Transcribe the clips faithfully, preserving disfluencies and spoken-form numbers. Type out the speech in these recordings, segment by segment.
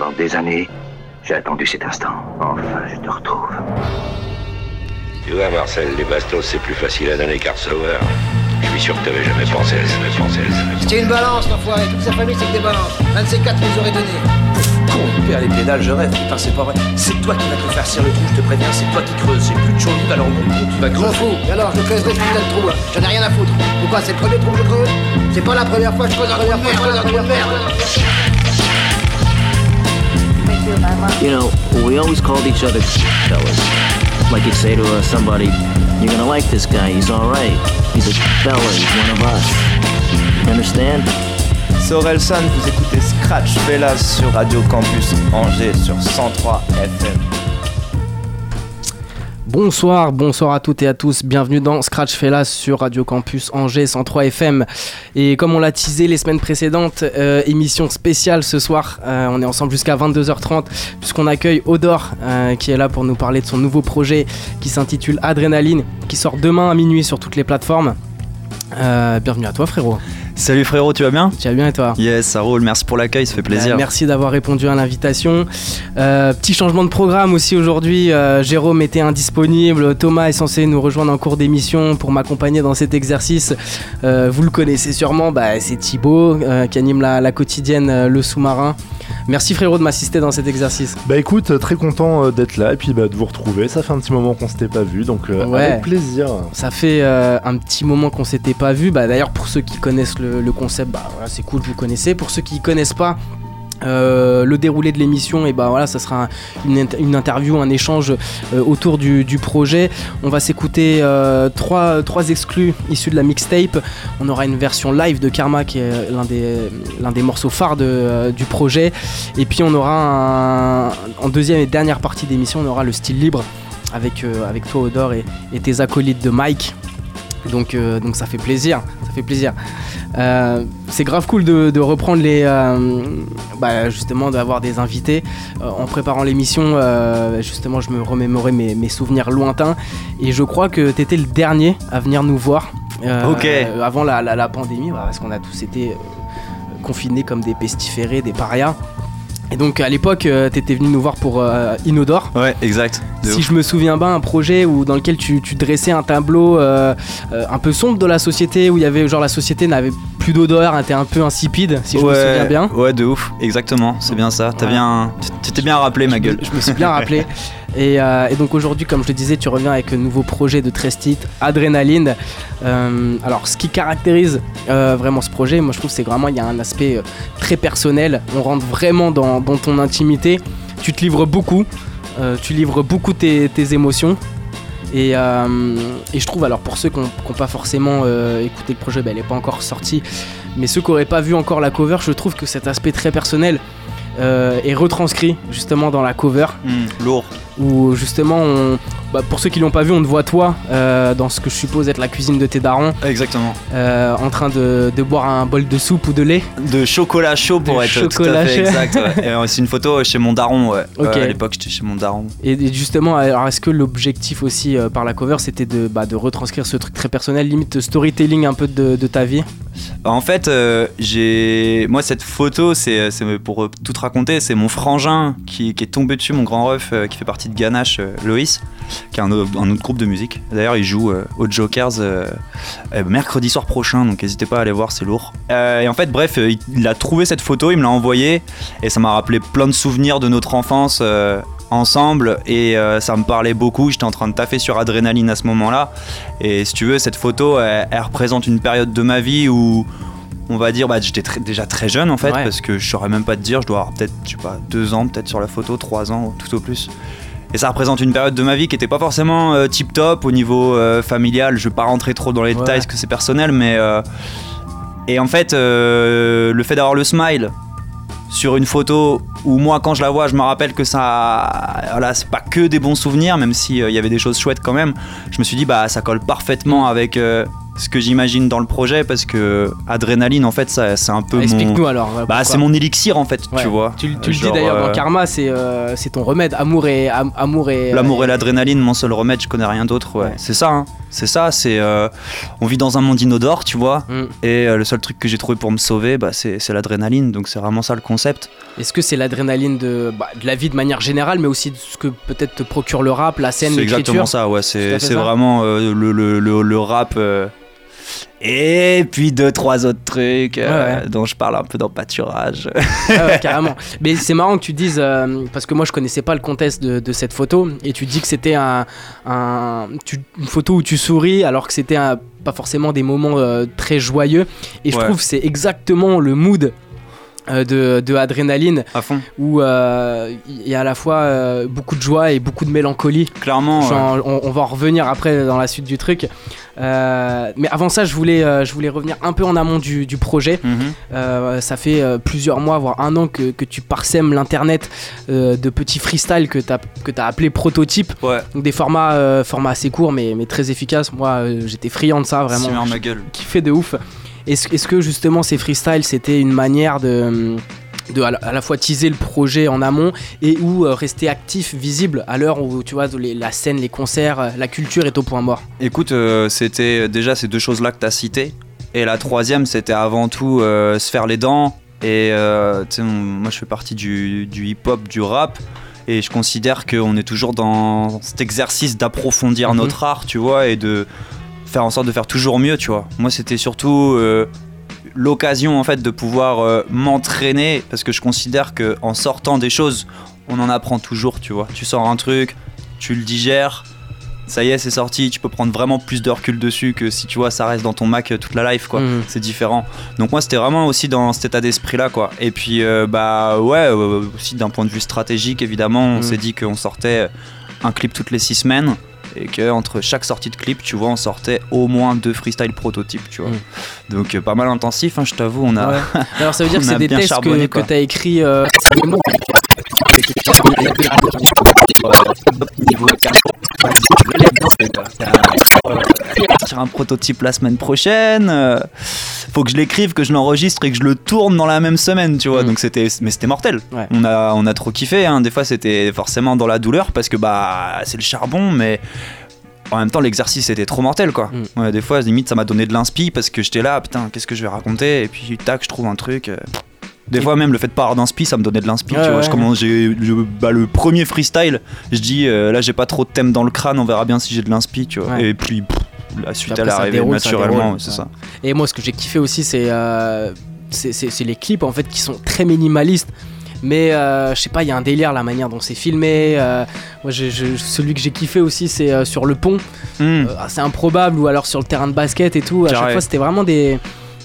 Pendant des années, j'ai attendu cet instant. Enfin, je te retrouve. Tu vois, Marcel, les bastos, c'est plus facile à donner qu'à recevoir. Je suis sûr que t'avais jamais pensé à jamais pensé à jamais. C'était une balance, l'enfoiré. Toute sa famille, c'était des balances. Un de ces quatre, vous aurait donné. Con, père, les pédales, je rêve. Putain, c'est pas vrai. C'est toi qui vas te faire cirer le trou, je te préviens. C'est toi qui creuses. C'est plus de chaud, alors on tu vas creuser. Fou. Et alors, je creuserai ce putain de trou, là. J'en ai rien à foutre. Pourquoi c'est le premier trou que je creuse? C'est pas la première fois que je creuse la première fois, je creuse la première fois. You know, we always called each other fellas. Like you'd say to uh, somebody, you're gonna like this guy, he's alright. He's a fella, he's one of us. You understand? C'est Orelsan, vous écoutez Scratch Fellaz sur Radio Campus Angers sur cent trois F M. Bonsoir, bonsoir à toutes et à tous, bienvenue dans Scratch Fellaz sur Radio Campus Angers cent trois F M. Et comme on l'a teasé les semaines précédentes, euh, émission spéciale ce soir, euh, on est ensemble jusqu'à vingt-deux heures trente puisqu'on accueille Odor euh, qui est là pour nous parler de son nouveau projet qui s'intitule Adrénaline, qui sort demain à minuit sur toutes les plateformes. Euh, bienvenue à toi frérot. Salut frérot, tu vas bien? Tu vas bien et toi? Yes, ça roule, merci pour l'accueil, ça fait plaisir. Euh, merci d'avoir répondu à l'invitation. Euh, petit changement de programme aussi aujourd'hui, euh, Jérôme était indisponible, Thomas est censé nous rejoindre en cours d'émission pour m'accompagner dans cet exercice. Euh, vous le connaissez sûrement, bah, c'est Thibaut euh, qui anime la, la quotidienne euh, Le Sous-Marin. Merci frérot de m'assister dans cet exercice. Bah écoute, très content d'être là et puis bah, de vous retrouver, ça fait un petit moment qu'on s'était pas vu, donc euh, ouais, avec plaisir. Ça fait euh, un petit moment qu'on s'était pas vu, bah, d'ailleurs pour ceux qui connaissent le, le concept, bah, voilà, c'est cool, vous connaissez. Pour ceux qui connaissent pas euh, le déroulé de l'émission, et bah, voilà, ça sera un, une, une interview, un échange euh, autour du, du projet. On va s'écouter euh, trois, trois exclus issus de la mixtape. On aura une version live de Karma qui est l'un des, l'un des morceaux phares de, euh, du projet. Et puis on aura un, en deuxième et dernière partie d'émission, on aura le style libre avec, euh, avec toi Odor et, et tes acolytes de Mike. Donc, euh, donc ça fait plaisir, ça fait plaisir. Euh, c'est grave cool de, de reprendre les, euh, bah justement d'avoir des invités. Euh, en préparant l'émission, euh, justement, je me remémorais mes, mes souvenirs lointains et je crois que t'étais le dernier à venir nous voir. Euh, ok. Euh, avant la, la, la pandémie, bah, parce qu'on a tous été euh, confinés comme des pestiférés, des parias. Et donc à l'époque, euh, t'étais venu nous voir pour euh, Inodore. Ouais, exact. Si ouf. Je me souviens bien, un projet où, dans lequel tu, tu dressais un tableau euh, euh, un peu sombre de la société, où il y avait genre la société n'avait plus d'odeur, était un peu insipide, si ouais, je me souviens bien. Ouais, de ouf, exactement, c'est bien ça. T'as ouais. bien, tu t'es bien rappelé ma gueule. Je me suis bien rappelé. Et, euh, et donc aujourd'hui, comme je le disais, tu reviens avec un nouveau projet de treize titres, Adrénaline. Euh, alors, ce qui caractérise euh, vraiment ce projet, moi je trouve, c'est vraiment il y a un aspect euh, très personnel. On rentre vraiment dans, dans ton intimité. Tu te livres beaucoup, euh, tu livres beaucoup tes, tes émotions. Et, euh, et je trouve, alors pour ceux qui n'ont pas forcément euh, écouté le projet, ben, elle n'est pas encore sortie. Mais ceux qui n'auraient pas vu encore la cover, je trouve que cet aspect très personnel euh, est retranscrit justement dans la cover. Mmh, lourd. Où justement, on, bah pour ceux qui l'ont pas vu, on te voit toi euh, dans ce que je suppose être la cuisine de tes darons. Exactement. Euh, en train de, de boire un bol de soupe ou de lait. De chocolat chaud pour de être tout à fait exact. Ouais. Et c'est une photo chez mon daron. Ouais. Okay. Euh, à l'époque, j'étais chez mon daron. Et, et justement, alors est-ce que l'objectif aussi euh, par la cover, c'était de, bah, de retranscrire ce truc très personnel, limite storytelling un peu de, de ta vie? En fait, euh, j'ai moi cette photo, c'est, c'est pour tout raconter, c'est mon frangin qui, qui est tombé dessus, mon grand ref euh, qui fait partie de Ganache, euh, Loïs, qui est un, un autre groupe de musique. D'ailleurs, il joue euh, aux Jokers euh, euh, mercredi soir prochain, donc n'hésitez pas à aller voir, c'est lourd. Euh, et en fait, bref, il, il a trouvé cette photo, il me l'a envoyée et ça m'a rappelé plein de souvenirs de notre enfance. Euh, ensemble et euh, ça me parlait beaucoup, j'étais en train de taffer sur Adrénaline à ce moment-là et si tu veux cette photo elle, elle représente une période de ma vie où on va dire bah j'étais très, déjà très jeune en fait ouais. Parce que je saurais même pas te dire, je dois avoir peut-être je sais pas deux ans peut-être sur la photo, trois ans tout au plus. Et ça représente une période de ma vie qui était pas forcément euh, tip top au niveau euh, familial, je vais pas rentrer trop dans les ouais. détails parce que c'est personnel mais euh, et en fait euh, le fait d'avoir le smile sur une photo où moi quand je la vois je me rappelle que ça voilà, c'est pas que des bons souvenirs même si euh, y avait des choses chouettes quand même, je me suis dit bah ça colle parfaitement avec euh, ce que j'imagine dans le projet parce que Adrénaline en fait ça, c'est un peu explique mon... Explique-nous alors. Bah c'est mon élixir en fait ouais. Tu vois. Tu, tu genre, le dis d'ailleurs dans Karma c'est, euh, c'est ton remède, amour et... Am- amour et l'amour et l'adrénaline, mon seul remède, je connais rien d'autre ouais. Ouais. C'est ça hein. C'est ça, c'est euh, on vit dans un monde inodore, tu vois. Mm. Et euh, le seul truc que j'ai trouvé pour me sauver, bah, c'est, c'est l'adrénaline. Donc c'est vraiment ça le concept. Est-ce que c'est l'adrénaline de, bah, de la vie de manière générale, mais aussi de ce que peut-être te procure le rap, la scène, c'est l'écriture? C'est exactement ça, ouais. C'est, c'est ça. Vraiment euh, le, le, le, le rap. Euh, Et puis deux, trois autres trucs euh, ouais, ouais. dont je parle un peu dans Pâturage. Ah ouais, carrément. Mais c'est marrant que tu dises, euh, parce que moi je connaissais pas le contexte de, de cette photo, et tu dis que c'était un, un, tu, une photo où tu souris, alors que c'était un, pas forcément des moments euh, très joyeux. Et je ouais. trouve que c'est exactement le mood euh, de, de Adrénaline, à fond. Où il euh, y a à la fois euh, beaucoup de joie et beaucoup de mélancolie. Clairement. Genre, ouais. on, on va en revenir après dans la suite du truc. Euh, mais avant ça, je voulais, euh, je voulais revenir un peu en amont du, du projet. Mmh. Euh, ça fait euh, plusieurs mois, voire un an que, que tu parsèmes l'internet euh, de petits freestyles que t'as, que t'as appelé prototypes. Ouais. Donc des formats, euh, formats assez courts mais, mais très efficaces. Moi, euh, j'étais friand de ça, vraiment. C'est bien ma gueule. Qui fait de ouf. Est-ce, est-ce que justement ces freestyles, c'était une manière de... Hum, de à la fois teaser le projet en amont et où euh, rester actif, visible à l'heure où tu vois les, la scène, les concerts, la culture est au point mort? Écoute, euh, c'était déjà ces deux choses là que t'as citées, et la troisième c'était avant tout euh, se faire les dents. Et euh, tu sais, moi je fais partie du, du hip-hop, du rap, et je considère qu'on est toujours dans cet exercice d'approfondir mmh. notre art, tu vois, et de faire en sorte de faire toujours mieux, tu vois. Moi c'était surtout euh, l'occasion en fait de pouvoir euh, m'entraîner, parce que je considère que en sortant des choses on en apprend toujours, tu vois. Tu sors un truc, tu le digères, ça y est, c'est sorti, tu peux prendre vraiment plus de recul dessus que si tu vois ça reste dans ton Mac toute la life, quoi. Mmh. C'est différent. Donc moi c'était vraiment aussi dans cet état d'esprit là, quoi. Et puis euh, bah ouais euh, aussi d'un point de vue stratégique évidemment, on mmh. s'est dit qu'on sortait un clip toutes les six semaines. Et qu'entre chaque sortie de clip, tu vois, on sortait au moins deux freestyles prototypes, tu vois. Mmh. Donc euh, pas mal intensif, hein, je t'avoue, on a. Ouais. Alors ça veut dire que c'est des textes que, que t'as écrits. Euh... un prototype la semaine prochaine, euh, faut que je l'écrive, que je l'enregistre et que je le tourne dans la même semaine, tu vois. Mmh. Donc c'était, mais c'était mortel. Ouais. On a, on a trop kiffé. Hein. Des fois c'était forcément dans la douleur parce que bah c'est le charbon, mais en même temps l'exercice était trop mortel, quoi. Mmh. Ouais, des fois limite ça m'a donné de l'inspi parce que j'étais là, putain qu'est-ce que je vais raconter, et puis tac je trouve un truc. Euh... Des fois même le fait de pas avoir d'inspi, ça me donnait de l'inspi, ouais, tu vois. Ouais, je commence, j'ai, je, bah, le premier freestyle, je dis euh, là j'ai pas trop de thème dans le crâne, on verra bien si j'ai de l'inspi, tu vois. Ouais. Et puis pff, la suite après, elle arrive déroule, naturellement, déroule, ouais, c'est ouais. ça. Et moi ce que j'ai kiffé aussi c'est, euh, c'est, c'est, c'est les clips en fait qui sont très minimalistes. Mais euh, je sais pas, il y a un délire la manière dont c'est filmé. Euh, moi, je, je, celui que j'ai kiffé aussi, c'est euh, sur le pont. Mm. Euh, c'est improbable, ou alors sur le terrain de basket et tout. Carré. À chaque fois c'était vraiment des...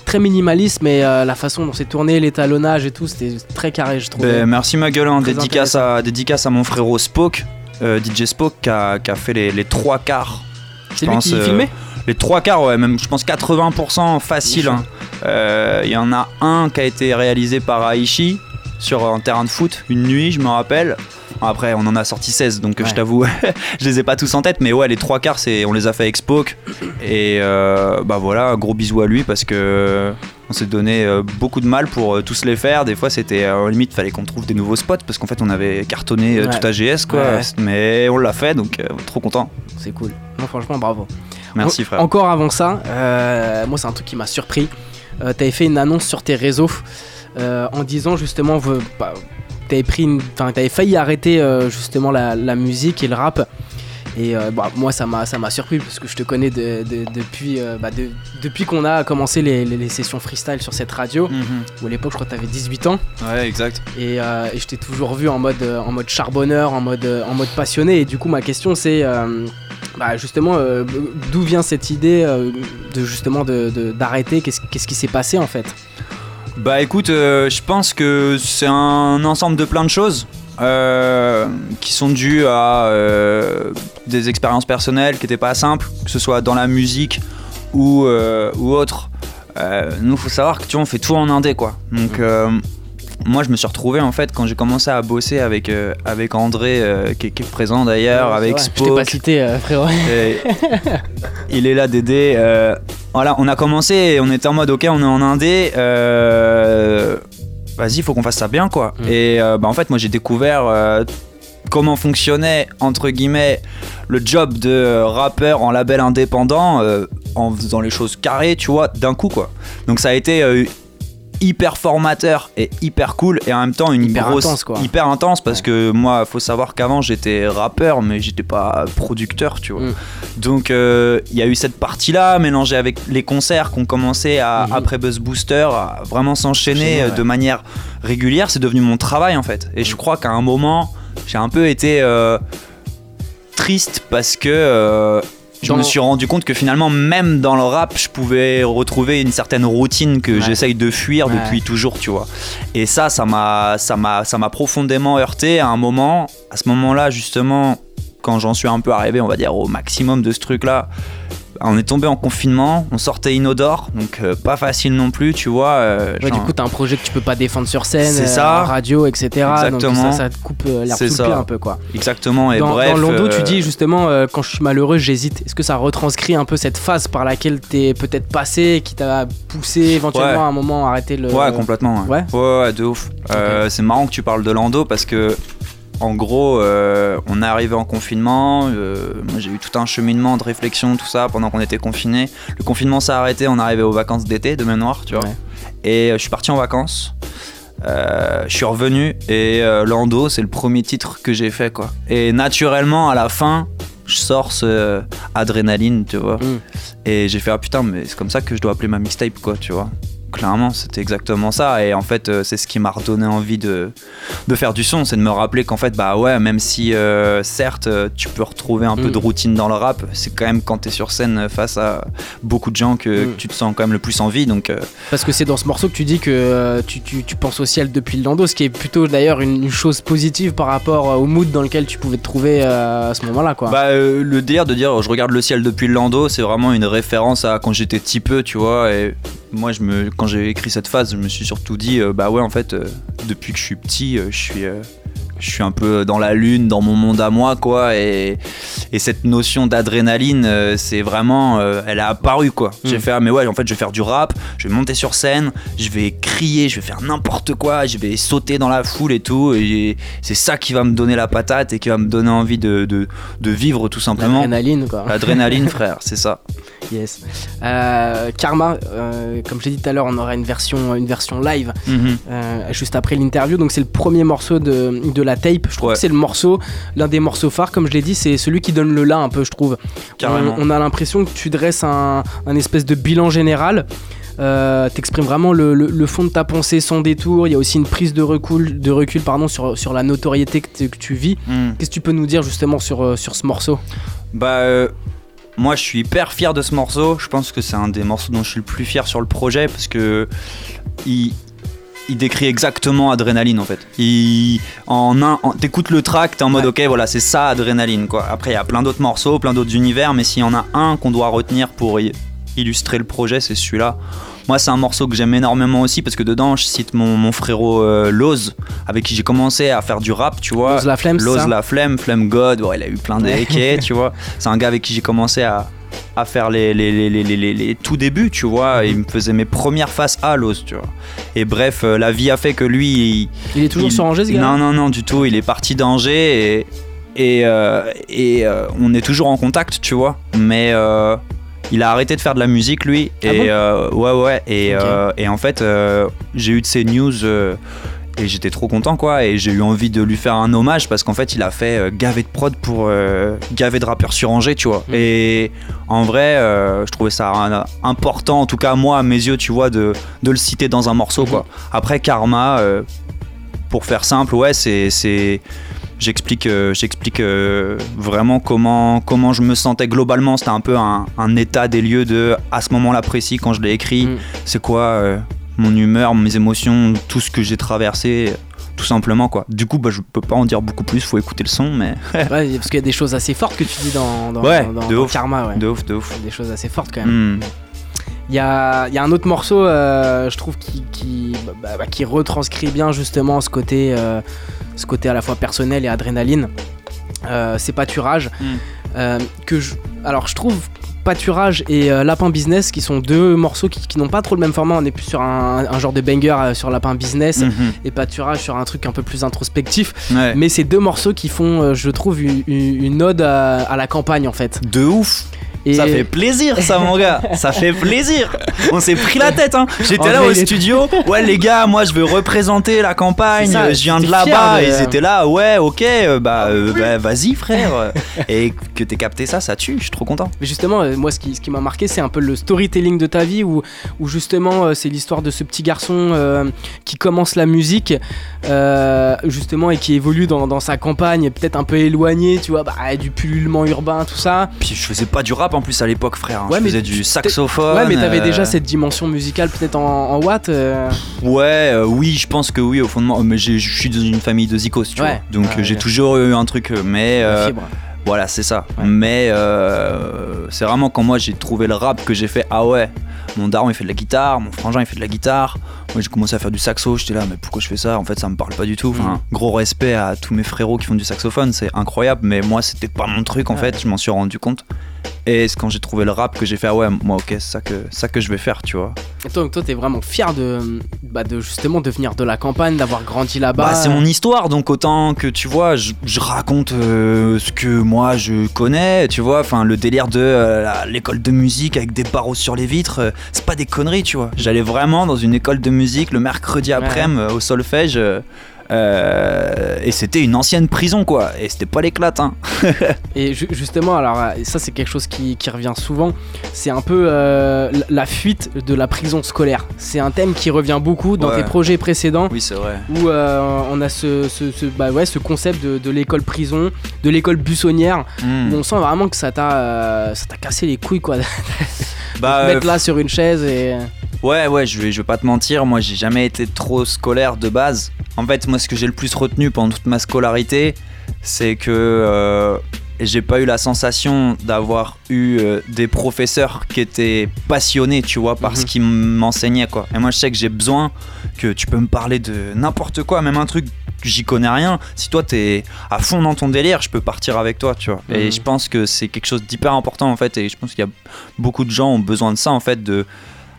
très minimaliste, mais euh, la façon dont c'est tourné, l'étalonnage et tout, c'était très carré, je trouve. Ben, merci ma gueule, hein, dédicace, à, dédicace à mon frérot Spoke, euh, D J Spoke, qui a, qui a fait les, les trois quarts. C'est pense, lui qui euh, filmait ? Les trois quarts, ouais, même je pense quatre-vingts pour cent facile. Il hein. euh, y en a un qui a été réalisé par Aichi sur un terrain de foot, une nuit, je me rappelle. Après, on en a sorti seize, donc ouais. je t'avoue, je les ai pas tous en tête, mais ouais, les trois quarts, c'est, on les a fait avec Spoke. Et euh, bah voilà, gros bisous à lui parce que on s'est donné beaucoup de mal pour tous les faire. Des fois, c'était en limite, fallait qu'on trouve des nouveaux spots parce qu'en fait, on avait cartonné ouais. tout A G S, quoi. Ouais. Mais on l'a fait, donc euh, trop content. C'est cool. Non, franchement, bravo. Merci frère. Encore avant ça, euh, moi, c'est un truc qui m'a surpris. Euh, t'avais fait une annonce sur tes réseaux euh, en disant justement. Bah, T'avais, pris une, t'avais failli arrêter euh, justement la, la musique et le rap. Et euh, bah, moi ça m'a, ça m'a surpris parce que je te connais de, de, depuis, euh, bah de, depuis qu'on a commencé les, les, les sessions freestyle sur cette radio. Mm-hmm. Où à l'époque je crois que t'avais dix-huit ans. Ouais, exact. Et, euh, et je t'ai toujours vu en mode, en mode charbonneur, en mode, en mode passionné. Et du coup ma question c'est euh, bah, justement euh, d'où vient cette idée euh, de, justement de, de, d'arrêter, qu'est-ce, qu'est-ce qui s'est passé en fait? Bah écoute, euh, je pense que c'est un ensemble de plein de choses euh, qui sont dues à euh, des expériences personnelles qui n'étaient pas simples, que ce soit dans la musique ou, euh, ou autre. Euh, nous, faut savoir que tu vois, on fait tout en indé, quoi. Donc euh, moi, je me suis retrouvé en fait quand j'ai commencé à bosser avec euh, avec André, euh, qui, qui est présent d'ailleurs, ouais, avec Spock. Je t'ai pas cité, euh, frérot. Et, il est là, Dédé. Euh, Voilà, on a commencé et on était en mode ok, on est en indé, euh, vas-y, faut qu'on fasse ça bien, quoi. Mmh. Et euh, bah en fait, moi j'ai découvert euh, comment fonctionnait entre guillemets le job de rappeur en label indépendant, euh, en faisant les choses carrées, tu vois, d'un coup quoi. Donc ça a été euh, hyper formateur et hyper cool, et en même temps une hyper grosse intense, quoi. Hyper intense parce ouais. que moi faut savoir qu'avant j'étais rappeur mais j'étais pas producteur, tu vois. Mm. Donc il euh, y a eu cette partie là mélangée avec les concerts qu'on commençait à, mm-hmm. après Buzz Booster à vraiment s'enchaîner Génial, de ouais. manière régulière. C'est devenu mon travail en fait, et mm. je crois qu'à un moment j'ai un peu été euh, triste parce que euh, je me suis rendu compte que finalement même dans le rap je pouvais retrouver une certaine routine que ouais. j'essaye de fuir ouais. depuis toujours, tu vois. Et ça ça m'a, ça m'a, ça m'a profondément heurté à un moment, à ce moment là justement quand j'en suis un peu arrivé on va dire au maximum de ce truc là. On est tombé en confinement, on sortait Inodore, donc euh, pas facile non plus, tu vois. Euh, ouais, genre, du coup, t'as un projet que tu peux pas défendre sur scène, c'est ça, euh, radio, et cetera. Exactement. Donc ça, ça te coupe euh, l'air tout le pied un peu, quoi. Exactement. Et dans, bref. Dans Lando, euh... tu dis justement, euh, quand je suis malheureux, j'hésite. Est-ce que ça retranscrit un peu cette phase par laquelle t'es peut-être passé, qui t'a poussé éventuellement ouais. à un moment à arrêter le. Ouais, complètement. Ouais, ouais, ouais, ouais de ouf. Okay. Euh, c'est marrant que tu parles de Lando parce que. En gros, euh, on est arrivé en confinement, euh, moi j'ai eu tout un cheminement de réflexion, tout ça, pendant qu'on était confinés. Le confinement s'est arrêté, on est arrivé aux vacances d'été, de mémoire, tu vois. Ouais. Et euh, je suis parti en vacances, euh, je suis revenu, et euh, Lando, c'est le premier titre que j'ai fait, quoi. Et naturellement, à la fin, je sors ce euh, Adrénaline, tu vois. Mm. Et j'ai fait, ah putain, mais c'est comme ça que je dois appeler ma mixtape, quoi, tu vois. Clairement, c'était exactement ça, et en fait euh, c'est ce qui m'a redonné envie de, de faire du son, c'est de me rappeler qu'en fait bah ouais, même si euh, certes tu peux retrouver un mmh. peu de routine dans le rap, c'est quand même quand t'es sur scène face à beaucoup de gens que, mmh. que tu te sens quand même le plus en vie, donc euh... parce que c'est dans ce morceau que tu dis que euh, tu, tu, tu penses au ciel depuis le Lando, ce qui est plutôt d'ailleurs une, une chose positive par rapport au mood dans lequel tu pouvais te trouver euh, à ce moment-là, quoi. Bah euh, le délire de dire je regarde le ciel depuis le Lando, c'est vraiment une référence à quand j'étais petit peu, tu vois, et moi je me quand j'ai écrit cette phase, je me suis surtout dit euh, bah ouais en fait euh, depuis que je suis petit, euh, je suis euh, je suis un peu dans la lune, dans mon monde à moi, quoi, et et cette notion d'adrénaline, euh, c'est vraiment euh, elle a apparu, quoi. Mmh. J'ai fait ah, mais ouais en fait je vais faire du rap, je vais monter sur scène, je vais crier, je vais faire n'importe quoi, je vais sauter dans la foule et tout, et c'est ça qui va me donner la patate et qui va me donner envie de de, de vivre, tout simplement. L'adrénaline, quoi. L'adrénaline, frère, c'est ça. Yes. Euh, Karma, euh, comme je l'ai dit tout à l'heure, on aura une version, une version live mm-hmm. euh, juste après l'interview. Donc c'est le premier morceau de, de la tape. Je trouve ouais. que c'est le morceau, l'un des morceaux phares. Comme je l'ai dit, c'est celui qui donne le là un peu, je trouve. Carrément. On, on a l'impression que tu dresses un, un espèce de bilan général. Euh, t'exprimes vraiment le, le, le fond de ta pensée sans détour. Il y a aussi une prise de recul, de recul pardon, sur, sur la notoriété que, que tu vis. Mm. Qu'est-ce que tu peux nous dire justement sur, sur ce morceau? Bah... Euh... Moi je suis hyper fier de ce morceau, je pense que c'est un des morceaux dont je suis le plus fier sur le projet parce que il, il décrit exactement Adrénaline en fait. Il, en un, en, t'écoutes le track, t'es en mode ouais. ok voilà c'est ça Adrénaline quoi. Après il y a plein d'autres morceaux, plein d'autres univers, mais s'il y en a un qu'on doit retenir pour y illustrer le projet c'est celui-là. Moi c'est un morceau que j'aime énormément aussi parce que dedans je cite mon, mon frérot euh, Lose avec qui j'ai commencé à faire du rap, tu vois. Lose la flemme, Lose ça. la flemme, Flemme God, ouais, il a eu plein de E K, tu vois. C'est un gars avec qui j'ai commencé à, à faire les, les, les, les, les, les, les tout débuts, tu vois. Mm-hmm. Il me faisait mes premières faces à Lose, tu vois. Et bref, euh, la vie a fait que lui... Il, il est toujours il, sur Angers ce gars? Non, non, non, du tout. Il est parti d'Angers et, et, euh, et euh, on est toujours en contact, tu vois. Mais... Euh, il a arrêté de faire de la musique lui et ah bon euh, ouais ouais et, okay. euh, et en fait euh, j'ai eu de ces news euh, et j'étais trop content quoi, et j'ai eu envie de lui faire un hommage parce qu'en fait il a fait euh, gaver de prod pour euh, gaver de rappeurs sur Angers, tu vois. Mmh. Et en vrai euh, je trouvais ça un, important, en tout cas moi à mes yeux, tu vois, de, de le citer dans un morceau. Mmh. Quoi. Après Karma euh, pour faire simple ouais c'est... c'est J'explique, euh, j'explique euh, vraiment comment, comment je me sentais globalement. C'était un peu un, un état des lieux de à ce moment-là précis quand je l'ai écrit. Mmh. C'est quoi euh, mon humeur, mes émotions, tout ce que j'ai traversé, tout simplement quoi. Du coup, bah, je peux pas en dire beaucoup plus. Faut écouter le son, mais ouais, parce qu'il y a des choses assez fortes que tu dis dans, dans, ouais, dans, de dans ouf, Karma. Ouais. De ouf, de ouf. Des choses assez fortes quand même. Mmh. Il y a, y a un autre morceau, euh, je trouve, qui, qui, bah, bah, qui retranscrit bien justement ce côté, euh, ce côté à la fois personnel et Adrénaline. Euh, c'est Pâturage. Mm. Euh, que je, alors, je trouve Pâturage et euh, Lapin Business, qui sont deux morceaux qui, qui n'ont pas trop le même format. On est plus sur un, un genre de banger euh, sur Lapin Business, mm-hmm. et Pâturage sur un truc un peu plus introspectif. Ouais. Mais c'est deux morceaux qui font, euh, je trouve, une, une ode à, à la campagne en fait. De ouf. Et... ça fait plaisir ça mon gars, ça fait plaisir. On s'est pris la tête hein. J'étais en là au studio, ouais les gars, moi je veux représenter la campagne, ça, je viens de là-bas, de... ils étaient là, ouais ok, bah, euh, bah vas-y frère. Et que t'aies capté ça, ça tue, je suis trop content. Mais justement, euh, moi ce qui, ce qui m'a marqué c'est un peu le storytelling de ta vie où, où justement euh, c'est l'histoire de ce petit garçon euh, qui commence la musique euh, justement et qui évolue dans, dans sa campagne, peut-être un peu éloigné, tu vois, bah, du pullulement urbain, tout ça. Puis je faisais pas du rap en plus à l'époque frère, hein. Ouais, je faisais du saxophone. Ouais mais t'avais euh... déjà cette dimension musicale peut-être en, en watt euh... Ouais euh, oui je pense que oui au fondement, mais je suis dans une famille de zikos tu ouais. vois. Donc ah, j'ai ouais. toujours eu un truc mais euh, voilà c'est ça ouais. Mais euh, c'est vraiment quand moi j'ai trouvé le rap que j'ai fait ah ouais mon daron il fait de la guitare, mon frangin il fait de la guitare, moi j'ai commencé à faire du saxo, j'étais là mais pourquoi je fais ça, en fait ça me parle pas du tout, enfin, mmh. gros respect à tous mes frérots qui font du saxophone, c'est incroyable mais moi c'était pas mon truc en ouais. fait, je m'en suis rendu compte. Et c'est quand j'ai trouvé le rap que j'ai fait ah ouais moi ok c'est ça que, ça que je vais faire tu vois. Et toi, donc toi t'es vraiment fier de, bah de justement de venir de la campagne, d'avoir grandi là-bas. Bah c'est mon histoire donc autant que tu vois je, je raconte euh, ce que moi je connais tu vois, enfin le délire de euh, l'école de musique avec des barreaux sur les vitres euh, c'est pas des conneries tu vois. J'allais vraiment dans une école de musique le mercredi après-midi ouais. au solfège euh, Euh, et c'était une ancienne prison quoi, et c'était pas l'éclate hein. Et ju- justement alors ça c'est quelque chose qui, qui revient souvent, c'est un peu euh, la fuite de la prison scolaire, c'est un thème qui revient beaucoup dans ouais. tes projets précédents. Oui c'est vrai. Où euh, on a ce, ce, ce, bah ouais, ce concept de, de l'école prison, de l'école buissonnière mmh. où on sent vraiment que ça t'a, euh, ça t'a cassé les couilles quoi. Bah, mettre euh... là sur une chaise et... Ouais ouais je vais, je vais pas te mentir, moi j'ai jamais été trop scolaire de base. En fait moi ce que j'ai le plus retenu pendant toute ma scolarité c'est que euh, j'ai pas eu la sensation d'avoir eu euh, des professeurs qui étaient passionnés tu vois par mm-hmm. ce qu'ils m'enseignaient quoi. Et moi je sais que j'ai besoin que tu peux me parler de n'importe quoi, même un truc j'y connais rien, si toi t'es à fond dans ton délire je peux partir avec toi tu vois. Mmh. Et je pense que c'est quelque chose d'hyper important en fait, et je pense qu'il y a beaucoup de gens ont besoin de ça en fait, de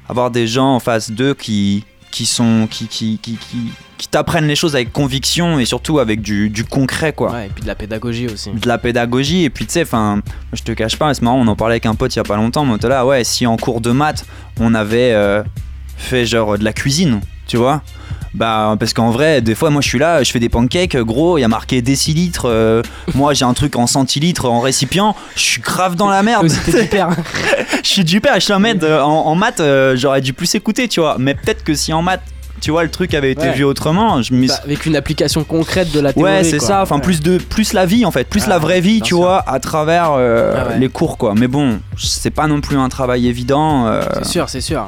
avoir des gens en face d'eux qui qui sont qui qui qui qui, qui t'apprennent les choses avec conviction et surtout avec du, du concret quoi. Ouais, et puis de la pédagogie aussi. De la pédagogie et puis tu sais enfin je te cache pas, c'est marrant, on en parlait avec un pote il y a pas longtemps, mais là ouais, si en cours de maths, on avait euh, fait genre de la cuisine, tu vois. Bah parce qu'en vrai des fois moi je suis là, je fais des pancakes gros, il y a marqué décilitres, euh, moi j'ai un truc en centilitres en récipient, je suis grave dans la merde. C'était du père. Je suis du père, je suis un maître en, en maths, euh, j'aurais dû plus écouter tu vois, mais peut-être que si en maths tu vois le truc avait été ouais. vu autrement, je mis... bah, avec une application concrète de la théorie. Ouais c'est quoi. Ça, enfin ouais. plus de plus la vie en fait, plus ah, la vraie vie tu sûr. Vois à travers euh, ah ouais. les cours quoi. Mais bon c'est pas non plus un travail évident. Euh... C'est sûr c'est sûr.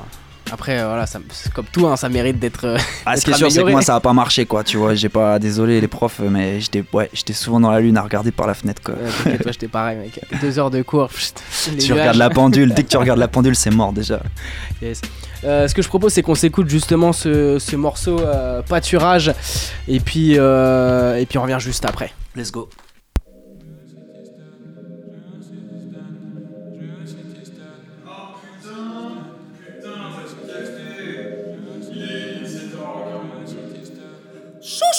Après, voilà, ça, c'est comme tout, hein, ça mérite d'être. Euh, ah, ce qui est sûr, c'est que moi, ça a pas marché, quoi. Tu vois, j'ai pas. Désolé, les profs, mais j'étais, ouais, j'étais souvent dans la lune à regarder par la fenêtre, quoi. Ouais, toi, j'étais pareil, mec. Deux heures de cours. Pfft, tu nuages. Regardes la pendule. Dès que tu regardes la pendule, c'est mort déjà. Yes. Euh, ce que je propose, c'est qu'on s'écoute justement ce, ce morceau euh, Pâturage, et puis, euh, et puis on revient juste après. Let's go.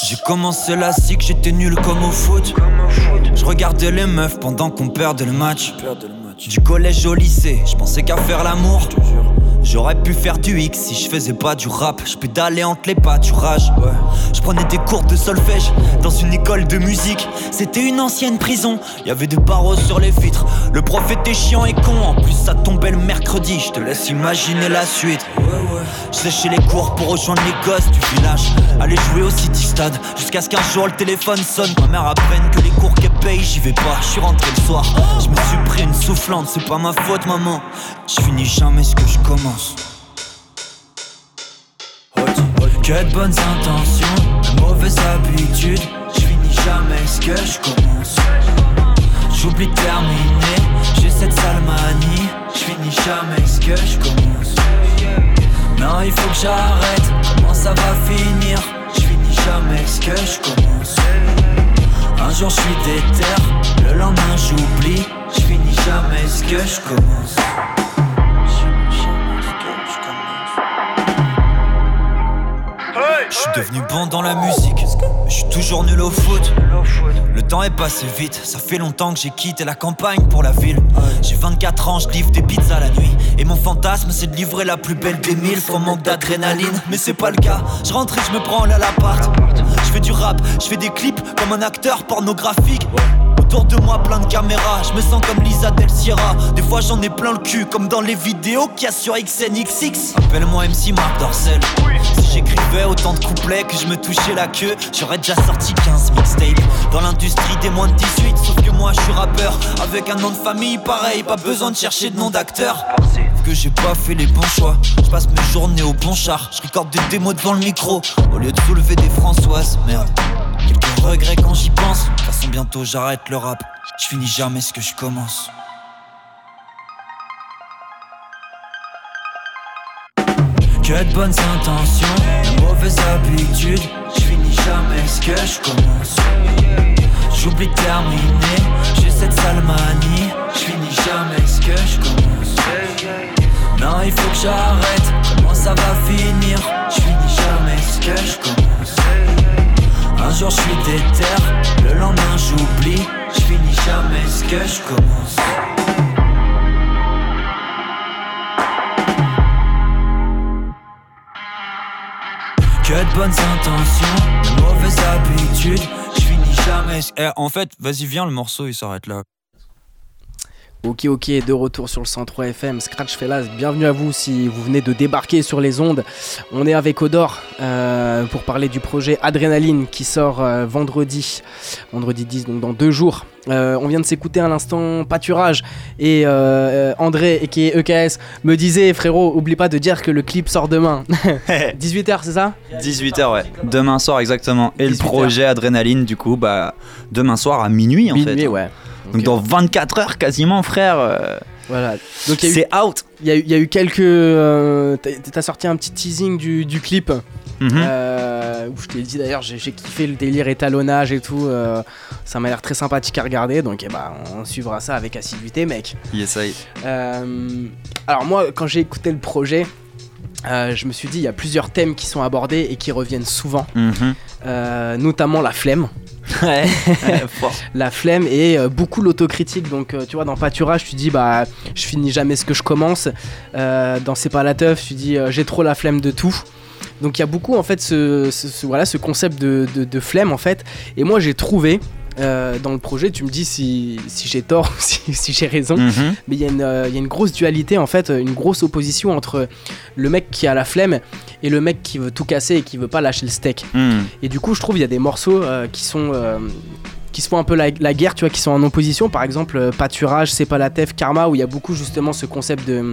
J'ai commencé la sick, j'étais nul comme au foot. Je regardais les meufs pendant qu'on perdait le match. Du collège au lycée, je pensais qu'à faire l'amour. J'aurais pu faire du X si je faisais pas du rap. Je pédalais entre les pâturages. Je prenais des cours de solfège dans une école de musique. C'était une ancienne prison, y'avait des barreaux sur les vitres. Le prof était chiant et con, en plus ça tombait le mercredi. Je te laisse imaginer la suite. Je séchais les cours pour rejoindre les gosses du village. Aller jouer au City Stade jusqu'à ce qu'un jour le téléphone sonne. Ma mère à peine que les cours qu'elle paye, j'y vais pas. Je suis rentré le soir, je me suis pris une soufflante. C'est pas ma faute maman, je finis jamais ce que je commence. Que de bonnes intentions, de mauvaises habitudes. Je finis jamais ce que je commence. J'oublie de terminer, j'ai cette sale manie. Je finis jamais ce que je commence. Non, il faut que j'arrête, comment ça va finir? Je finis jamais ce que je commence. Un jour je suis déter, le lendemain j'oublie. Je finis jamais jamais ce que je commence. Je suis devenu bon dans la musique, je suis toujours nul au foot. Le temps est passé vite, ça fait longtemps que j'ai quitté la campagne pour la ville. J'ai vingt-quatre ans, je livre des pizzas la nuit. Et mon fantasme c'est de livrer la plus belle des mille. Faut manque d'adrénaline, mais c'est pas le cas. Je rentre et je me prends là l'appart. Je fais du rap, je fais des clips comme un acteur pornographique. Autour de moi plein de caméras, je me sens comme Lisa Del Sierra. Des fois j'en ai plein le cul, comme dans les vidéos qu'il y a sur X N X X. Appelle-moi M C Marc Dorcel. Si j'écrivais autant de couplets que je me touchais la queue, j'aurais déjà sorti quinze mixtapes. Dans l'industrie des moins de dix-huit, sauf que moi je suis rappeur. Avec un nom de famille pareil, pas besoin de chercher de nom d'acteur. Que j'ai pas fait les bons choix, je passe mes journées au bon char. Je recorde des démos devant le micro, au lieu de soulever des Françoises, merde. Quelques regrets quand j'y pense, de toute façon bientôt j'arrête le rap. Je finis jamais ce que je commence. Que de bonnes intentions, de mauvaises habitudes. Je finis jamais ce que je commence. J'oublie de terminer, j'ai cette sale manie. Je finis jamais ce que je commence. Non, il faut que j'arrête, comment ça va finir? Je finis jamais ce que je commence. Un jour je suis déter, le lendemain j'oublie. Je finis jamais ce que je commence. Que de bonnes intentions, de mauvaises habitudes. Je finis jamais ce... Eh, en fait, vas-y viens, le morceau il s'arrête là. Ok, ok, de retour sur le cent trois F M, Scratch Fellaz, bienvenue à vous si vous venez de débarquer sur les ondes. On est avec Odor euh, pour parler du projet Adrénaline qui sort euh, vendredi, vendredi dix, donc dans deux jours. Euh, on vient de s'écouter à l'instant Pâturage et euh, André, qui est E K S, me disait frérot, oublie pas de dire que le clip sort demain. dix-huit heures, c'est ça ? dix-huit heures, ouais. Demain soir, exactement. Et le projet heures. Adrénaline, du coup, bah demain soir à minuit en minuit, fait. Minuit, ouais. Donc okay. Dans vingt-quatre heures quasiment frère euh... Voilà. Donc, y a eu, c'est out. Il y, y a eu quelques euh, t'as, t'as sorti un petit teasing du, du clip mm-hmm. euh, où je t'ai dit d'ailleurs j'ai, j'ai kiffé le délire étalonnage et tout euh, ça m'a l'air très sympathique à regarder. Donc eh ben, on suivra ça avec assiduité mec. Yes I euh, Alors moi quand j'ai écouté le projet euh, je me suis dit il y a plusieurs thèmes qui sont abordés et qui reviennent souvent mm-hmm. euh, notamment la flemme. Ouais, la flemme et euh, beaucoup l'autocritique. Donc euh, tu vois dans Pâturage tu dis bah je finis jamais ce que je commence euh, dans C'est pas la teuf tu dis euh, j'ai trop la flemme de tout. Donc il y a beaucoup en fait ce, ce, ce, voilà, ce concept de, de, de flemme en fait. Et moi j'ai trouvé euh, dans le projet, tu me dis si, si j'ai tort ou si, si j'ai raison mm-hmm. Mais il y, euh, y a une grosse dualité en fait, une grosse opposition entre le mec qui a la flemme et le mec qui veut tout casser et qui veut pas lâcher le steak. Mmh. Et du coup, je trouve il y a des morceaux euh, qui sont euh, qui se font un peu la, la guerre, tu vois, qui sont en opposition. Par exemple, Pâturage, C'est pas la teuf, Karma, où il y a beaucoup justement ce concept de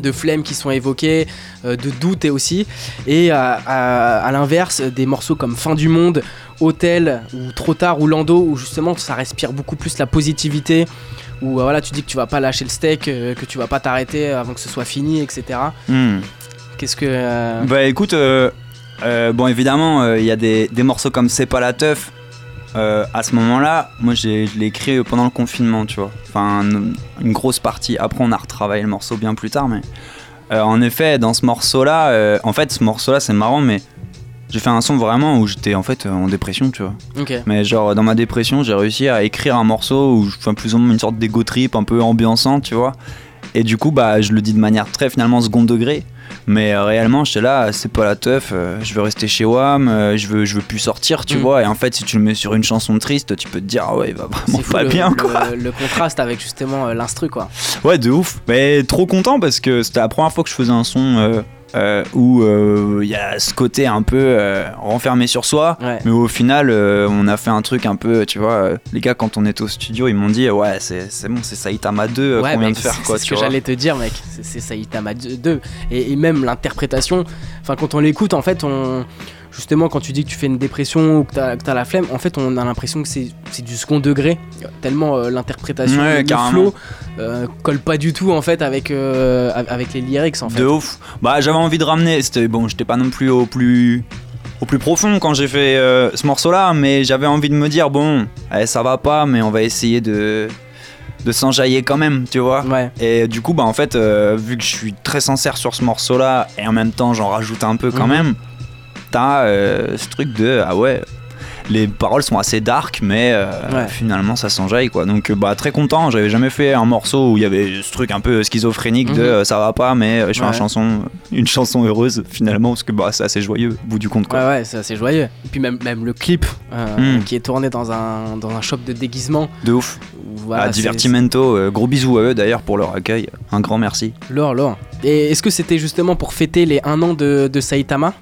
de flemme qui sont évoqués, euh, de doute et aussi. Et euh, à, à l'inverse, des morceaux comme Fin du monde, Hôtel ou Trop tard ou Lando, où justement ça respire beaucoup plus la positivité. Où euh, voilà, tu dis que tu vas pas lâcher le steak, euh, que tu vas pas t'arrêter avant que ce soit fini, et cetera. Mmh. Qu'est-ce que... Euh... Bah écoute, euh, euh, bon évidemment, il euh, y a des, des morceaux comme C'est pas la teuf. Euh, à ce moment-là, moi j'ai, je l'ai écrit pendant le confinement, tu vois. Enfin, une, une grosse partie. Après, on a retravaillé le morceau bien plus tard, mais... Euh, en effet, dans ce morceau-là, euh, en fait, ce morceau-là, c'est marrant, mais... J'ai fait un son vraiment où j'étais en fait en dépression, tu vois. Okay. Mais genre dans ma dépression, j'ai réussi à écrire un morceau où je fais plus ou moins une sorte d'ego trip un peu ambiançant, tu vois. Et du coup, bah, je le dis de manière très finalement second degré. Mais euh, réellement, j'étais là, c'est pas la teuf, euh, je veux rester chez W A M, euh, je, veux, je veux plus sortir, tu mmh. vois. Et en fait, si tu le mets sur une chanson triste, tu peux te dire, ah ouais, il va vraiment c'est pas fou, bien, le, quoi. Le, le contraste avec justement euh, l'instru, quoi. Ouais, de ouf. Mais trop content parce que c'était la première fois que je faisais un son euh, euh, où il euh, y a ce côté un peu euh, renfermé sur soi. Ouais. Mais au final, euh, on a fait un truc un peu, tu vois, euh, les gars, quand on était au studio, ils m'ont dit, ouais, c'est, c'est bon, c'est Saitama deux euh, ouais, qu'on mec, vient de faire, c'est, quoi. C'est ce tu que vois. J'allais te dire, mec, c'est, c'est Saitama deux. Et, et même l'interprétation, enfin quand on l'écoute en fait on... Justement quand tu dis que tu fais une dépression ou que t'as, que t'as la flemme, en fait on a l'impression que c'est, c'est du second degré. Tellement euh, l'interprétation, ouais, le flow euh, colle pas du tout en fait avec, euh, avec les lyrics en fait. De ouf. Bah j'avais envie de ramener, c'était bon j'étais pas non plus au plus, au plus profond quand j'ai fait euh, ce morceau là. Mais j'avais envie de me dire bon, eh, ça va pas mais on va essayer de... de s'enjailler quand même, tu vois. Ouais. Et du coup, bah en fait, euh, vu que je suis très sincère sur ce morceau-là, et en même temps j'en rajoute un peu quand mmh. même, t'as euh, ce truc de ah ouais, les paroles sont assez dark, mais euh, ouais. finalement ça s'enjaille quoi. Donc bah très content. J'avais jamais fait un morceau où il y avait ce truc un peu schizophrénique mmh. de euh, ça va pas, mais euh, je fais ouais. une chanson, une chanson heureuse finalement, parce que bah c'est assez joyeux au bout du compte quoi. Ouais, ouais, c'est assez joyeux. Et puis même même le clip euh, mmh. qui est tourné dans un dans un shop de déguisement. De ouf. Voilà, ah, Divertimento, euh, gros bisous à eux d'ailleurs pour leur accueil, un grand merci. Lors, lors. Et est-ce que c'était justement pour fêter les un an de, de Saitama?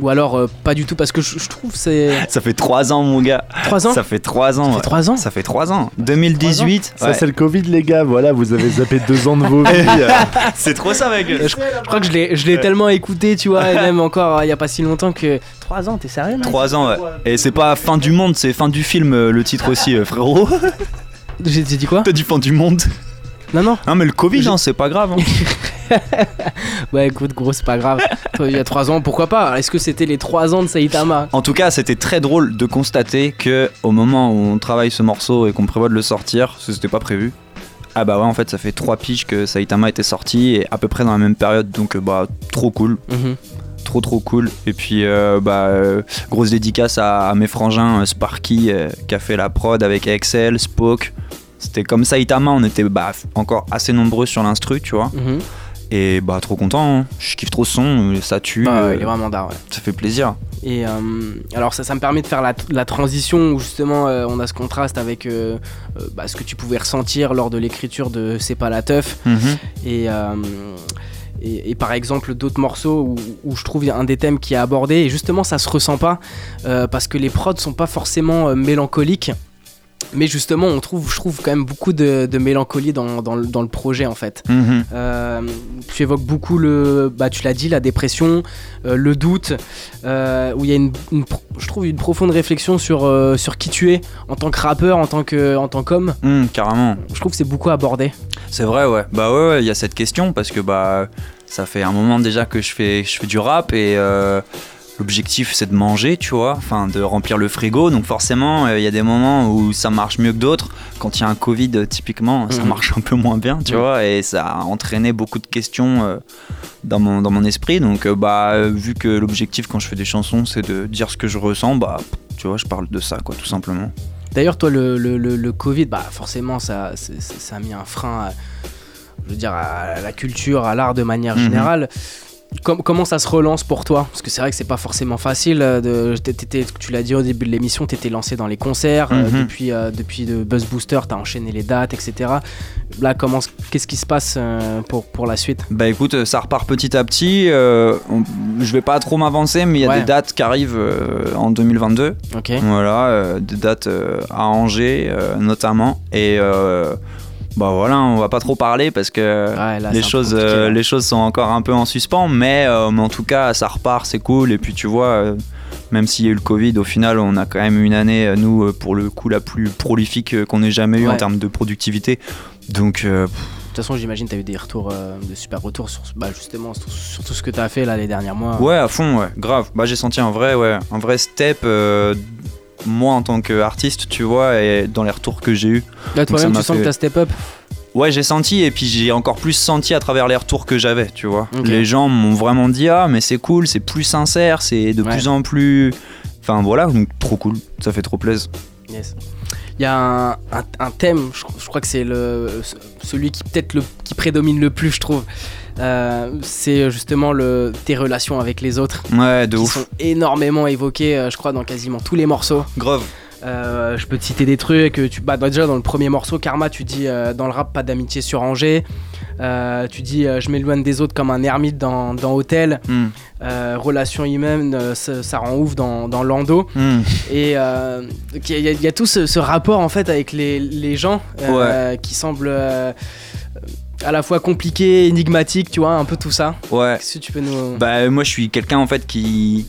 Ou alors euh, pas du tout, parce que je, je trouve c'est... Ça fait trois ans mon gars. Trois ans. Ça fait trois ans. Ça fait trois ans. Ça fait trois ans. deux mille dix-huit. Ça ouais. c'est le Covid les gars. Voilà, vous avez zappé deux ans de vos vies. C'est trop ça mec. Je, je crois que je l'ai, je l'ai tellement écouté, tu vois. Et même encore il n'y a pas si longtemps que... trois ans, t'es sérieux là? Trois ans ouais. Et c'est pas fin du monde, c'est fin du film le titre aussi euh, frérot. J'ai dit quoi? T'as dit fin du monde? Non non. Non mais le Covid hein, c'est pas grave hein. Ouais écoute gros c'est pas grave. Il y a trois ans pourquoi pas. Est-ce que c'était les trois ans de Saitama? En tout cas c'était très drôle de constater que au moment où on travaille ce morceau et qu'on prévoit de le sortir, parce que c'était pas prévu, ah bah ouais en fait ça fait trois piges que Saitama était sorti et à peu près dans la même période. Donc bah trop cool. Mm-hmm. Trop trop cool. Et puis euh, bah euh, grosse dédicace à, à mes frangins euh, Sparky euh, qui a fait la prod avec Excel, Spock. C'était comme Saitama, on était bah, encore assez nombreux sur l'instru, tu vois. Mm-hmm. Et bah trop content, hein. Je kiffe trop son, ça tue. Bah, euh, il est vraiment d'art, ouais. Ça fait plaisir. Et euh, alors ça, ça me permet de faire la, la transition où justement euh, on a ce contraste avec euh, euh, bah, ce que tu pouvais ressentir lors de l'écriture de C'est pas la teuf. Mm-hmm. Et... Euh, Et, et par exemple d'autres morceaux où, où je trouve un des thèmes qui est abordé et justement ça se ressent pas euh, parce que les prods sont pas forcément euh, mélancoliques, mais justement on trouve, je trouve quand même beaucoup de, de mélancolie dans, dans, le, dans le projet en fait. Mm-hmm. euh, tu évoques beaucoup le, bah, tu l'as dit, la dépression, euh, le doute, euh, où il y a une, une, je trouve une profonde réflexion sur, euh, sur qui tu es en tant que rappeur, en tant, que, en tant qu'homme. Mm, carrément. Je trouve que c'est beaucoup abordé. C'est vrai ouais, bah ouais, ouais, y a cette question parce que bah ça fait un moment déjà que je fais, je fais du rap et euh, l'objectif c'est de manger, tu vois, enfin de remplir le frigo, donc forcément il euh, y a des moments où ça marche mieux que d'autres. Quand il y a un Covid typiquement ça marche un peu moins bien, tu vois, et ça a entraîné beaucoup de questions euh, dans, mon, dans mon esprit, donc euh, bah euh, vu que l'objectif quand je fais des chansons c'est de dire ce que je ressens, bah tu vois je parle de ça quoi tout simplement. D'ailleurs, toi, le, le, le, le Covid, bah forcément, ça, ça, ça a mis un frein, à, je veux dire, à la culture, à l'art de manière générale. Mmh. Com- comment ça se relance pour toi? Parce que c'est vrai que c'est pas forcément facile. De, tu l'as dit au début de l'émission, t'étais lancé dans les concerts. Mmh. Euh, depuis, euh, depuis de Buzz Booster, t'as enchaîné les dates, et cetera. Là, comment, qu'est-ce qui se passe euh, pour, pour la suite? Bah écoute, ça repart petit à petit. Euh, on, je vais pas trop m'avancer, mais il y a ouais. des dates qui arrivent euh, en deux mille vingt-deux. Okay. Voilà, euh, des dates euh, à Angers euh, notamment. Et euh, bah voilà, on va pas trop parler parce que ouais, là, les, choses, euh, les choses sont encore un peu en suspens. Mais, euh, mais en tout cas, ça repart, c'est cool. Et puis tu vois... Euh, Même s'il y a eu le Covid, au final, on a quand même une année, nous, pour le coup, la plus prolifique qu'on ait jamais eue ouais. en termes de productivité. Donc, euh, de toute façon, j'imagine que tu as eu des retours, euh, de super retours sur, bah, justement, sur, sur tout ce que tu as fait là, les derniers mois. Ouais, à fond, ouais, grave. Bah, j'ai senti un vrai, ouais, un vrai step, euh, moi, en tant qu'artiste, tu vois, et dans les retours que j'ai eus. Là, toi-même, tu sens fait... que tu as step up? Ouais, j'ai senti, et puis j'ai encore plus senti à travers les retours que j'avais, tu vois. Okay. Les gens m'ont vraiment dit « Ah, mais c'est cool, c'est plus sincère, c'est de ouais. plus en plus... » Enfin, voilà, donc trop cool, ça fait trop plaisir. Yes. Il y a un, un, un thème, je, je crois que c'est le, celui qui peut-être le, qui prédomine le plus, je trouve. Euh, c'est justement le, tes relations avec les autres. Ouais, de qui ouf. Sont énormément évoquées, je crois, dans quasiment tous les morceaux. Grave. Euh, je peux te citer des trucs. Tu, bah, déjà dans le premier morceau Karma, tu dis euh, dans le rap pas d'amitié sur Angers. Euh, tu dis euh, je m'éloigne des autres comme un ermite dans, dans Hôtel. Mm. Euh, relation humaine, euh, ça, ça rend ouf dans, dans Lando. Mm. Et il euh, y, y a tout ce, ce rapport en fait avec les, les gens euh, ouais. qui semble euh, à la fois compliqué, énigmatique, tu vois, un peu tout ça. Ouais. Qu'est-ce que tu peux nous... Bah moi je suis quelqu'un en fait qui...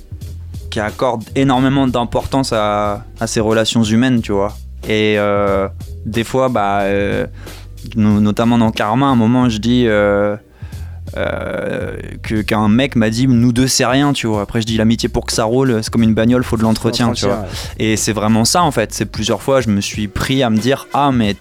qui accorde énormément d'importance à, à ses relations humaines, tu vois. Et euh, des fois, bah, euh, notamment dans Karma, à un moment, je dis euh, euh, que, qu'un mec m'a dit « nous deux, c'est rien », tu vois. Après, je dis « l'amitié pour que ça roule, c'est comme une bagnole, faut de l'entretien », tu vois. Ouais. Et c'est vraiment ça, en fait. C'est plusieurs fois, je me suis pris à me dire « ah, mais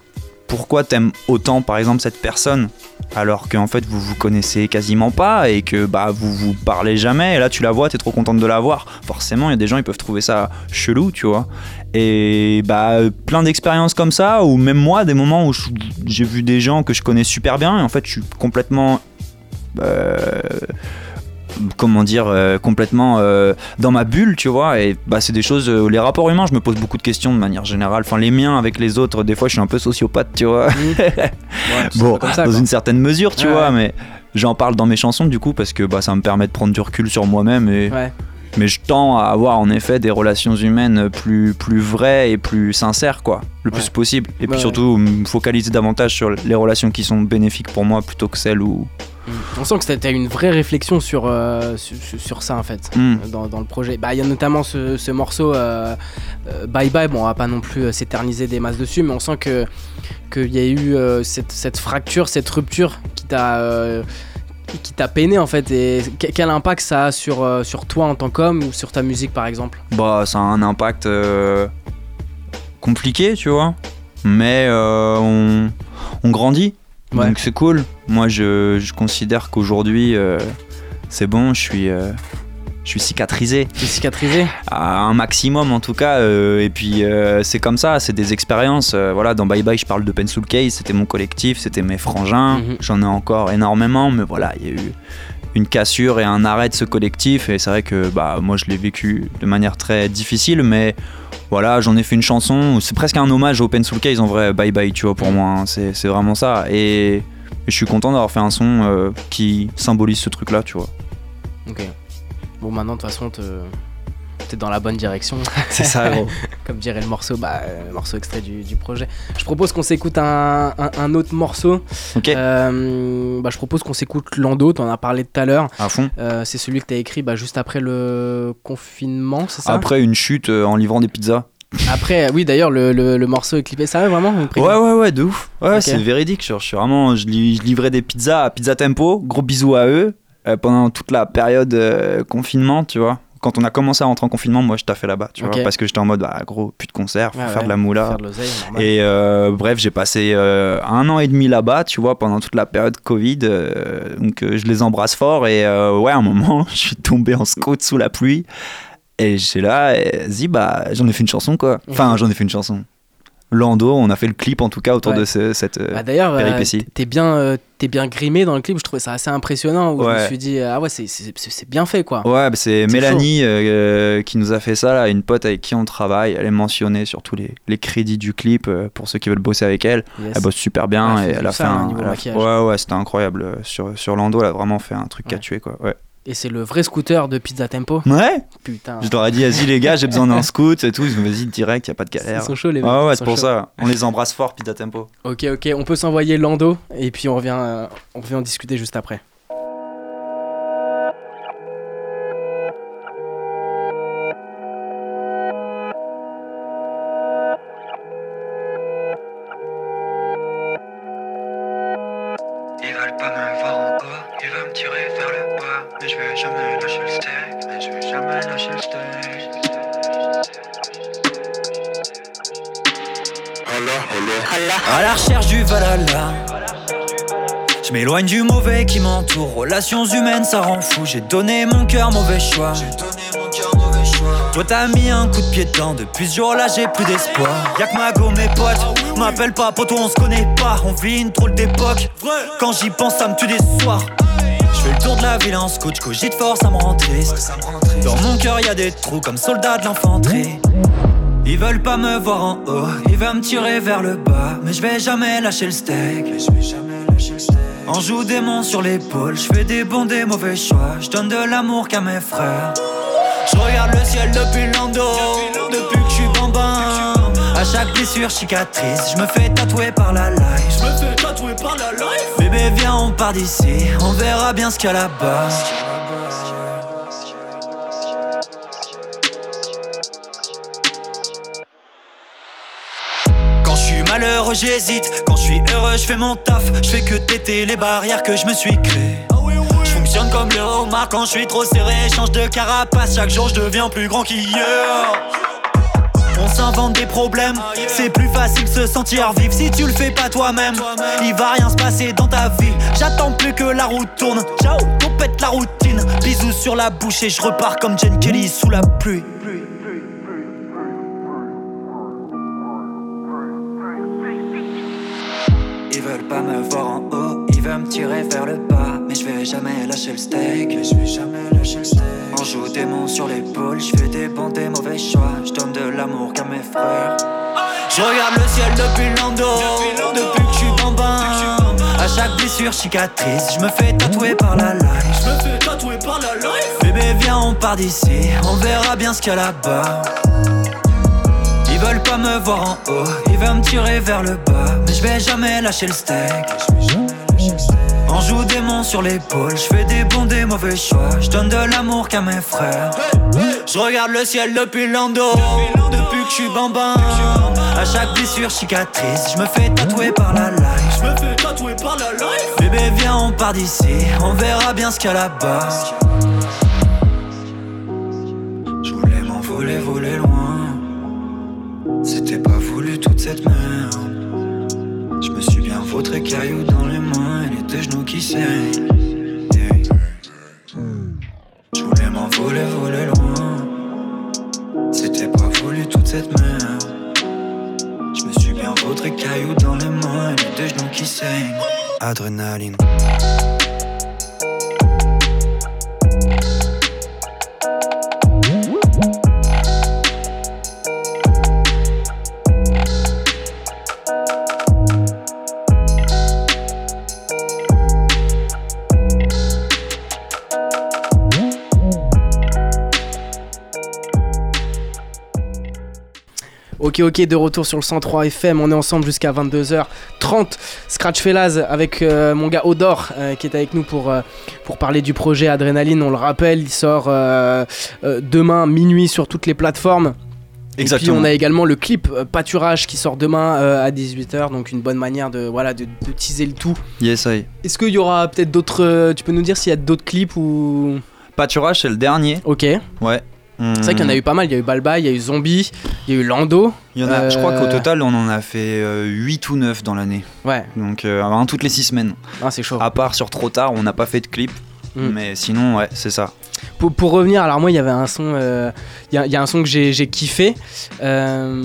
pourquoi t'aimes autant par exemple cette personne alors qu'en fait vous vous connaissez quasiment pas et que bah vous vous parlez jamais, et là tu la vois, t'es trop contente de la voir. Forcément il y a des gens, ils peuvent trouver ça chelou, tu vois. Et bah plein d'expériences comme ça, ou même moi des moments où j'ai vu des gens que je connais super bien et en fait je suis complètement euh, comment dire euh, complètement euh, dans ma bulle, tu vois. Et bah c'est des choses, euh, les rapports humains, je me pose beaucoup de questions de manière générale, enfin les miens avec les autres, des fois je suis un peu sociopathe, tu vois. Mmh. Ouais, bon, comme ça, dans quoi. Une certaine mesure, tu ouais, vois ouais. Mais j'en parle dans mes chansons du coup parce que bah ça me permet de prendre du recul sur moi-même et ouais. Mais je tends à avoir en effet des relations humaines plus, plus vraies et plus sincères, quoi, le ouais. plus possible. Et bah puis surtout, ouais. me focaliser davantage sur les relations qui sont bénéfiques pour moi plutôt que celles où... On sent que t'as une vraie réflexion sur, euh, sur, sur ça en fait, mm. dans, dans le projet. Bah, il y a notamment ce, ce morceau euh, euh, Bye Bye, bon, on va pas non plus s'éterniser des masses dessus, mais on sent que qu'il y a eu euh, cette, cette fracture, cette rupture qui t'a... Euh, qui t'a peiné en fait, et quel impact ça a sur, euh, sur toi en tant qu'homme ou sur ta musique par exemple? Bah ça a un impact euh, compliqué, tu vois, mais euh, on, on grandit, ouais. donc c'est cool. Moi je, je considère qu'aujourd'hui euh, c'est bon, je suis... Euh, Je suis cicatrisé. Tu es cicatrisé ? À un maximum en tout cas. Euh, et puis euh, c'est comme ça, c'est des expériences. Euh, voilà, dans Bye Bye, je parle de Pencil Case, c'était mon collectif, c'était mes frangins. Mm-hmm. J'en ai encore énormément, mais voilà, il y a eu une cassure et un arrêt de ce collectif. Et c'est vrai que bah, moi, je l'ai vécu de manière très difficile, mais voilà, j'en ai fait une chanson. C'est presque un hommage au Pencil Case en vrai, Bye Bye, tu vois, pour moi. Hein, c'est, c'est vraiment ça. Et, et je suis content d'avoir fait un son euh, qui symbolise ce truc-là, tu vois. Ok. Bon, maintenant, de toute façon, te... t'es dans la bonne direction. C'est ça, gros. Comme dirait le morceau, bah, le morceau extrait du, du projet. Je propose qu'on s'écoute un, un, un autre morceau. Ok. Euh, bah, je propose qu'on s'écoute Lando, t'en as parlé tout à l'heure. À fond. Euh, c'est celui que t'as écrit bah, juste après le confinement, c'est ça ? Après une chute euh, en livrant des pizzas. Après, oui, d'ailleurs, le, le, le morceau est clippé. Sérieux, vraiment ? Ouais, ouais, ouais, de ouf. Ouais, okay. C'est véridique. Je, je, suis vraiment, je, li, je livrais des pizzas à Pizza Tempo. Gros bisous à eux. Euh, pendant toute la période euh, confinement, tu vois, quand on a commencé à rentrer en confinement, moi je taffais là-bas, tu okay. vois, parce que j'étais en mode bah gros, plus de concert, faut ah faire ouais, de la moula. De et euh, bref, j'ai passé euh, un an et demi là-bas, tu vois, pendant toute la période Covid, euh, donc euh, je les embrasse fort et euh, ouais, à un moment, je suis tombé en scout sous la pluie et j'étais là, et, zi, bah j'en ai fait une chanson quoi. Enfin, j'en ai fait une chanson. Lando, on a fait le clip en tout cas autour ouais. de ce, cette bah d'ailleurs, péripétie. D'ailleurs, t'es bien, euh, t'es bien grimé dans le clip, je trouvais ça assez impressionnant. Où ouais. Je me suis dit, ah ouais, c'est, c'est, c'est bien fait quoi. Ouais, bah c'est, c'est Mélanie euh, qui nous a fait ça, là, une pote avec qui on travaille. Elle est mentionnée sur tous les, les crédits du clip euh, pour ceux qui veulent bosser avec elle. Yes. Elle bosse super bien ouais, et elle a fait un. Ouais, ouais, c'était incroyable. Sur, sur Lando, elle a vraiment fait un truc ouais. qu'à tuer quoi. Ouais. Et c'est le vrai scooter de Pizza Tempo. Ouais. Putain. Je leur ai dit, vas-y les gars, j'ai besoin d'un scoot et tout. Ils m'ont dit direct, y a pas de galère. Ils sont chauds les mecs. Ah ouais, c'est pour ça. On les embrasse fort, Pizza Tempo. Ok, ok. On peut s'envoyer Lando et puis on revient, euh, on revient en discuter juste après. À la recherche du valhalla, je m'éloigne du mauvais qui m'entoure. Relations humaines, ça rend fou. J'ai donné mon cœur, mauvais choix. Toi t'as mis un coup de pied dedans. Depuis ce jour-là, j'ai plus d'espoir. Y'a que ma go, mes potes, m'appelle pas poto, on se connaît pas. On vit une drôle d'époque. Quand j'y pense, ça me tue des soirs. Je fais le tour de la ville en scout, je cogite fort, ça me rend triste. Dans mon cœur, y'a des trous comme soldats de l'infanterie. Ils veulent pas me voir en haut, ils veulent me tirer vers le bas. Mais je vais jamais lâcher le steak. On joue des monts sur l'épaule, je fais des bons, des mauvais choix. Je donne de l'amour qu'à mes frères. Je regarde le ciel depuis le Lando, depuis que je suis bambin. A chaque blessure cicatrice, je me fais tatouer par la life. Je me fais tatouer par la life. Bébé viens on part d'ici, on verra bien ce qu'il y a là-bas. Malheureux j'hésite, quand je suis heureux je fais mon taf. Je fais que têter les barrières que je me suis créées. Je fonctionne comme le homard quand je suis trop serré. Change de carapace, chaque jour je deviens plus grand qu'hier. On s'invente des problèmes. C'est plus facile se sentir vivre si tu le fais pas toi-même. Il va rien se passer dans ta vie, j'attends plus que la route tourne. Ciao, on pète la routine, bisous sur la bouche et je repars comme Jen Kelly sous la pluie. Ils veulent pas me voir en haut, ils veulent me tirer vers le bas. Mais je vais jamais lâcher le steak, je vais jamais lâcher le steak. On joue des monts sur l'épaule, je fais des bons, des mauvais choix. Je donne de l'amour qu'à mes frères. Je regarde le ciel depuis Lando, depuis que je suis bambin. À chaque blessure cicatrice, je me fais tatouer par la life. Je me fais tatouer par la life. Bébé viens on part d'ici, on verra bien ce qu'il y a là-bas. Ils veulent pas me voir en haut, ils veulent me tirer vers le bas. Mais je vais jamais lâcher le steak. On joue des monts sur l'épaule, je fais des bons, des mauvais choix. Je donne de l'amour qu'à mes frères. Je regarde le ciel depuis Lando, depuis que je suis bambin. À chaque blessure cicatrice, je me fais tatouer par la life. Je me fais tatouer par la life. Bébé viens on part d'ici, on verra bien ce qu'il y a là-bas. Je voulais m'envoler, voler loin. C'était pas voulu toute cette merde. Je me suis bien vautré cailloux dans les mains et les deux genoux qui saignent. Yeah. Je voulais m'envoler, voler loin. C'était pas voulu toute cette merde. Je me suis bien vautré cailloux dans les mains et les deux genoux qui saignent. Adrénaline. Ok ok, de retour sur le cent trois F M, on est ensemble jusqu'à vingt-deux heures trente. Scratch Fellaz avec euh, mon gars Odor euh, qui est avec nous pour, euh, pour parler du projet Adrénaline. On le rappelle, il sort euh, euh, demain minuit sur toutes les plateformes. Exactement. Et puis on a également le clip euh, Pâturage qui sort demain euh, à dix-huit heures, donc une bonne manière de, voilà, de, de teaser le tout. Yes, I. Est-ce qu'il y aura peut-être d'autres... Euh, tu peux nous dire s'il y a d'autres clips ou... Pâturage c'est le dernier. Ok. Ouais. C'est vrai qu'il y en a eu pas mal, il y a eu Bye Bye, il y a eu Zombie, il y a eu Lando. Il y en a, euh... je crois qu'au total on en a fait huit ou neuf dans l'année. Ouais. Donc euh, un toutes les six semaines. Ah, c'est chaud. À part sur Trop Tard, on n'a pas fait de clip. Mm. Mais sinon, ouais, c'est ça. Pour, pour revenir, alors moi il y avait un son, euh, il, y a, il y a un son que j'ai, j'ai kiffé. Euh,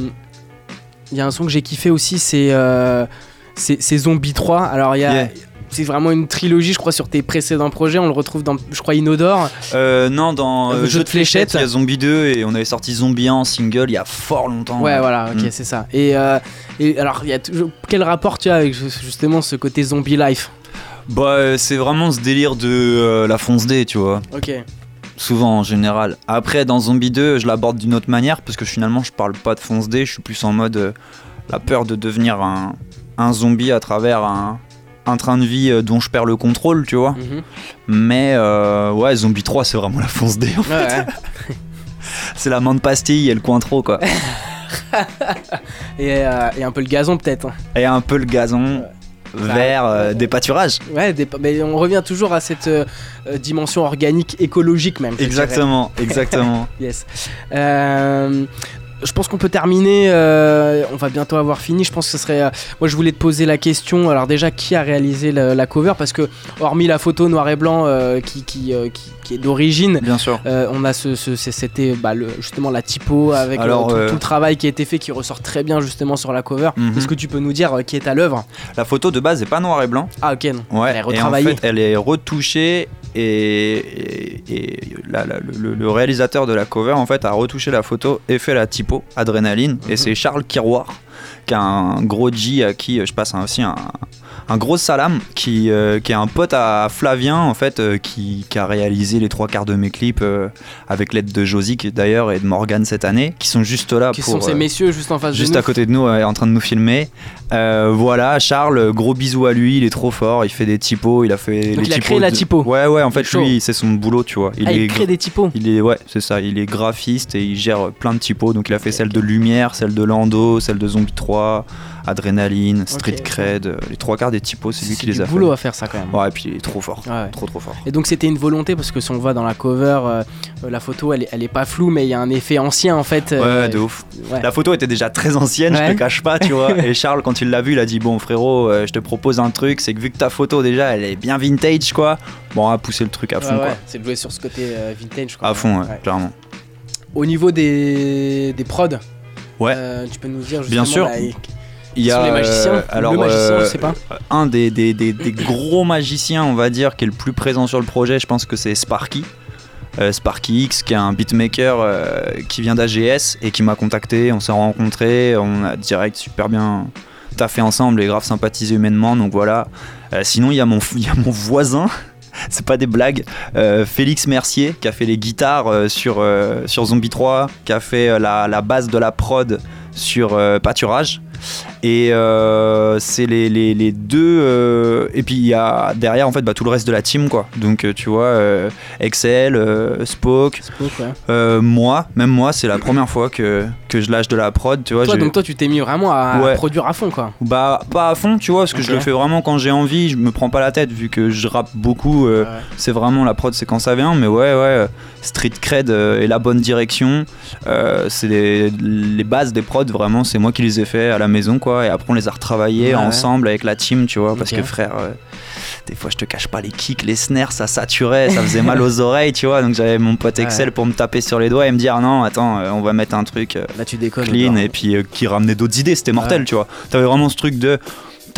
il y a un son que j'ai kiffé aussi, c'est, euh, c'est, c'est Zombie trois. Alors il y a. Yeah. C'est vraiment une trilogie, je crois, sur tes précédents projets. On le retrouve dans, je crois, Inodore. Euh, non, dans euh, Jeu de, de fléchettes, il y a Zombie deux et on avait sorti Zombie un en single il y a fort longtemps. Ouais, voilà, ok, mm. c'est ça. Et, euh, et alors, y a t- quel rapport tu as avec justement ce côté zombie life? Bah, c'est vraiment ce délire de euh, la fonce D, tu vois. Ok. Souvent en général. Après, dans Zombie deux, je l'aborde d'une autre manière parce que finalement, je parle pas de fonce D, je suis plus en mode euh, la peur de devenir un, un zombie à travers un. un train de vie dont je perds le contrôle, tu vois. Mm-hmm. Mais euh, ouais, Zombie trois, c'est vraiment la fonce D, en fait. Ouais, ouais. C'est la main de pastille et le coin trop, quoi. et, euh, et un peu le gazon, peut-être. Et un peu le gazon euh, vers bah, euh, des pâturages. Ouais, des, mais on revient toujours à cette euh, dimension organique, écologique même. Exactement, exactement. Yes. Euh... Je pense qu'on peut terminer, euh, on va bientôt avoir fini. Je pense que ce serait... Euh, moi je voulais te poser la question, alors déjà qui a réalisé la, la cover? Parce que hormis la photo noir et blanc euh, qui, qui, euh, qui, qui est d'origine, bien sûr. Euh, on a ce, ce, c'était bah, le, justement la typo avec alors, le, tout, euh... tout le travail qui a été fait qui ressort très bien justement sur la cover. Mm-hmm. Est-ce que tu peux nous dire euh, qui est à l'œuvre? La photo de base n'est pas noir et blanc. Ah ok, non. Ouais, elle est retravaillée. Et en fait elle est retouchée et, et, et la, la, le, le réalisateur de la cover en fait a retouché la photo et fait la typo Adrénaline. Mmh. Et c'est Charles Kiroir qui a un gros G à qui je passe aussi un, un gros salam qui, euh, qui est un pote à Flavien en fait euh, qui, qui a réalisé les trois quarts de mes clips euh, avec l'aide de Josie qui, d'ailleurs et de Morgane cette année qui sont juste là qui pour, sont ces euh, messieurs juste en face juste de nous, à côté de nous euh, en train de nous filmer euh, voilà Charles, gros bisous à lui, il est trop fort, il fait des typos, il a fait donc les il a créé de... la typo ouais ouais en fait c'est lui c'est son boulot tu vois il, ah, est, il crée des typos il est, ouais c'est ça, il est graphiste et il gère plein de typos donc il a fait okay, celle okay. de Lumière, celle de Lando, celle de Zombie trois, Adrénaline, Street okay, Cred, ouais. Les trois quarts des typos, c'est, c'est lui qui les a fait. C'est du boulot à faire ça quand même. Ouais, et puis il est trop fort, ouais, ouais. trop trop fort. Et donc c'était une volonté parce que si on voit dans la cover, euh, la photo elle, elle est pas floue mais il y a un effet ancien en fait. Euh, ouais, de ouf. Ouais. La photo était déjà très ancienne, ouais. je te cache pas, tu vois. Et Charles quand il l'a vu, il a dit bon frérot, euh, je te propose un truc, c'est que vu que ta photo déjà elle est bien vintage quoi, bon à pousser le truc à fond ouais, ouais. quoi. C'est de jouer sur ce côté euh, vintage quoi. À fond, ouais, ouais. clairement. Au niveau des, des prods, ouais. euh, tu peux nous dire justement Bien sûr. Là, il y a les magiciens, euh, alors, le magicien, euh, je sais pas. Un des, des, des, des gros magiciens, on va dire, qui est le plus présent sur le projet, je pense que c'est Sparky. Euh, Sparky X, qui est un beatmaker euh, qui vient d'A G S et qui m'a contacté, on s'est rencontrés, on a direct super bien taffé ensemble et grave sympathisé humainement, donc voilà. Euh, sinon, il y a mon, il y a mon voisin. C'est pas des blagues. Euh, Félix Mercier qui a fait les guitares euh, sur, euh, sur Zombie trois, qui a fait euh, la, la base de la prod sur euh, Pâturage. Et euh, c'est les, les, les deux. Euh, et puis il y a derrière en fait bah, tout le reste de la team quoi. Donc euh, tu vois, euh, Excel, euh, Spock, Spoke, ouais. euh, moi, même moi, c'est la première fois que, que je lâche de la prod. Tu vois, toi, j'ai... donc toi tu t'es mis vraiment à ouais. produire à fond quoi. Bah pas à fond, tu vois, parce que okay. je le fais vraiment quand j'ai envie. Je me prends pas la tête vu que je rappe beaucoup. Euh, ouais. C'est vraiment la prod, c'est quand ça vient. Mais ouais, ouais, Street Cred euh, est la bonne direction. Euh, c'est les, les bases des prods vraiment. C'est moi qui les ai fait à la maison quoi, et après on les a retravaillés ouais, ensemble ouais. avec la team tu vois okay. parce que frère euh, des fois je te cache pas les kicks, les snares ça saturait, ça faisait mal aux oreilles tu vois, donc j'avais mon pote Excel ouais. pour me taper sur les doigts et me dire non attends euh, on va mettre un truc euh, là, tu déconnes, clean alors. Et puis euh, qui ramenait d'autres idées, c'était mortel ouais. tu vois, t'avais vraiment ce truc de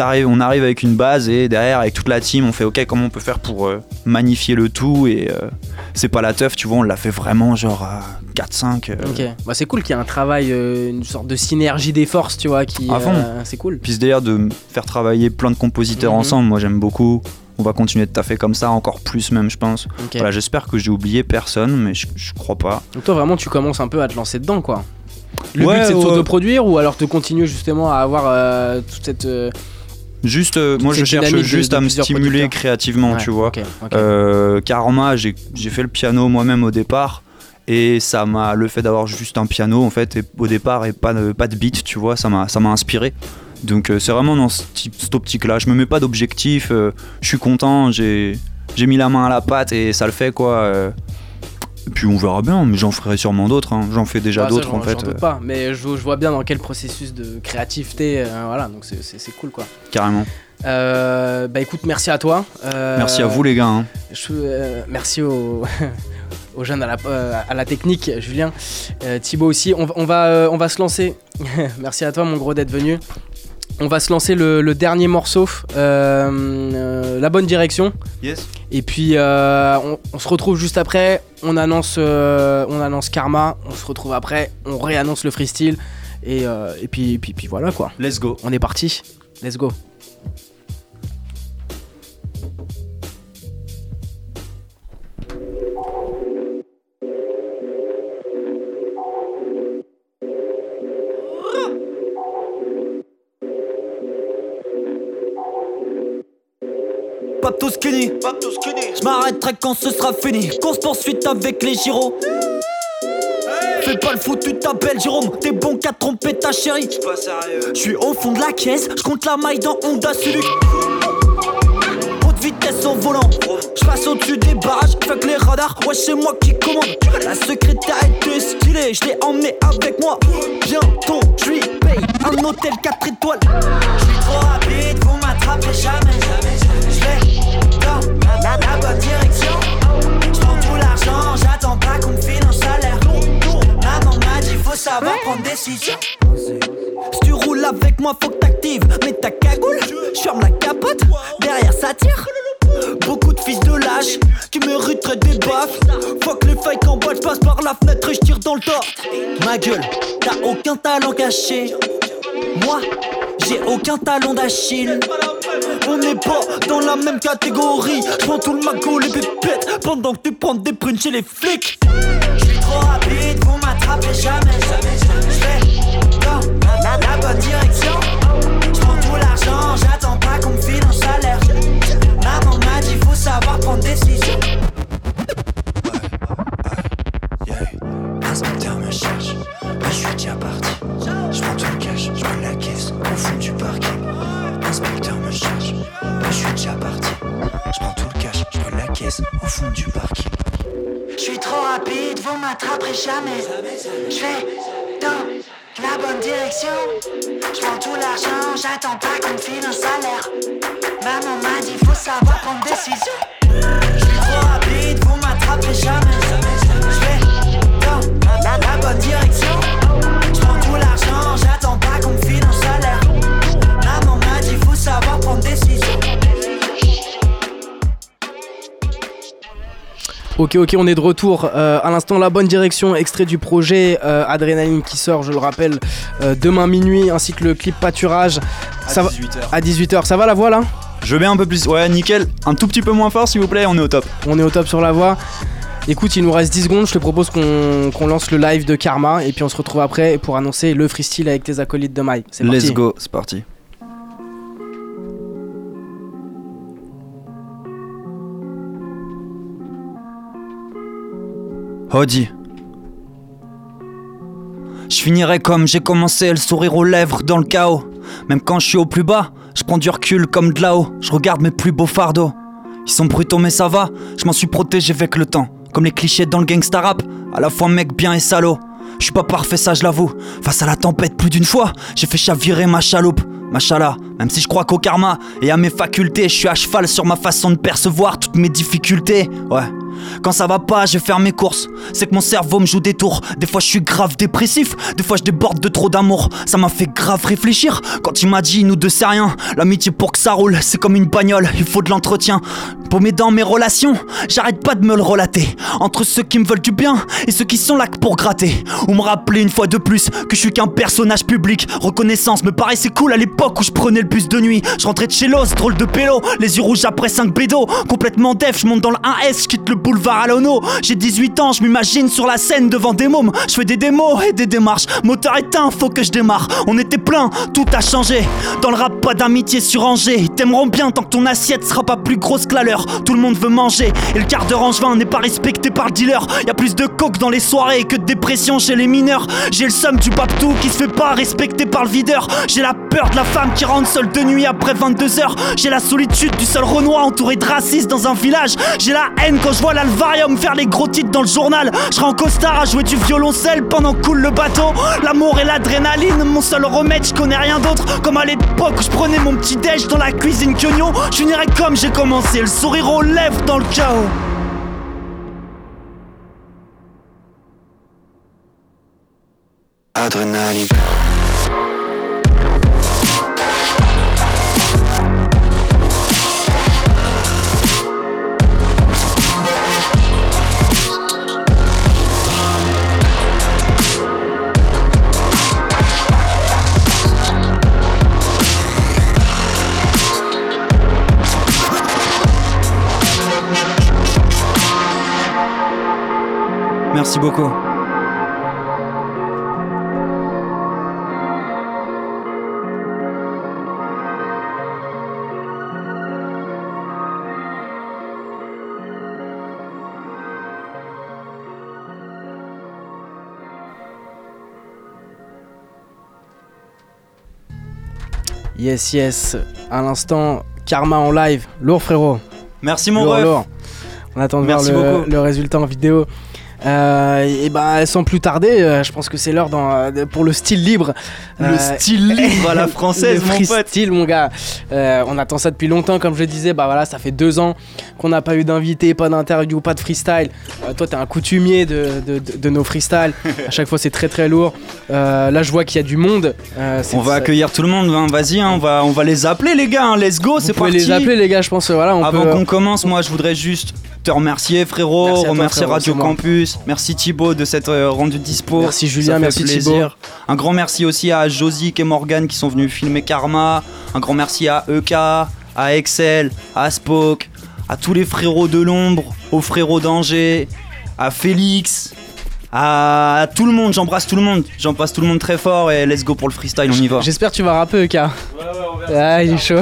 on arrive avec une base et derrière avec toute la team on fait ok comment on peut faire pour euh, magnifier le tout et euh, c'est pas la teuf tu vois, on l'a fait vraiment genre à quatre cinq euh... ok bah c'est cool qu'il y ait un travail euh, une sorte de synergie des forces tu vois qui à fond. Euh, c'est cool puis c'est d'ailleurs de faire travailler plein de compositeurs mm-hmm. ensemble, moi j'aime beaucoup, on va continuer de taffer comme ça encore plus même je pense okay. voilà, j'espère que j'ai oublié personne mais je, je crois pas. Donc toi vraiment tu commences un peu à te lancer dedans quoi, le ouais, but c'est de s'autoproduire ouais. ou alors de continuer justement à avoir euh, toute cette euh... Juste, euh, moi je cherche juste de, de à me stimuler producteurs. Créativement, ouais, tu vois. Okay, okay. Euh, Karma, j'ai, j'ai fait le piano moi-même au départ, et ça m'a, le fait d'avoir juste un piano en fait, et, au départ et pas de, pas de beat, tu vois, ça m'a, ça m'a inspiré. Donc euh, c'est vraiment dans ce type, cette optique-là. Je me mets pas d'objectif, euh, je suis content, j'ai, j'ai mis la main à la pâte et ça le fait quoi. Euh, Puis on verra bien, mais j'en ferai sûrement d'autres. Hein. J'en fais déjà ah, d'autres ça, en fait. J'en doute pas, mais je, je vois bien dans quel processus de créativité, euh, voilà, donc c'est, c'est, c'est cool quoi. Carrément. Euh, bah écoute, merci à toi. Euh, merci à vous les gars. Hein. Je, euh, merci aux, aux jeunes à la, à la technique, Julien, euh, Thibaut aussi. On, on, va, euh, on va se lancer. Merci à toi mon gros d'être venu. On va se lancer le, le dernier morceau, euh, euh, La Bonne Direction. Yes. Et puis euh, on, on se retrouve juste après, on annonce, euh, on annonce Karma, on se retrouve après, on réannonce le freestyle. Et, euh, et puis, et puis, puis voilà quoi. Let's go. On est parti, let's go. Tout skinny, je m'arrêterai quand ce sera fini. Course poursuite avec les gyros. Hey. Fais pas le fou, tu t'appelles Jérôme. T'es bon qu'à tromper ta chérie. Je suis au fond de la caisse, je compte la maille dans Honda Civic. Haute vitesse au volant, je passe au-dessus des barrages. Fuck les radars, ouais c'est moi qui commande. La secrétaire était stylée, je l'ai emmenée avec moi. Bientôt, je lui paye un hôtel quatre étoiles. Je suis trop rapide, vous m'attrapez jamais, jamais, jamais. La, la bonne direction. Je prends tout l'argent, j'attends pas qu'on me file un salaire. Maman m'a dit faut savoir prendre des décisions. Si tu roules avec moi faut que t'actives. Mets ta cagoule, je ferme la capote. Derrière ça tire. Beaucoup de fils de lâche qui mériteraient des baffes. Faut que les feuilles qu'en bas, je passe par la fenêtre et je tire dans le torse. Ma gueule, t'as aucun talent caché. Moi, j'ai aucun talent d'Achille. On n'est pas dans la même catégorie. J'prends tout le magot, les pépettes, pendant que tu prends des prunes chez les flics. J'suis trop rapide, vous m'attrapez jamais, jamais. J'vais dans la, la bonne direction. J'prends tout l'argent, j'attends pas qu'on me file un salaire. Maman m'a dit faut savoir prendre des décisions. L'inspecteur me cherche, bah j'suis déjà parti. J'prends tout le cash, j'prends la caisse, au fond du bar. suis trop rapide, vous m'attraperez jamais. Je vais dans la bonne direction. Je prends tout l'argent, j'attends pas qu'on me file un salaire. Maman m'a dit faut savoir prendre des décisions. Je suis trop rapide, vous m'attraperez jamais. Je vais dans la, la bonne direction. Je prends tout l'argent, j'attends pas qu'on me file un salaire. Maman m'a dit faut savoir prendre des décisions. Ok, ok, on est de retour. Euh, à l'instant, la bonne direction, extrait du projet euh, Adrénaline qui sort, je le rappelle, euh, demain minuit, ainsi que le clip Pâturage. Ça va... À dix-huit heures. Ça va la voix là ? Je mets un peu plus. Ouais, nickel. Un tout petit peu moins fort, s'il vous plaît. On est au top. On est au top sur la voix. Écoute, il nous reste dix secondes. Je te propose qu'on, qu'on lance le live de Karma et puis on se retrouve après pour annoncer le freestyle avec tes acolytes de Mike. C'est parti. Let's go, c'est parti. Audi. Je finirai comme j'ai commencé, le sourire aux lèvres dans le chaos. Même quand je suis au plus bas, je prends du recul comme de là-haut. Je regarde mes plus beaux fardeaux. Ils sont brutaux mais ça va, je m'en suis protégé avec le temps. Comme les clichés dans le gangsta rap, à la fois mec bien et salaud. Je suis pas parfait, ça je l'avoue. Face à la tempête plus d'une fois, j'ai fait chavirer ma chaloupe. Machallah, même si je crois qu'au karma et à mes facultés, je suis à cheval sur ma façon de percevoir toutes mes difficultés. Ouais. Quand ça va pas, je vais faire mes courses. C'est que mon cerveau me joue des tours. Des fois je suis grave dépressif, des fois je déborde de trop d'amour. Ça m'a fait grave réfléchir quand il m'a dit nous deux c'est rien. L'amitié pour que ça roule, c'est comme une bagnole, il faut de l'entretien. Pour mes dents, mes relations, j'arrête pas de me le relater. Entre ceux qui me veulent du bien et ceux qui sont là que pour gratter. Ou me rappeler une fois de plus que je suis qu'un personnage public. Reconnaissance me paraissait cool à l'époque où je prenais le bus de nuit. Je rentrais de chez Lose, drôle de pélo, les yeux rouges après cinq bédos. Complètement def, je monte dans le un S, je quitte le boulevard Alono. J'ai dix-huit ans, je m'imagine sur la scène devant des mômes. Je fais des démos et des démarches. Moteur éteint, faut que je démarre. On était plein, tout a changé. Dans le rap, pas d'amitié surrangée. Ils t'aimeront bien tant que ton assiette sera pas plus grosse que la leur. Tout le monde veut manger. Et le quart d'heure en juin n'est pas respecté par le dealer. Y'a plus de coke dans les soirées que de dépression chez les mineurs. J'ai le seum du paptou qui se fait pas respecter par le videur. J'ai la peur de la femme qui rentre seule de nuit après vingt-deux heures. J'ai la solitude du seul Renoir entouré de racistes dans un village. J'ai la haine quand je vois l'Alvarium faire les gros titres dans le journal. Je serai en costard à jouer du violoncelle pendant que coule le bateau. L'amour et l'adrénaline, mon seul remède, je connais rien d'autre. Comme à l'époque où je prenais mon petit déj dans la cuisine queugnon. Je finirai comme j'ai commencé, le sourire aux lèvres dans le chaos. Adrénaline. Merci beaucoup. Yes, yes. À l'instant, Karma en live. Lourd, frérot. Merci, mon ref. On attend de Merci voir le, le résultat en vidéo. Euh, et ben sans plus tarder, euh, je pense que c'est l'heure dans, euh, pour le style libre. Euh, le style libre à la française, mon pote. Le freestyle, mon gars. Euh, on attend ça depuis longtemps, comme je le disais. Bah voilà, ça fait deux ans qu'on n'a pas eu d'invité, pas d'interview, pas de freestyle. Euh, toi, t'es un coutumier de, de, de, de nos freestyles. À chaque fois, c'est très très lourd. Euh, là, je vois qu'il y a du monde. Euh, on va ça. accueillir tout le monde. Hein. Vas-y, hein, on va on va les appeler, les gars. Hein. Let's go, Vous c'est parti. On va les appeler, les gars. Je pense. Voilà. On Avant peut, qu'on euh, commence, on... moi, je voudrais juste te remercier, frérot. Toi, remercier frérot, Radio Campus. Merci Thibaut de s'être euh, rendu dispo. Merci Julien, merci plaisir. Thibaut. Un grand merci aussi à Josique et Morgane qui sont venus filmer Karma. Un grand merci à E K, à Excel, à Spock, à tous les frérots de l'ombre, aux frérots d'Angers, à Félix, à tout le monde. J'embrasse tout le monde. J'embrasse tout le monde très fort et let's go pour le freestyle, on y va. J'espère que tu vas rapper E K. Ouais, ouais, on verra. Ah, il est chaud.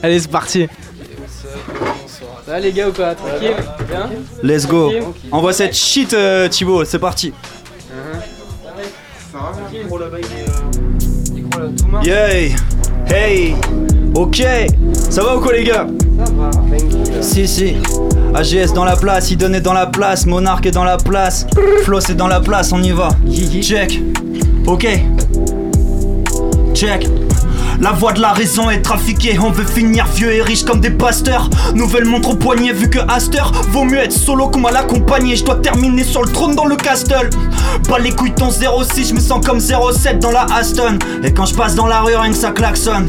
Allez, c'est parti. Ça va les gars ou quoi ? Tranquille ? Bien ? Let's go. Envoie cette shit euh, Thibaut, c'est parti. Uh-huh. Yay. Yeah. Hey. Ok. Ça va ou quoi les gars ? Ça va. Si si. A G S dans la place, Idon est dans la place, Monarque est dans la place, Floss est dans la place, on y va. Check. Ok. Check. La voix de la raison est trafiquée, on veut finir vieux et riche comme des pasteurs. Nouvelle montre au poignet vu que Aster, vaut mieux être solo qu'on mal accompagné. Je dois terminer sur le trône dans le castle. Pas les couilles ton zéro six, je me sens comme zéro sept dans la Aston. Et quand je passe dans la rue, rien que ça klaxonne.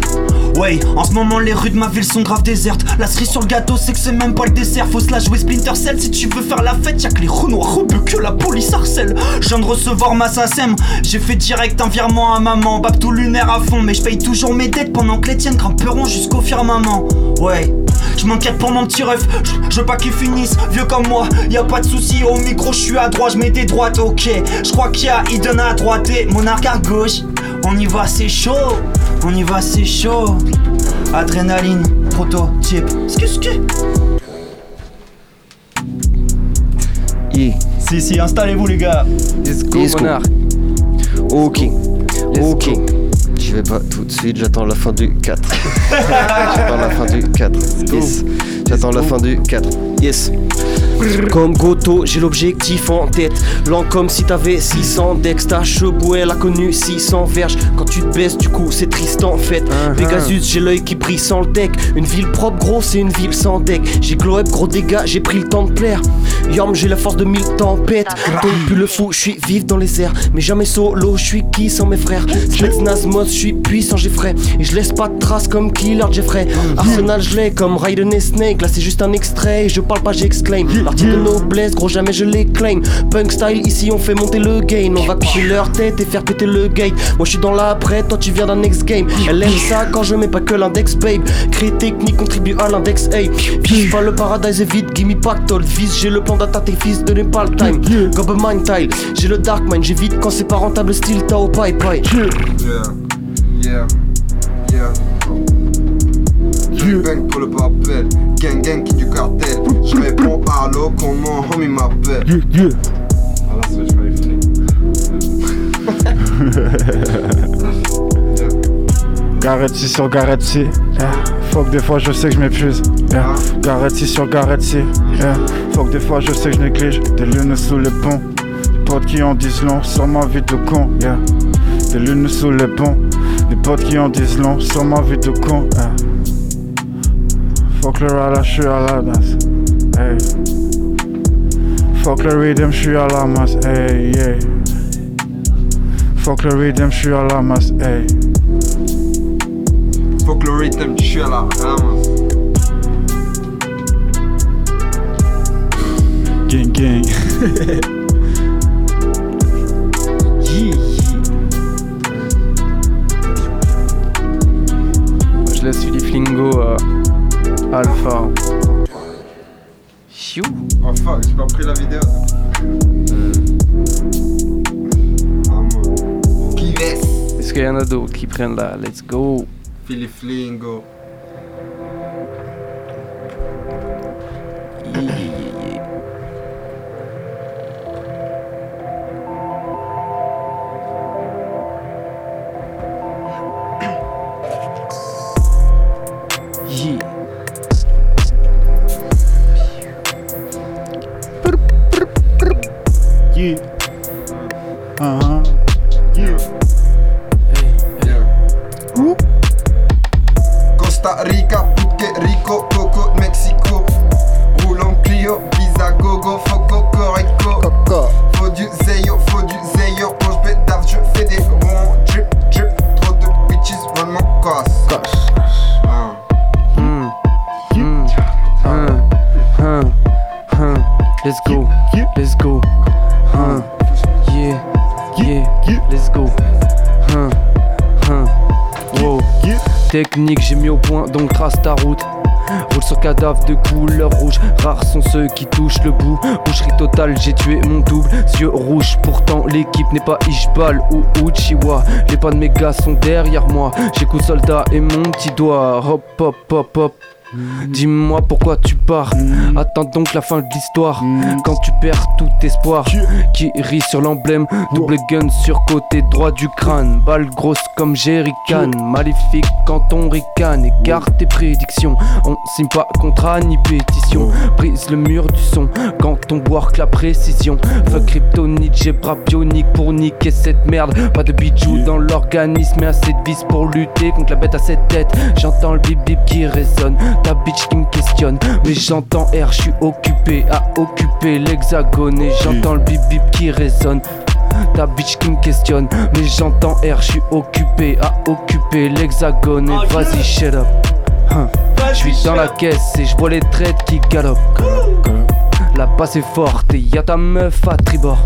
Ouais, en ce moment les rues de ma ville sont grave désertes. La cerise sur le gâteau c'est que c'est même pas le dessert. Faut se la jouer Splinter Cell si tu veux faire la fête. Y'a que les renoirs rebeux que la police harcèle. Je viens de recevoir ma S A C E M, j'ai fait direct un virement à maman. Bab tout lunaire à fond mais je paye toujours mes dettes pendant que les tiennes grimperont jusqu'au firmament. Ouais, je m'inquiète pour mon petit ref, je veux pas qu'il finisse vieux comme moi. Y'a pas de soucis, au micro je suis à droite, je mets des droites. Ok, je crois qu'il y a Eden à droite et Monarque à gauche. On y va c'est chaud, on y va c'est chaud. Adrénaline, prototype, excuse-moi. Yeah. Si si, installez-vous les gars. Let's go, Let's go. Monarque. Ok, Let's ok. Go. J'y vais pas tout de suite, j'attends la fin du quatre. J'attends la fin du quatre. Yes. J'attends la fin du quatre. Yes. Comme Goto, j'ai l'objectif en tête. Lent comme si t'avais six cents dex. Ta chebouelle elle a connu six cents verges. Quand tu te baisses, du coup, c'est triste en fait. Uh-huh. Pegasus, j'ai l'œil qui brille sans le deck. Une ville propre, gros, c'est une ville sans deck. J'ai glow up, gros dégâts, j'ai pris le temps de plaire. Yorm, j'ai la force de mille tempêtes. Comme plus le fou, je suis vif dans les airs. Mais jamais solo, je suis qui sans mes frères. Slex, Nasmos, je suis puissant, j'ai frais. Et je laisse pas de traces comme Killer, j'ai frais. Arsenal, je l'ai comme Raiden et Snake. Là, c'est juste un extrait. Et je parle pas, j'exclaim. L'article de noblesse, gros jamais je les claim. Punk style, ici on fait monter le gain. On va couper leur tête et faire péter le gate. Moi je suis dans l'après, toi tu viens d'un next game. Elle aime ça quand je mets pas que l'index babe. Créer technique, contribue à l'index hey. Pif, pas le paradise est vide, gimme pactole. Vise, j'ai le plan d'attaque, fils de Nepal time. Gobe mind tile, j'ai le dark mind. J'évite quand c'est pas rentable, style Tao Pai Pai. Yeah, yeah, yeah. Je bang pour le papel, gang gang qui du cartel. Je réponds allô quand mon homie m'appelle. Dieu, Dieu. Ah là, c'est je m'avais fait. Garretti sur Garretti. Yeah. Fuck, des fois je sais que je m'épuise. Yeah. Garretti sur Garretti. Yeah. Fuck, des fois je sais que je néglige. Des lunes sous les ponts. Des potes qui en disent long sur ma vie de con. Yeah. Des lunes sous les ponts. Des potes qui en disent long sur ma vie de con. Yeah. Fuck le rala, j'suis à la danse, hey. Fuck le rhythm, j'suis à la masse, hey, yeah. Fuck le rhythm, j'suis à la masse, hey. Fuck le rhythm, j'suis à la masse. Gang gang. yeah. Je laisse Philippe Lingo euh... Alpha. Chiou. Oh fuck, j'ai pas pris la vidéo. Amour. Qui laisse? Est-ce qu'il y en a d'autres qui prennent la let's go? Philippe Lingo. J'ai mis au point donc trace ta route. Roule sur cadavre de couleur rouge. Rares sont ceux qui touchent le bout. Boucherie totale, j'ai tué mon double. Yeux rouges, pourtant l'équipe n'est pas Ishbal ou Uchiwa. Les pas de mes gars sont derrière moi. J'écoute soldat et mon petit doigt. Hop hop hop hop. Dis-moi pourquoi tu pars, attends donc la fin de l'histoire. Quand tu perds tout espoir, qui rit sur l'emblème, double gun sur côté droit du crâne. Balle grosse comme Jerry Can, maléfique quand on ricane. Écarte tes prédictions, on signe pas contrat ni pétition. Brise le mur du son, quand on work la précision. Fuck kryptonite, j'ai bras bionique pour niquer cette merde. Pas de bijoux dans l'organisme, mais assez de vis pour lutter contre la bête à cette tête. J'entends le bip bip qui résonne, ta bitch qui me questionne, mais j'entends R, je suis occupé à occuper l'hexagone. Et j'entends le bip bip qui résonne, ta bitch qui me questionne, mais j'entends R, je suis occupé à occuper l'hexagone. Et vas-y shut up, je suis dans la caisse et je vois les traites qui galopent. La passe est forte et y'a ta meuf à tribord.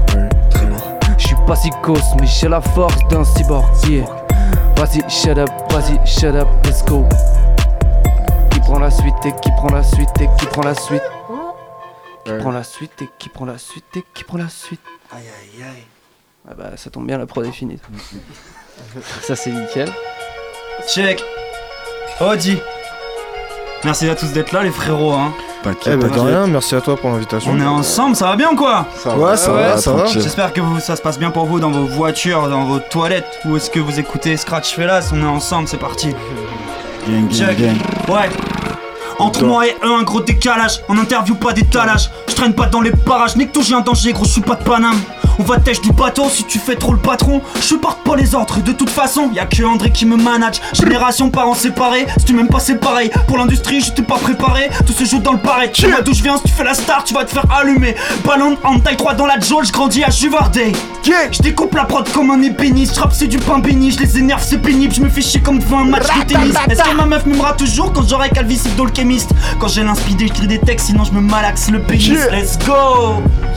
Je suis pas psychos mais j'ai la force d'un cyborg. Yeah. Vas-y shut up, vas-y shut up, let's go. Qui prend la suite et qui prend la suite et qui prend la suite. Qui prend la suite et qui prend la suite et qui prend la suite. Aïe aïe aïe. Ah bah ça tombe bien, la prod est finie. Ça c'est nickel. Check. Audi. Merci à tous d'être là les frérots hein. T'inquiète, eh bah, de rien, merci à toi pour l'invitation. On est ensemble, ça va bien ou quoi ? Ça va, ouais, ça, ouais, va, ça, ça va. va. J'espère que vous, ça se passe bien pour vous dans vos voitures, dans vos toilettes, ou est-ce que vous écoutez Scratch Fellaz ? On est ensemble, c'est parti. Gang, gang, gang. Ouais. Entre moi et eux, un gros décalage. On interview pas d'étalage. Je traîne pas dans les barrages. Nique tout, j'ai un danger, gros, je suis pas de Paname. On va tèche du bateau si tu fais trop le patron. Je supporte pas les ordres, de toute façon y'a que André qui me manage. Génération parents séparés, si tu m'aimes pas c'est pareil. Pour l'industrie j'étais pas préparé, tout se joue dans le pareil. Tu vois d'où je viens, si tu fais la star tu vas te faire allumer. Ballon en taille trois dans la jaule, j'grandis à Juvardé. Je découpe la prod comme un ébéniste, j'rappe c'est du pain béni. Je les énerve c'est pénible, je me fais chier comme devant un match de tennis. Est-ce que ma meuf m'aimera toujours quand j'aurai Calvis dans le chemiste? Quand j'ai l'inspidé j'écris des textes, sinon je me malaxe le pénis. Let's go.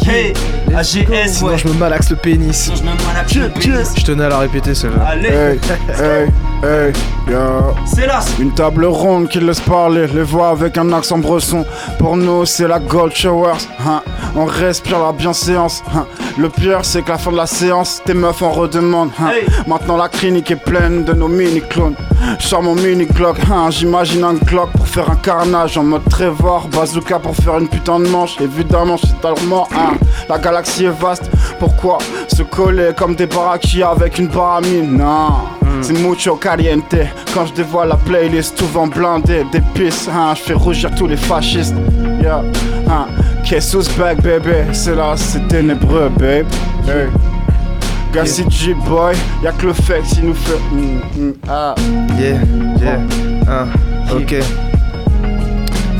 Hey A G S, ouais. Je me malaxe le pénis. Non, je me malaxe le pénis. Je tenais à la répéter celle-là. Allez. Hey, hey, hey, yeah. C'est là. Une table ronde qui laisse parler, les voix avec un accent bresson. Pour nous, c'est la Gold Showers. Hein. On respire la bienséance. Hein. Le pire, c'est qu'à la fin de la séance, tes meufs en redemandent. Hein. Hey. Maintenant, la clinique est pleine de nos mini-clones. Je sors mon mini-clock. Hein. J'imagine un clock pour faire un carnage en mode Trevor. Bazooka pour faire une putain de manche. Évidemment, je suis dans le mort. Hein. La galaxie est vaste. Pourquoi se coller comme des barraquis avec une baramine? Non, mm. c'est mucho caliente. Quand je dévoile la playlist, tout vent blindé d'épices, hein, je fais rougir tous les fascistes. Yeah, hein, Kessus back baby, c'est là, c'est ténébreux babe. Hey. Gassi G-boy, y'a que le fait qui nous fait. Mm, mm, ah, yeah, yeah, ah, oh. uh, ok.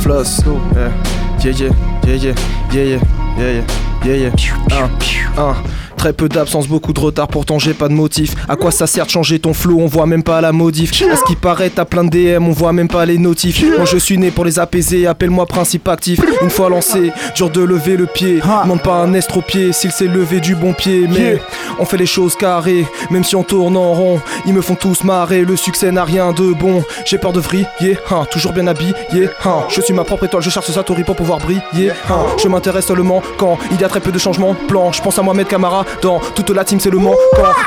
Floss, cool. yeah. Yeah, yeah, yeah, yeah, yeah, yeah, yeah. Yeah, yeah. Un, un. Très peu d'absence, beaucoup de retard, pourtant j'ai pas de motif. À quoi ça sert de changer ton flow, on voit même pas la modif. À ce qui paraît t'as plein de D M, on voit même pas les notifs. Moi je suis né pour les apaiser, appelle-moi principe actif. Une fois lancé, dur de lever le pied. Demande pas un est au pied, s'il s'est levé du bon pied. Mais on fait les choses carrées, même si on tourne en rond. Ils me font tous marrer, le succès n'a rien de bon. J'ai peur de vriller, hein, toujours bien habillé, hein. Je suis ma propre étoile, je cherche Satori pour pouvoir briller, hein. Je m'intéresse seulement quand il y a très peu de changements de plan. Je pense à Mohamed Camara. Dans toute la team c'est le manquant.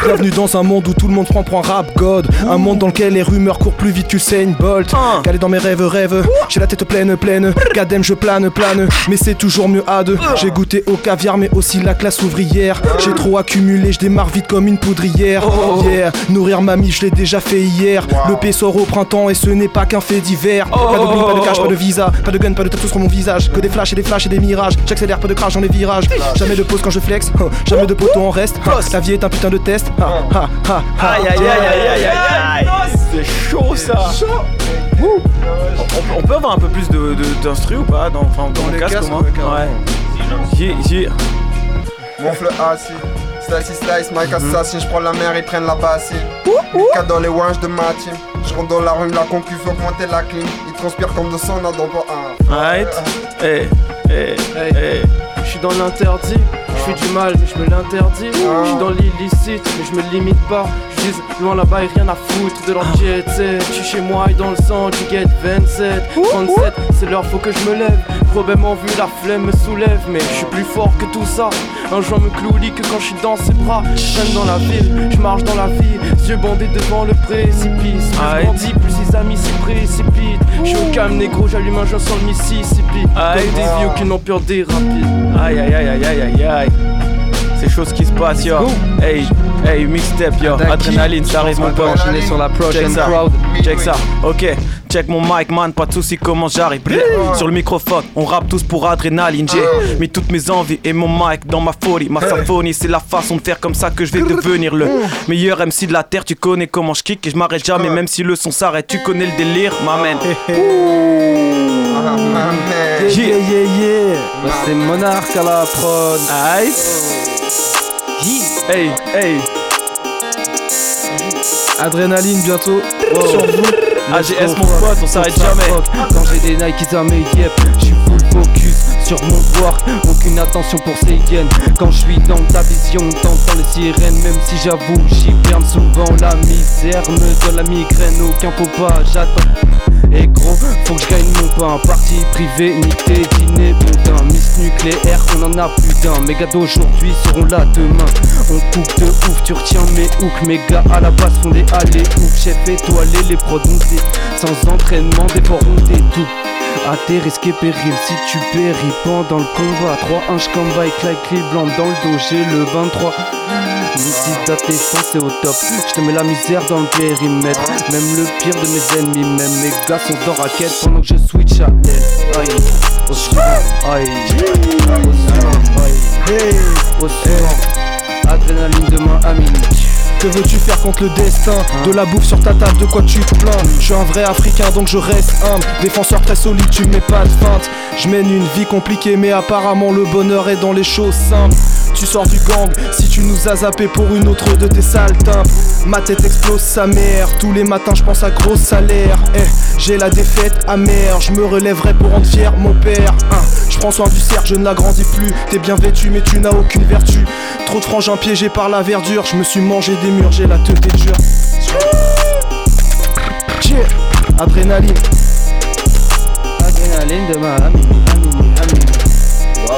Bienvenue dans un monde où tout le monde prend pour un rap god. Un monde dans lequel les rumeurs courent plus vite qu'Usain Bolt. Calé dans mes rêves, rêves, j'ai la tête pleine, pleine. Kadem je plane, plane, mais c'est toujours mieux à deux. J'ai goûté au caviar mais aussi la classe ouvrière. J'ai trop accumulé, je démarre vite comme une poudrière. Yeah, nourrir mamie je l'ai déjà fait hier. Le P sort au printemps et ce n'est pas qu'un fait divers. Pas d'oubli, pas de cash, pas de visa, pas de gun, pas de tatou sur mon visage. Que des flashs et des flashs et des mirages. J'accélère, pas de crash dans les virages. Jamais de pause quand je flex, jamais de pause. On reste, ha, la vie est un putain de test. Ha, ha, ha, ha. Aïe aïe aïe aïe aïe aïe aïe. C'est chaud ça. C'est chaud. Ouh. On, on peut avoir un peu plus de, de, d'instru ou pas dans, dans, dans le casque, casque au moins. Ouais. J'ai, j'ai. Monfle assis, slice slice, Mike assassin. J'prends la mer, ils prennent la bassine. Cas dans les wanges de ma team. J'rentre dans la rue, la concu, faut augmenter la clim. Ils transpirent comme de sang, on a dans un. Right. Hey, hey, hey, hey. Je suis dans l'interdit, je fais du mal mais je me l'interdis. Je suis dans l'illicite mais je me limite pas. disent loin là-bas et rien à foutre de leur jet set. Je suis chez moi et dans le sang du get vingt-sept, trente-sept, c'est l'heure, faut que je me lève. Probablement vu la flemme me soulève, mais je suis plus fort que tout ça. Un joint me cloue au lit que quand je suis dans ses bras. J'aime dans la ville, je marche dans la vie, yeux bandés devant le précipice. Plus grandis, plus ses amis s'y précipitent. Je suis au calme négro, j'allume un joint sur le Mississippi. Comme des vieux qui n'ont peur des rapides. Aïe aïe aïe aïe aïe aïe. C'est chose qui se passe, yo. Hey, hey, mixtape, yo. Adrénaline, ça arrive mon pote. Enchaîner sur la prochaine crowd. Check ça, ok. Check mon mic, man, pas de soucis, comment j'arrive. Sur le microphone, on rappe tous pour Adrénaline. J'ai mis toutes mes envies et mon mic dans ma folie. Ma symphonie, c'est la façon de faire, comme ça que je vais devenir le meilleur M C de la terre. Tu connais comment je kick et je m'arrête jamais, même si le son s'arrête. Tu connais le délire, m'amène. Yeah, yeah, yeah, yeah. Bah, c'est Monarque à la prod. Nice. Hey, hey. Adrénaline bientôt. Wow. Sur vous. A G S mon pote, on s'arrête jamais. Quand j'ai des Nike dans mes yep, je suis full focus sur mon work. Aucune attention pour ces hyènes. Quand je suis dans ta vision, t'entends les sirènes. Même si j'avoue, j'hiberne souvent. La misère me donne la migraine. Aucun faux pas, j'attends. Et gros, faut que je gagne mon pain. Parti privé, ni tes dîners, boudin. Miss nucléaire, on en a plus d'un. Mes gars d'aujourd'hui seront là demain. On coupe de ouf, tu retiens mes hooks. Mes gars à la base font des allées ouf. Chef étoilé, les prods ont des. Sans entraînement, des ports ont des tout. A tes risques et périls, si tu péris, pendant le combat. trois un, j'cambaille, claque les blancs dans le dos, j'ai le vingt-trois. Midi ta défense est au top, j'te mets la misère dans le périmètre. Même le pire de mes ennemis, même mes gars sont dans raquette pendant que je switch à elle. Aïe, au suivant, aïe, au suivant, aïe, au suivant. Adrénaline demain à minuit. Que veux-tu faire contre le destin? De la bouffe sur ta table, de quoi tu te plains? Je suis un vrai Africain donc je reste humble. Défenseur très solide, tu mets pas de feinte. Je mène une vie compliquée mais apparemment le bonheur est dans les choses simples. Tu sors du gang si tu nous as zappé pour une autre de tes sales timbres. Ma tête explose sa mère, tous les matins je pense à gros salaire. Eh, j'ai la défaite amère, je me relèverai pour rendre fier mon père. Hein, je prends soin du cerf, je ne l'agrandis plus. T'es bien vêtu mais tu n'as aucune vertu. Trop de frangins piégés par la verdure, je me suis mangé des murs, j'ai la tête des durs. Yeah. Adrénaline. Adrénaline de ma amie, amie, amie. Wow.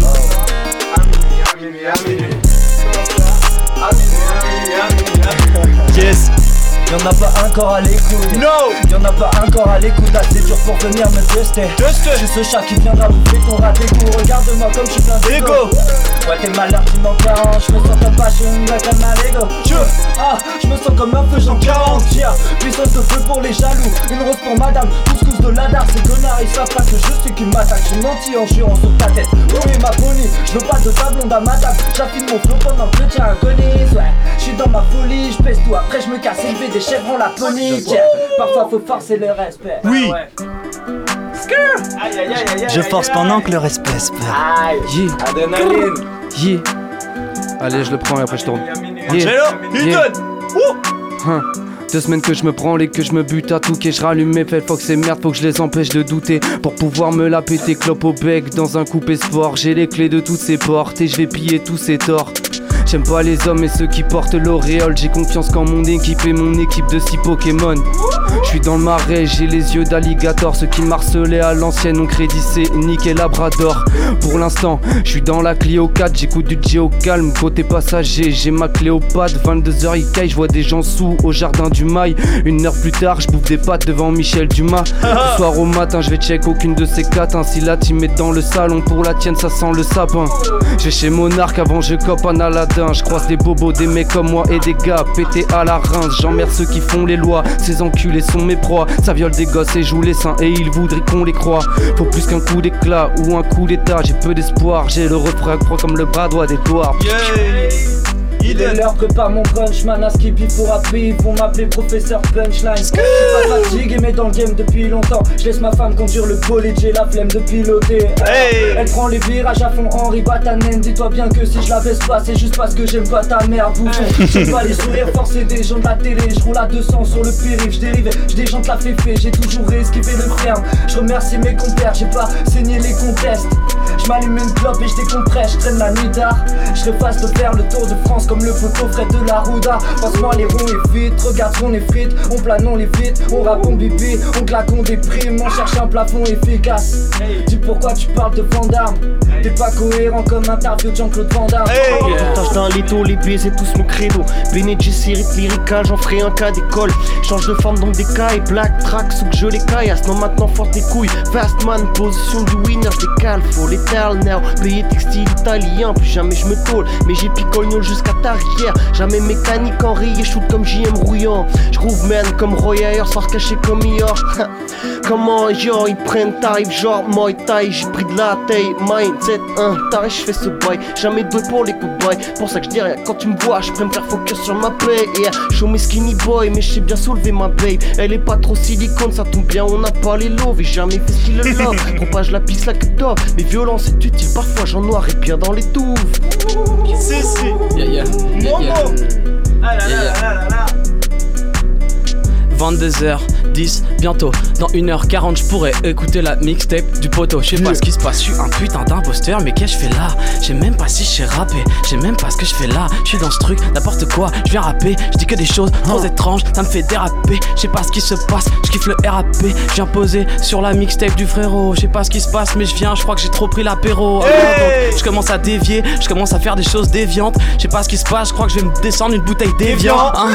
Wow. Amie, amie, amie. Yes. Y'en a pas un corps à l'écoute. No. Y'en a pas un corps à l'écoute. Assez dur pour venir me tester. Je suis ce chat qui viendra bouffer ton rat d'égout. Regarde-moi comme je suis plein d'égo. Ouais t'es malheur qui m'en carence. Je me sens comme pas, je suis une blague à malégo. Ah, je me sens comme un feu j'en quarante. Puissance de feu pour les jaloux. Une rose pour madame, couscous de l'adar. Ces connards ils savent pas que je suis qui m'attaque. Je mentis en jurant sur ta tête. Oui ma bonnie, je veux pas de ta blonde à ma table. J'affine mon flot pendant que tu as un connaisse. Ouais, je suis dans ma folie, je pèse tout. Après je me casse et des chèvres en Laponie, yeah. Parfois faut forcer le respect. Oui. Ouais. Aïe, aïe, aïe, aïe, je force aïe, aïe, pendant que le respect se perd. Aïe. Yeah. Adrénaline. Yeah. Allez, je le prends et après je tourne. Yeah. Yeah. Yeah. Huh. Deux semaines que je me prends les que je me bute à tout et je rallume mes fêtes. Faut que ces merdes, faut que je les empêche de douter. Pour pouvoir me la péter, clope au bec dans un coupé sport. J'ai les clés de toutes ces portes et je vais piller tous ces torts. J'aime pas les hommes et ceux qui portent l'auréole. J'ai confiance qu'en mon équipe et mon équipe de six Pokémon. J'suis dans le marais, j'ai les yeux d'alligator. Ceux qui marcelaient à l'ancienne ont crédit c'est Nick et Labrador. Pour l'instant, j'suis dans la Clio quatre. J'écoute du J au calme, côté passager. J'ai ma Cléopâtre, vingt-deux heures il caille. J'vois des gens sous au jardin du Mail. Une heure plus tard, j'bouffe des pâtes devant Michel Dumas. Ce soir au matin, j'vais check aucune de ces quatre. Ainsi la team est dans le salon, pour la tienne ça sent le sapin. J'ai chez Monarque avant je cope un Aladdin. Je croise des bobos, des mecs comme moi et des gars pétés à la rince. J'emmerde ceux qui font les lois, ces enculés sont mes proies. Ça viole des gosses et joue les seins et ils voudraient qu'on les croie. Faut plus qu'un coup d'éclat ou un coup d'état, j'ai peu d'espoir. J'ai le refrain croix comme le bras droit d'Edouard. Yeah. Il est l'heure que par mon brunch, man à Skippy pour appuyer. Ils vont m'appeler professeur punchline. Je suis pas fatigué mais dans le game depuis longtemps. Je laisse ma femme conduire le bolide, j'ai la flemme de piloter. Hey. Elle prend les virages à fond, Henri Batanen. Dis-toi bien que si je la baisse pas, c'est juste parce que j'aime pas ta mère. Bouffon, j'ai pas les sourires forcés des gens de la télé. Je roule à deux cents sur le périph', je dérive, je déjante la féfé. J'ai toujours esquivé le ferme, je remercie mes compères. J'ai pas saigné les contestes, je m'allume une clope et je décompresse. Je traîne la nuit d'art, je repasse de faire le tour de France. comme le poteau frais de la Rouda. Passe-moi les ronds et vite, regarde son effrite. On plane, on les vite, on raconte bibi, on claque, on déprime, on cherche un plafond efficace. Hey. Dis pourquoi tu parles de Vandame. Hey. T'es pas cohérent comme interview de Jean-Claude Van Damme. Hey. Oh. Yeah. Tâche d'un léto, les baisers, tous mon credo. Bénédicte, sirite, lyrical, j'en ferai un cas d'école. Change de forme, donc des cas et black track, sous que je les caillasse. Non, maintenant, force tes couilles. Fast man, position du winner, j'décale, faut l'étale now. Payé textile italien, plus jamais je me tôle. Mais j'ai picogno jusqu'à ta rivière. Jamais mécanique enrayé, shoot comme J M rouillant. J'rouvre man comme Roy Ayers, sort caché comme York. Comment yo, ils prennent tarif, genre moi taille, j'ai pris de la taille, mindset, un taré, j'fais ce bail. Jamais deux pour les coups de bail. Pour ça que j'dis rien quand tu me vois, j'prends me faire focus sur ma paye. Yeah. Show mes skinny boy, mais j'sais bien soulever ma babe. Elle est pas trop silicone, ça tombe bien, on a pas les love. Et jamais fait ce qu'il love. Propage la pisse, la cup d'or. Mais violence est utile, parfois j'en noir et bien dans les touffes. C'est si. Yeah, yeah. Momo. Ah là là là là là. vingt-deux heures dix, bientôt, dans une heure quarante, je pourrais écouter la mixtape du poteau. Je sais pas ce qui se passe, je suis un putain d'imposteur, mais qu'est-ce que je fais là? Je sais même pas si je sais rapper, je sais même pas ce que je fais là. Je suis dans ce truc, n'importe quoi, je viens rapper, je dis que des choses trop étranges, ça me fait déraper. Je sais pas ce qui se passe, je kiffe le R A P, je viens poser sur la mixtape du frérot. Je sais pas ce qui se passe, mais je viens, je crois que j'ai trop pris l'apéro. Hey, je commence à dévier, je commence à faire des choses déviantes. Je sais pas ce qui se passe, je crois que je vais me descendre une bouteille déviante. Hein.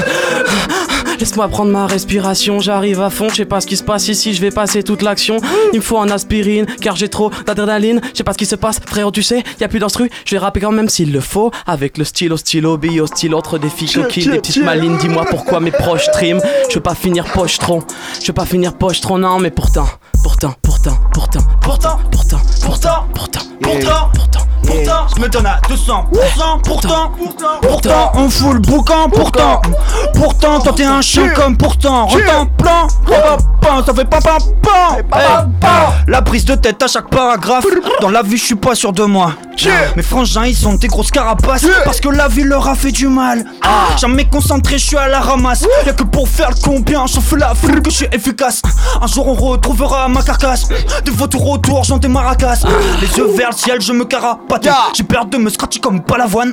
Laisse-moi prendre ma respiration, j'arrive à fond, je sais pas ce qui se passe ici, je vais passer toute l'action. Il me faut un aspirine, car j'ai trop d'adrénaline. Je sais pas ce qui se passe, frérot, tu sais, y a plus d'instru, je vais rapper quand même s'il le faut. Avec le stylo, stylo, bio, stylo, entre des filles coquilles, des petites malines. Dis-moi pourquoi mes proches trim. Je veux pas finir poche tron, je veux pas finir poche tron, non, mais pourtant, pourtant, pourtant, pourtant, pourtant, pourtant, pourtant, pourtant, pourtant, pourtant. Pourtant, je me donne à deux cents pour cent, pourtant, pourtant, pourtant, on fout le boucan, pourtant, pourtant, t'en t'es un chien comme pourtant, rentends plan, ça fait pam pam pam. La prise de tête à chaque paragraphe, dans la vie je suis pas sûr de moi. Mes frangins ils sont des grosses carapaces, parce que la vie leur a fait du mal. Jamais concentré, je suis à la ramasse, y'a que pour faire le combien, j'en fais la foule que je suis efficace. Un jour on retrouvera ma carcasse, des vautours autour, j'en des maracas. Les yeux vers le ciel, je me carapate. J'ai peur de me scratcher comme Balavoine.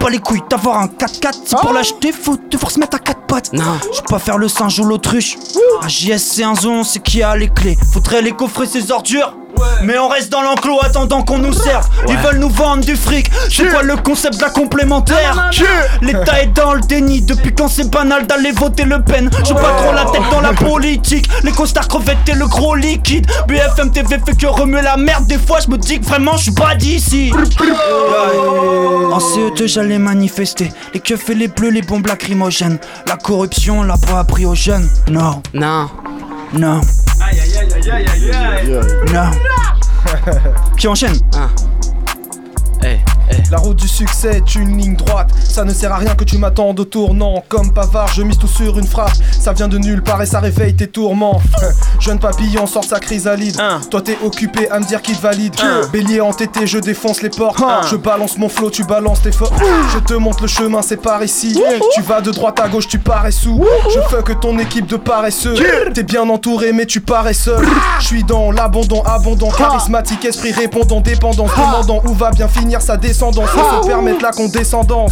Pas les couilles d'avoir un quatre-quatre. C'est pour l'acheter, faut devoir se mettre à quatre pattes. Non, je peux pas faire le singe ou l'autruche. A G S c'est un zon, c'est qui a les clés. Faudrait les coffrer ses ordures. Mais on reste dans l'enclos attendant qu'on nous serve. Ils veulent nous vendre du fric. C'est quoi le concept de la complémentaire? L'État est dans le déni. Depuis quand c'est banal d'aller voter Le Pen? J'ai pas trop la tête dans la politique. Les costards crevettes et le gros liquide. B F M T V fait que remuer la merde. Des fois je me dis que vraiment je suis pas d'ici. En C E deux j'allais manifester. Les keufs et les bleus, les bombes lacrymogènes. La corruption on l'a pas appris aux jeunes. Non. Non. Non. Aïe aïe aïe aïe aïe aïe aïe aïe. Non. Qui enchaîne? Ah. Hey, hey. La route du succès est une ligne droite. Ça ne sert à rien que tu m'attendes au tournant. Comme Pavard, je mise tout sur une frappe. Ça vient de nulle part et ça réveille tes tourments. Jeune papillon sort sa chrysalide. Un. Toi t'es occupé à me dire qui te valide. Un. Bélier entêté, je défonce les portes. Un. Je balance mon flow, tu balances tes forces. Je te montre le chemin, c'est par ici. Ouh. Tu vas de droite à gauche, tu paressous. Ouh. Je fuck ton équipe de paresseux. Ouh. T'es bien entouré mais tu parais seul. Je suis dans l'abondant, abondant, charismatique, esprit répondant, dépendant, demandant où va bien finir sa descendance, sans se permettre la condescendance.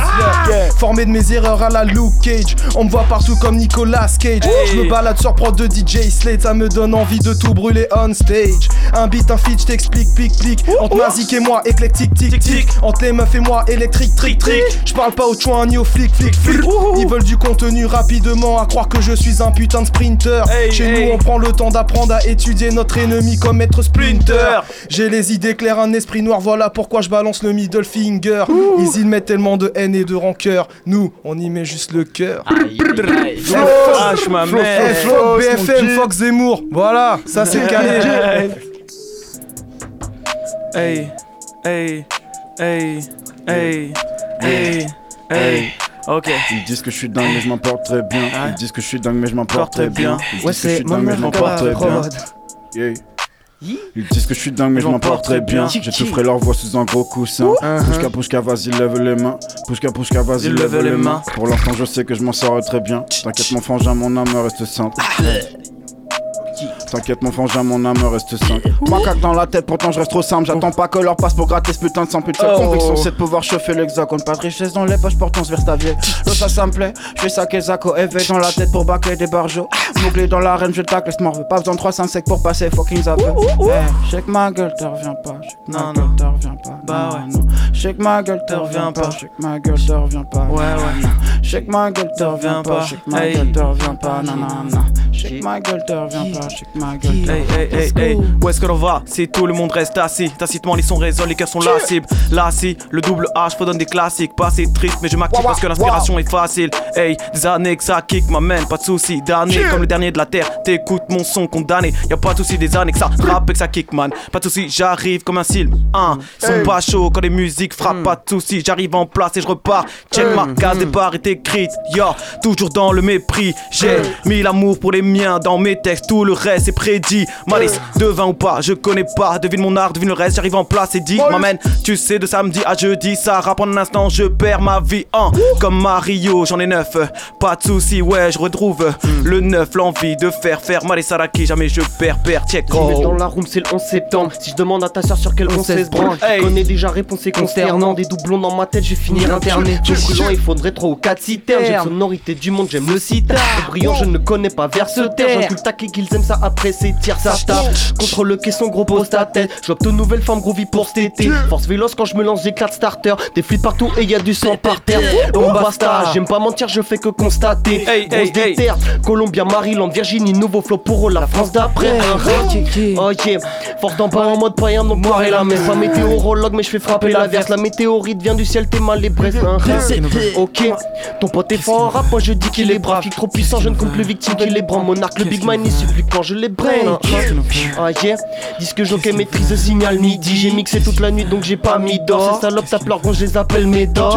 Yeah, yeah. Formé de mes erreurs à la Luke Cage, on me voit partout comme Nicolas Cage. Hey. Je me balade sur prod de D J Slate, ça me donne envie de tout brûler on stage. Un beat, un feat, j't'explique, pic, pic. Entre Mazik et moi, éclectique, tic, tic. Entre les meufs et moi, électrique, trick, trick. J'parle pas au chouin ni au flic, flic, flic. Ils veulent du contenu rapidement, à croire que je suis un putain de sprinter. Hey, chez hey. Nous, on prend le temps d'apprendre à étudier notre ennemi comme être splinter. J'ai les idées claires, un esprit noir, voilà pourquoi je balance le middle finger. Ouh. Ils y mettent tellement de haine et de rancœur. Nous, on y met juste le cœur. Floss, Floss, B F M, Fox Zemmour. Voilà, ça c'est calé. Hey, hey, hey, hey, hey, hey. Okay. Ils disent que je suis dingue mais je m'en porte très bien. Ils disent que je suis dingue mais je m'en porte très bien. Ouais, c'est mon mec, je m'en porte très bien. Ils disent que je suis dingue mais je m'en porte très bien. Je te ferai leur voix sous un gros coussin. Pouchka pouchka vas-y lève les mains. Pouchka pouchka vas-y lève les mains. Pour l'instant je sais que je m'en sors très bien. T'inquiète mon frangin, mon âme reste sainte. T'inquiète mon frangin, mon âme reste sain. Moi cac dans la tête, pourtant je reste trop simple. J'attends pas que leur passe pour gratter ce putain de sang. Putain de oh. Conviction c'est de pouvoir chauffer l'hexagone. Pas de richesse dans les poches, portant vers ta vieille. Ça ça me plaît, je fais ça qu'Ezako. Éveil dans la tête pour bâcler des barjots. Mouglé dans l'arène, je tacle, laisse morve. Pas besoin de trois cinq sec pour passer, fucking zappé. Hey, check ma gueule, t'en reviens pas. Non non, t'en reviens pas. Bah ouais non. Check ma gueule, t'en reviens pas. Check ma gueule, t'en reviens pas. Ouais ouais. Check ma gueule, t'en reviens pas. Check ma gueule, t'en reviens pas. Non non non. Check ma gueule, t'en reviens pas. Check ma gueule. Hey hey hey hey. Où est-ce que l'on va? Si tout le monde reste assis, tacitement les sons résonnent, les cœurs sont la cible. La cible, le double H, redonne des classiques. Pas assez triste, mais je m'active parce que l'inspiration est facile. Hey, des années que ça kick, m'amène pas de soucis. Damné comme le dernier de la terre, t'écoutes mon son condamné. Y'a pas de soucis, des années que ça rappe et que ça kick, man. Pas de soucis, j'arrive comme un film. Un, sont pas chaud quand les musiques frappent. Pas de soucis, j'arrive en place et je repars. Tiens ma case départ est écrite. Yo, toujours dans le mépris. J'ai mis l'amour pour les miens dans mes textes. Tout le reste est prédit. Malice, devin ou pas, je connais pas. Devine mon art, devine le reste. J'arrive en place et dit, m'amène. Tu sais, de samedi à jeudi, ça rappe en un instant. Je perds ma vie en comme Mario, j'en ai neuf. Pas de soucis, ouais, je retrouve mm. le neuf, l'envie de faire faire mal et Saraki. Jamais je perds, perds, check. Oh. Dans la room, c'est le onze septembre. Si je demande à ta soeur sur quel on se branche, hey. Je connais déjà réponse et concernant des doublons dans ma tête, je vais finir interné. Je suis brûlant, il faudrait trois ou quatre citernes. J'aime sonorité du monde, j'aime le citard. Brillant, je ne connais pas vers ce terre. J'en le taquet qu'ils aiment ça après, c'est tir, ça tape. Contre le caisson, gros pose ta tête. J'opte une nouvelle forme groovy pour cet été. Force véloce quand je me lance, j'éclate starter. Des flics partout et y'a du sang par terre. On basta, j'aime pas mentir, je fais que constater. Hey, hey, des hey. Terres, Colombia, Maryland, Virginie, nouveau flow pour la France d'après. Un hey, rock, ok, fort en bas en mode païen, donc noir et la messe. Pas météorologue, mais je fais frapper la verse. La météorite vient du ciel, t'es mal les brest. Un ok, ton pote est fort en rap, moi je dis qu'il est brave. Kick trop puissant, je ne compte plus victime qu'il est brave. Monarque, le big man, il supplie quand je les brain. Ah yeah, disque jockey maîtrise le signal midi. J'ai mixé toute la nuit, donc j'ai pas mis d'or. Ces salopes tapent leur quand je les appelle mes dogs.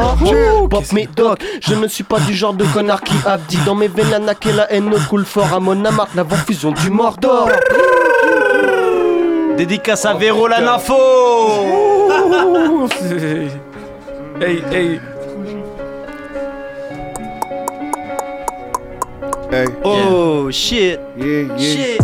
Pop mes dogs, je ne suis pas du genre de connard qui abdie. Dans mes veines la naque et la haine ne coule fort. À mon amarque, la fusion du Mordor. Dédicace à Véro la Nafo. Hey hey hey. Oh yeah. Shit yeah, yeah. Shit.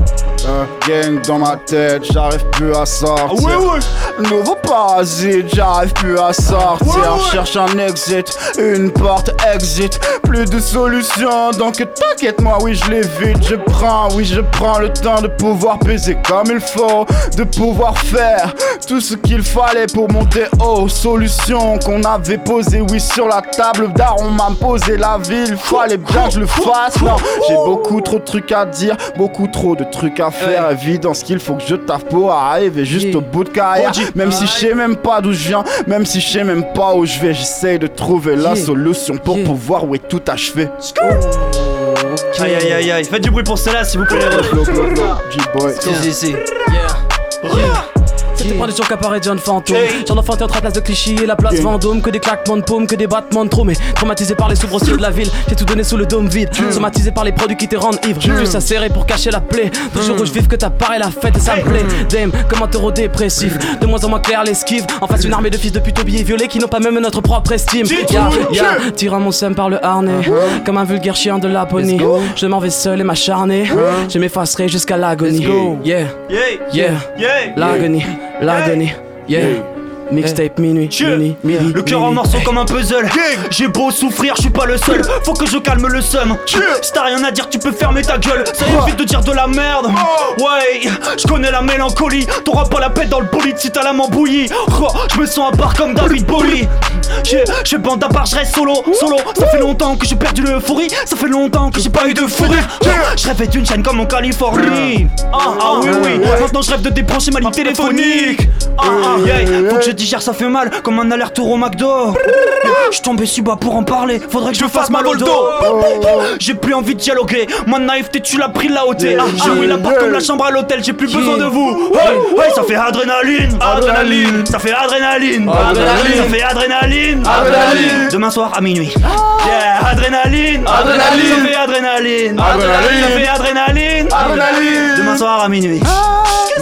Un gang dans ma tête, j'arrive plus à sortir. Oui, oui. Nouveau parasite, j'arrive plus à sortir. Oui, oui. Cherche un exit, une porte exit. Plus de solution, donc t'inquiète-moi, oui je l'évite. Je prends, oui je prends le temps de pouvoir peser comme il faut. De pouvoir faire tout ce qu'il fallait pour monter haut. Solution qu'on avait posée, oui sur la table d'art. On m'a posé la vie, il fallait bien que je le fasse. Non, j'ai beaucoup trop de trucs à dire, beaucoup trop de trucs à faire évidence qu'il faut que je taffe pour arriver juste au bout de carrière. Même si je sais même pas d'où je viens, même si je sais même pas où je vais, j'essaye de trouver la solution pour pouvoir ouais tout achever. Aïe aïe aïe aïe, faites du bruit pour cela s'il vous plaît. G-boy. C'était pas des gens qui apparaissent jeunes fantômes. J'en enfantais entre la place de Clichy et la place yeah. Vendôme. Que des claquements de paume, que des battements de tromé. Traumatisé par les soubresauts de la ville, j'ai tout donné sous le dôme vide. mm. Somatisé par les produits qui te rendent ivre. J'ai mm. plus à serrer pour cacher la plaie. Toujours mm. où je vive que t'as paré la fête et ça me plaît. Damn, comme un taureau dépressif. De moins en moins clair l'esquive. En face une armée de fils de pute billets violés qui n'ont pas même notre propre estime. Ya, ya, tirant mon seum par le harnais. uh-huh. Comme un vulgaire chien de Laponie. Je m'en vais seul et m'acharner. uh-huh. Je m'effacerai jusqu'à l'agonie. Yeah, yeah, yeah, yeah. L'agonie. L'agonie, yeah, yeah. Mixtape hey. Minuit, minuit, minuit, le cœur en morceaux hey. Comme un puzzle. yeah. J'ai beau souffrir, je suis pas le seul. Faut que je calme le seum. yeah. Si t'as rien à dire, tu peux fermer ta gueule. Ça évite de dire de la merde. oh. Ouais, je connais la mélancolie. T'auras pas la paix dans le bolide si t'as la main bouillie. oh. Je me sens à part comme David Bowie. Je bande à part, je reste solo, solo. Ça fait longtemps que j'ai perdu l'euphorie. Ça fait longtemps que j'ai pas eu de fourrure. yeah. Je rêvais d'une chaîne comme en Californie. Ah, ah oui oui, ouais. Maintenant je rêve de débrancher ma ligne téléphonique. Ah ah yeah, faut que je digère, ça fait mal, comme un aller-retour au McDo. Je tombais si bas pour en parler, faudrait que je fasse mal au dos. J'ai plus envie de dialoguer, ma naïveté tu l'as pris là ôté. Ah oui, la part comme la chambre à l'hôtel, j'ai plus besoin de vous. Ouais, ça fait adrénaline, adrénaline, ça fait adrénaline, adrénaline, ça fait adrénaline, adrénaline. Demain soir à minuit. Yeah, adrénaline, adrénaline, ça fait adrénaline, adrénaline, ça fait adrénaline, adrénaline. Demain soir à minuit.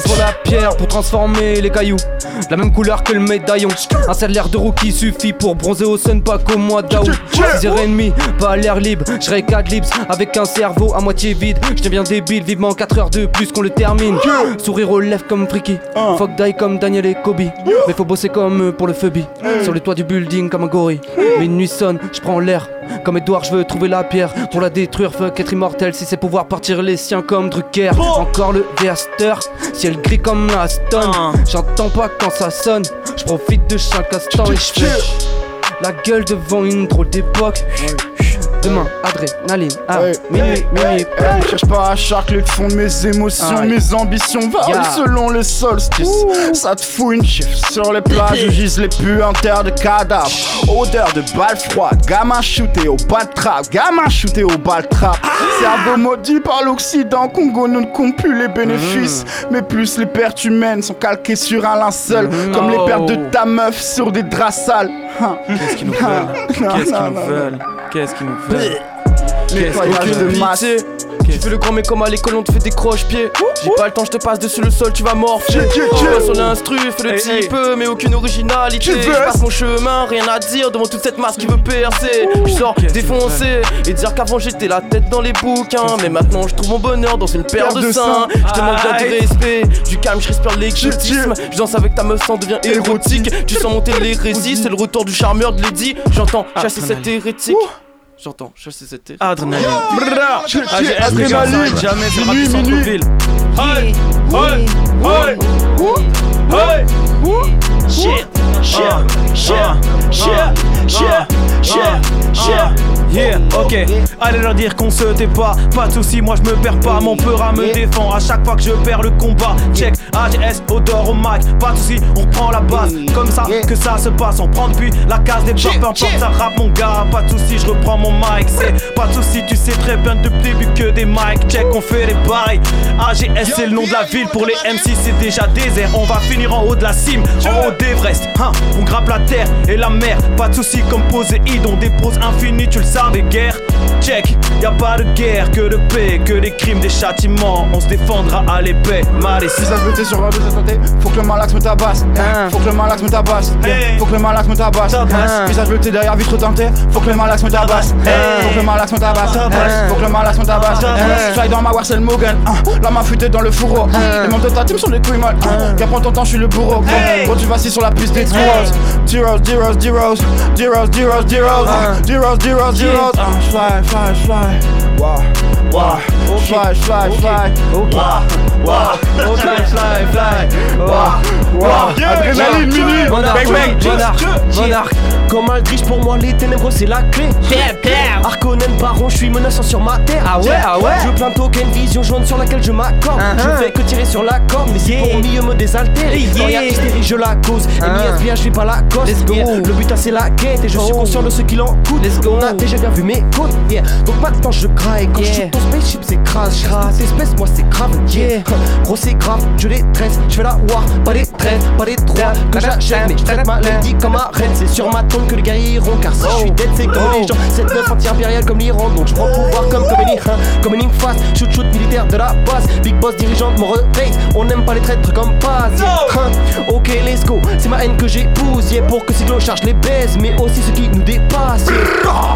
Pour la pierre, pour transformer les cailloux, la même couleur que le médaillon. Un salaire de roux qui suffit pour bronzer au sol. sonne pas qu'au mois d'août. Dix heures trente, pas l'air libre, j'aurais quatre lips avec un cerveau à moitié vide. J'tiens bien débile, vivement quatre heures de plus qu'on le termine. Sourire aux lèvres comme Friki, fuck die comme Daniel et Kobe. Mais faut bosser comme eux pour le phobie. Sur le toit du building comme un gorille. Minuit sonne, j'prends l'air comme Edouard, je veux trouver la pierre pour la détruire. Fuck être immortel si c'est pouvoir partir les siens comme Drucker. Encore le Verster, ciel gris comme la Stone. J'entends pas quand ça sonne, je profite de chaque instant et je fais la gueule devant une drôle d'époque. Demain, adrénaline, à hey, minuit, hey, minuit, hey, hey. Cherche pas à charque le fond de mes émotions, aye. Mes ambitions varient yeah. selon les solstices. Ouh. Ça te fout une chiffre sur les plages où gisent les puanteurs de cadavres. Odeur de balles froides, gamin shooté au bas de trappe, gamin shooté au bas de trappe. Ah. Cerveau maudit par l'Occident, Congo nous ne compte plus les bénéfices, mmh. mais plus les pertes humaines sont calquées sur un linceul, mmh. comme oh. les pertes de ta meuf sur des draps sales. Qu'est-ce qu'ils nous veulent? Qu'est-ce qu'ils nous veulent? Qu'est-ce qu'ils nous veulent? Nettoyage de masse. Tu fais le grand mais comme à l'école on te fait des croche-pieds. J'ai pas le temps, je te passe dessus le sol, tu vas morfler. Passe sur l'instru, fais le petit peu mais aucune originalité. Je passe mon chemin, rien à dire devant toute cette masse qui veut percer. Je sors défoncé et dire qu'avant j'étais la tête dans les bouquins, mais maintenant je trouve mon bonheur dans une paire de seins. Je te manque de respect, du calme, je respire l'exotisme. Je danse avec ta meuf, ça devient érotique. Tu sens monter l'hérésie, c'est le retour du charmeur de Lady. J'entends chasser cette hérétique. J'entends, chasser cette tête. Adrénaline. Brrra, A G S, Adrénaline. Jamais c'est raté centre-ville. Hey, hey, hey, hey, shit, shit, shit, shit, shit, shit, shit. Yeah, ok, allez leur dire qu'on se tait pas. Pas de soucis, moi je me perds pas, mon peur à me défend. A chaque fois que je perds le combat, check A G S, Odor au Mike. Pas de soucis, on reprend la base. Comme ça que ça se passe, on prend depuis la case des papes. Peu importe, ça rappe mon gars. Pas de soucis, je reprends mon mic. C'est pas de soucis, tu sais très bien depuis le début que des mics. Check, on fait les bails. A G S c'est le nom de la ville, pour les M C c'est déjà désert. On va finir en haut de la cime, en haut d'Everest. hein, On grappe la terre et la mer. Pas de soucis, comme Poséide, on dépose infini, tu le sais. Des guerres, check, y'a pas de guerre, que de paix, que des crimes, des châtiments. On se défendra à l'épée, Maris. Si ça veut sur la deuxième santé, faut que le malax me tabasse. Faut que le malax me tabasse. Faut que le malax me tabasse. Si ça veut derrière vitre teintée, faut que le malax me tabasse. Faut que le malax me tabasse. Faut que le malax me tabasse. J'aille dans ma war, c'est le Morgane. La main futée dans le fourreau. Les membres de ta team sont des couilles molles. Viens prendre ton temps, je suis le bourreau. Quand tu vas si sur la piste des squirrels. Zeros, zeros, zeros, zeros, zeros, zeros, zeros, zeros. I'm fly, fly, fly. Wow, wow. Fly, fly, fly. Wow, wow. Fly, fly, fly. Wow, wow. Adrénaline minute. Bang, bang. Monarque, Monarque. Comme Aldrich, pour moi les ténèbres c'est la clé. Harkonnen, baron, je suis menaçant sur ma terre. Ah ouais, ah ouais. Je veux plein d'aucune vision jointe sur laquelle je m'accorde. Je fais que tirer sur la corde, mais c'est pour milieu me désaltérer. Quand y'a hystérie, je la cause. Et ni bien, je fais pas la cause. Le but c'est la quête et je suis conscient de ce qu'il en coûte. On a déjà bien vu mes côtes, yeah. Donc maintenant je graille. Quand yeah. je shoot ton spaceship s'écrase. J'crase espèce, moi c'est grave, yeah. Gros c'est grave, je les traite. Je fais la war, pas des traites, pas des droits que j'achète. Mais j'traite ma lady comme ma reine. C'est sur ma tombe que les guerriers iront. Car si je suis dead, c'est comme oh. les gens. Cette meuf anti-impériale comme l'Iran. Donc j'prends pouvoir comme Comedy, hein. Comme une fast, shoot shoot militaire de la base. Big boss dirigeante, mon retraite. On n'aime pas les traîtres comme Paz, yeah. no. Ok, let's go, c'est ma haine que j'épouse, yeah. Pour que Cyclo charge les baises, mais aussi ceux qui nous dépassent, yeah.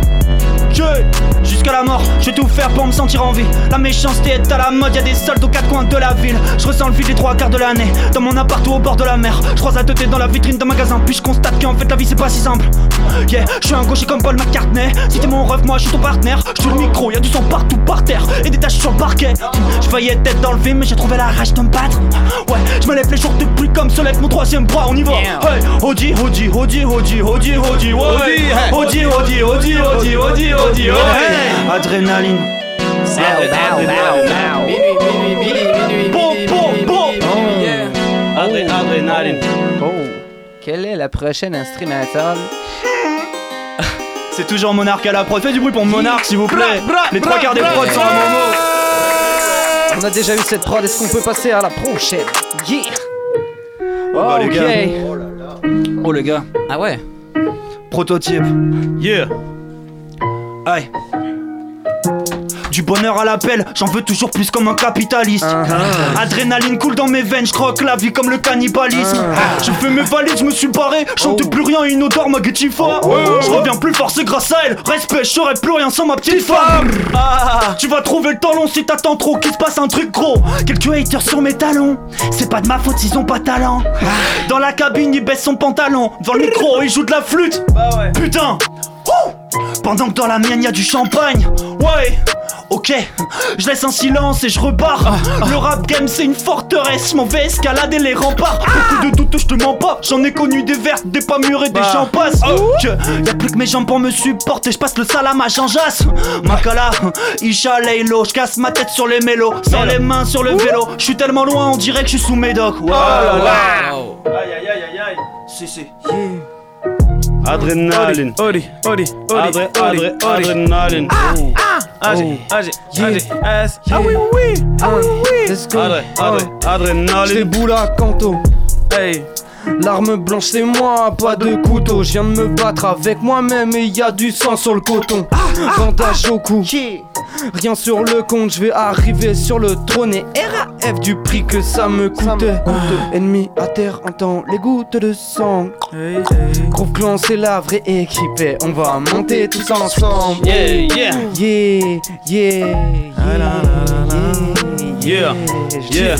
Je, jusqu'à la mort, je vais tout faire pour me sentir en vie. La méchanceté est à la mode, y'a des soldes aux quatre coins de la ville. Je ressens le vide les trois quarts de l'année, dans mon appart ou au bord de la mer. Je croise la tête dans la vitrine d'un magasin, puis je constate qu'en fait la vie c'est pas si simple. Yeah, je suis un gaucher comme Paul McCartney. Si t'es mon ref, moi je suis ton partenaire. Je suis le micro, y'a du sang partout par terre et des taches sur le parquet. Je faillais être dans le vide, mais j'ai trouvé la rage de me battre. Ouais, je me lève les jours de pluie comme se lève mon troisième bras, on y va. Hey, Audi, Audi, Audi, Audi, Audi, Audi, Audi, Audi, Audi, Audi, Audi, Audi, Audi, Adrénaline. Bon, bon, bon. Adrénaline. Quelle est la prochaine instrumentale? C'est toujours Monarque à la prod. Fais du bruit pour Monarque s'il vous plaît. Les trois quarts des prods sont à Momo. On a déjà eu cette prod, est-ce qu'on peut passer à la prochaine? Yeah. Oh, bah, les gars. Oh, là, là. Oh les gars. Ah ouais. Prototype. Yeah. Aïe. Du bonheur à l'appel, j'en veux toujours plus comme un capitaliste. uh-huh. Adrénaline coule dans mes veines, je croque la vie comme le cannibalisme. uh-huh. Je fais mes valises, je me suis barré, chante oh. plus rien, Inodore ma guetifa. oh. Je reviens plus fort, c'est grâce à elle. Respect, j'aurais plus rien sans ma petite femme. ah. Tu vas trouver le temps long si t'attends trop qu'il se passe un truc gros. Quelques haters sur mes talons, c'est pas de ma faute s'ils ont pas de talent. ah. Dans la cabine, il baisse son pantalon, devant le micro, il joue de la flûte. Bah ouais. Putain. Ouh. Pendant que dans la mienne y'a du champagne. Ouais. Ok, je laisse un silence et je repars. ah, ah. Le rap game c'est une forteresse, m'en vais escalader les remparts. ah. Beaucoup de doutes, je te mens pas, j'en ai connu des vertes, des pas mûres et des bah. champasses. oh. Y'a plus que mes jambes pour me supporter, je passe le salam à Jean-Jas. Makala, Isha, Leilo, je casse ma tête sur les mélos, sans les mains sur le vélo. Je suis tellement loin, on dirait que je suis sous Médoc. wow. Oh là là. wow. Aïe aïe aïe aïe aïe. Si si. yeah. Adrénaline, Odor, Odor, Odor, Adré, Adrénaline. A G S. Ah oui oui, ah oui oui. Adré, Adré, Adrénaline. C'est Boula Canto. Hey. L'arme blanche c'est moi, pas de couteau. Je viens de me battre avec moi-même et y'a du sang sur le coton. Bandage au cou, rien sur le compte. Je vais arriver sur le trône et R A F du prix que ça me coûtait. Ennemi à terre, entend les gouttes de sang. Groupe clan c'est la vraie équipe, on va monter tous ensemble. Yeah, yeah, yeah, yeah, yeah, yeah.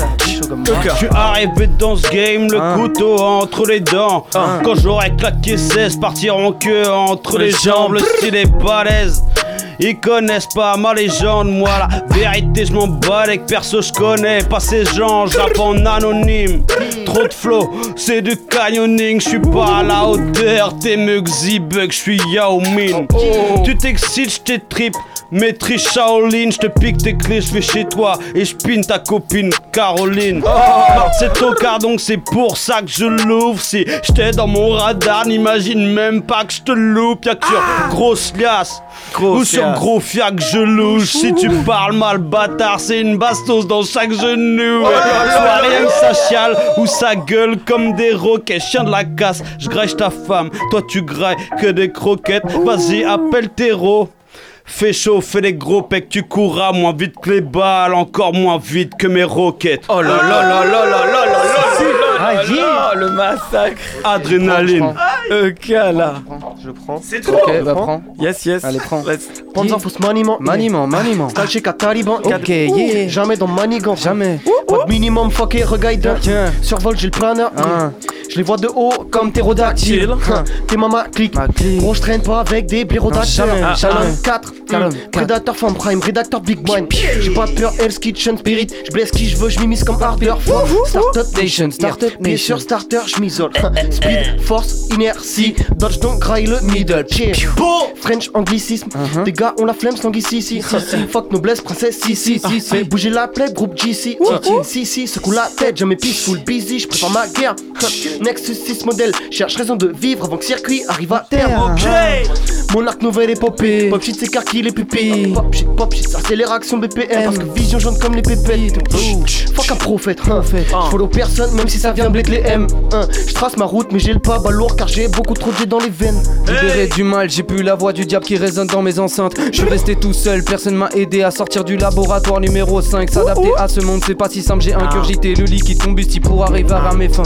Je suis arrivé dans ce game, le ah. couteau entre les dents. ah. Quand j'aurai claqué seize, partiront que entre les, les jambes. Le style est balèze, ils connaissent pas ma légende. Moi la vérité je m'en bats, les perso je connais pas ces gens. Je rappe en anonyme, trop de flow, c'est du canyoning. Je suis pas à la hauteur, t'es Muxibug, je suis Yao Ming. oh, oh. Tu t'excites, je t'étripe, maîtrise Shaolin. Je te pique tes clés, je vais chez toi et je pine ta copine Caroline. oh. C'est ton car donc c'est pour ça que je l'ouvre. Si j'étais dans mon radar, n'imagine même pas que je te loupe. Y'a que sur ah. grosse liasse ou sur gros fiac je louche. Si tu parles mal bâtard, c'est une bastos dans chaque genou. Soit rien que ça chiale ou ça gueule comme des roquets. Chien de la casse, je graille ta femme, toi tu grailles que des croquettes. Vas-y appelle tes rots, fais chauffer les gros pecs, tu courras moins vite que les balles, encore moins vite que mes roquettes. Oh la la la la la la la la, le massacre. Adrénaline. E K là. Je prends. C'est trop. Ok, bah prends. Yes, yes. Allez, prends. Reste. Pendant pouce maniement. Maniement, maniement. Stalché qu'à Taliban. Ok, yeah. Jamais dans manigant. Jamais. Pas de minimum, fucké, regarde. Survol, j'ai le planeur. Je les vois de haut comme ptérodactyle. T'es maman clique. Gros, je traîne pas avec des plérodactyles. Chalon quatre. Prédateur from prime. Rédacteur big boy. J'ai pas peur. Hell's Kitchen Spirit. Je blesse qui je veux. Je m'immisce comme hardware. Startup nation. Startup nation. Starter, je m'isole. Speed, force, inertie. Dodge donc graille le middle. French anglicisme. Des gars ont la flemme sans ici. Si fuck noblesse princesse. Si si si. Fais bouger la plaie. Groupe G C. Si si. Secoue la tête. Jamais peaceful busy. Je prépare ma guerre. Nexus six modèle, cherche raison de vivre avant que circuit arrive à terme. Ok. Monarque nouvelle épopée. Pop shit s'écarquille les pupilles. Pop shit, pop shit, ça c'est les réactions B P M. Parce que vision jaune comme les pépettes. Fuck un prophète, prophète. Je follow personne même si ça vient bled les M. Je trace ma route mais j'ai le pas balourd car j'ai beaucoup trop de dans les veines. Libéré du mal, j'ai pu la voix du diable qui résonne dans mes enceintes. Je restais tout seul, personne m'a aidé à sortir du laboratoire numéro cinq. S'adapter à ce monde c'est pas si simple, j'ai incurgité le liquide combustible pour arriver à mes fins.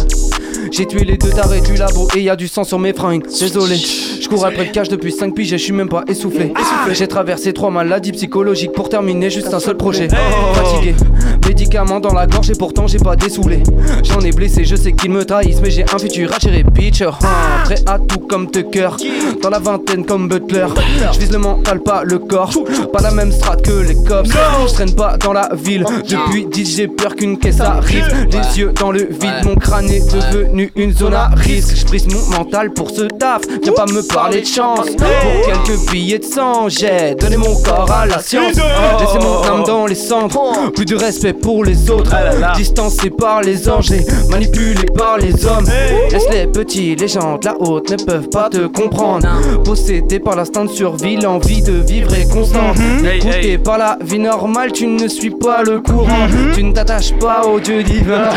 J'ai tué les deux tarés du labo et y'a du sang sur mes fringues. Désolé, je cours après le cash depuis cinq piges et je suis même pas essoufflé. essoufflé J'ai traversé trois maladies psychologiques pour terminer juste un seul projet. oh. Fatigué, médicaments dans la gorge et pourtant j'ai pas dessoulé. J'en ai blessé, je sais qu'ils me trahissent mais j'ai un futur à tirer pitcher. ah. Prêt à tout comme Tucker, dans la vingtaine comme Butler. Je vise le mental, pas le corps, pas la même strat que les cops. Je traîne pas dans la ville, depuis dix j'ai peur qu'une caisse arrive. Les yeux dans le vide, mon crâne est devenu une zone à risque, je brise mon mental pour ce taf. Viens pas me parler de chance, pour quelques billets de sang, j'ai donné mon corps à la science. Laissez mon âme dans les cendres, plus de respect pour les autres. Distancé par les anges et manipulé par les hommes. Laisse les petits, les gens de la haute ne peuvent pas te comprendre. Possédé par l'instinct de survie, l'envie de vivre est constante. Écouté par la vie normale, tu ne suis pas le courant. Tu ne t'attaches pas au Dieu divin.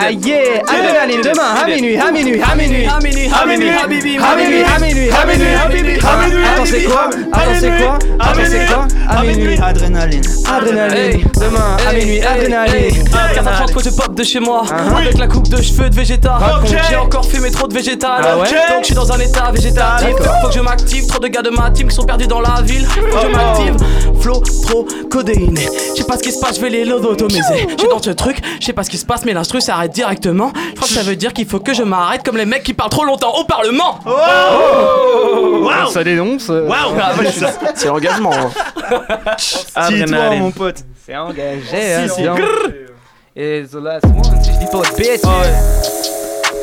Ah, Ah yeah, Adrénaline demain à minuit, à minuit, à minuit, à minuit, à minuit, à minuit, à minuit, à minuit, à minuit, à minuit, à minuit. Attends c'est quoi? Attends c'est quoi? Attends c'est quoi? À minuit, Adrénaline, Adrénaline demain à minuit, Adrénaline. quarante que je pop de chez moi avec la coupe de cheveux de végéta. J'ai encore fumé trop de végétal, donc je suis dans un état végétatif. Faut que je m'active, trop de gars de ma team qui sont perdus dans la ville. Faut que je m'active, flow trop codéine. Je sais pas ce qui se passe, je vais les lobotomiser. J'ai dans ce truc, je sais pas ce qui se passe, mais l'instru s'arrête directement. Je crois que ça veut dire qu'il faut que je m'arrête comme les mecs qui parlent trop longtemps au Parlement. Oh, oh, wow. Ça dénonce. Waouh, wow. C'est engagement. Dis-toi mon pote. C'est engagé. Si, si. Et the last one, si je dis pas de B S.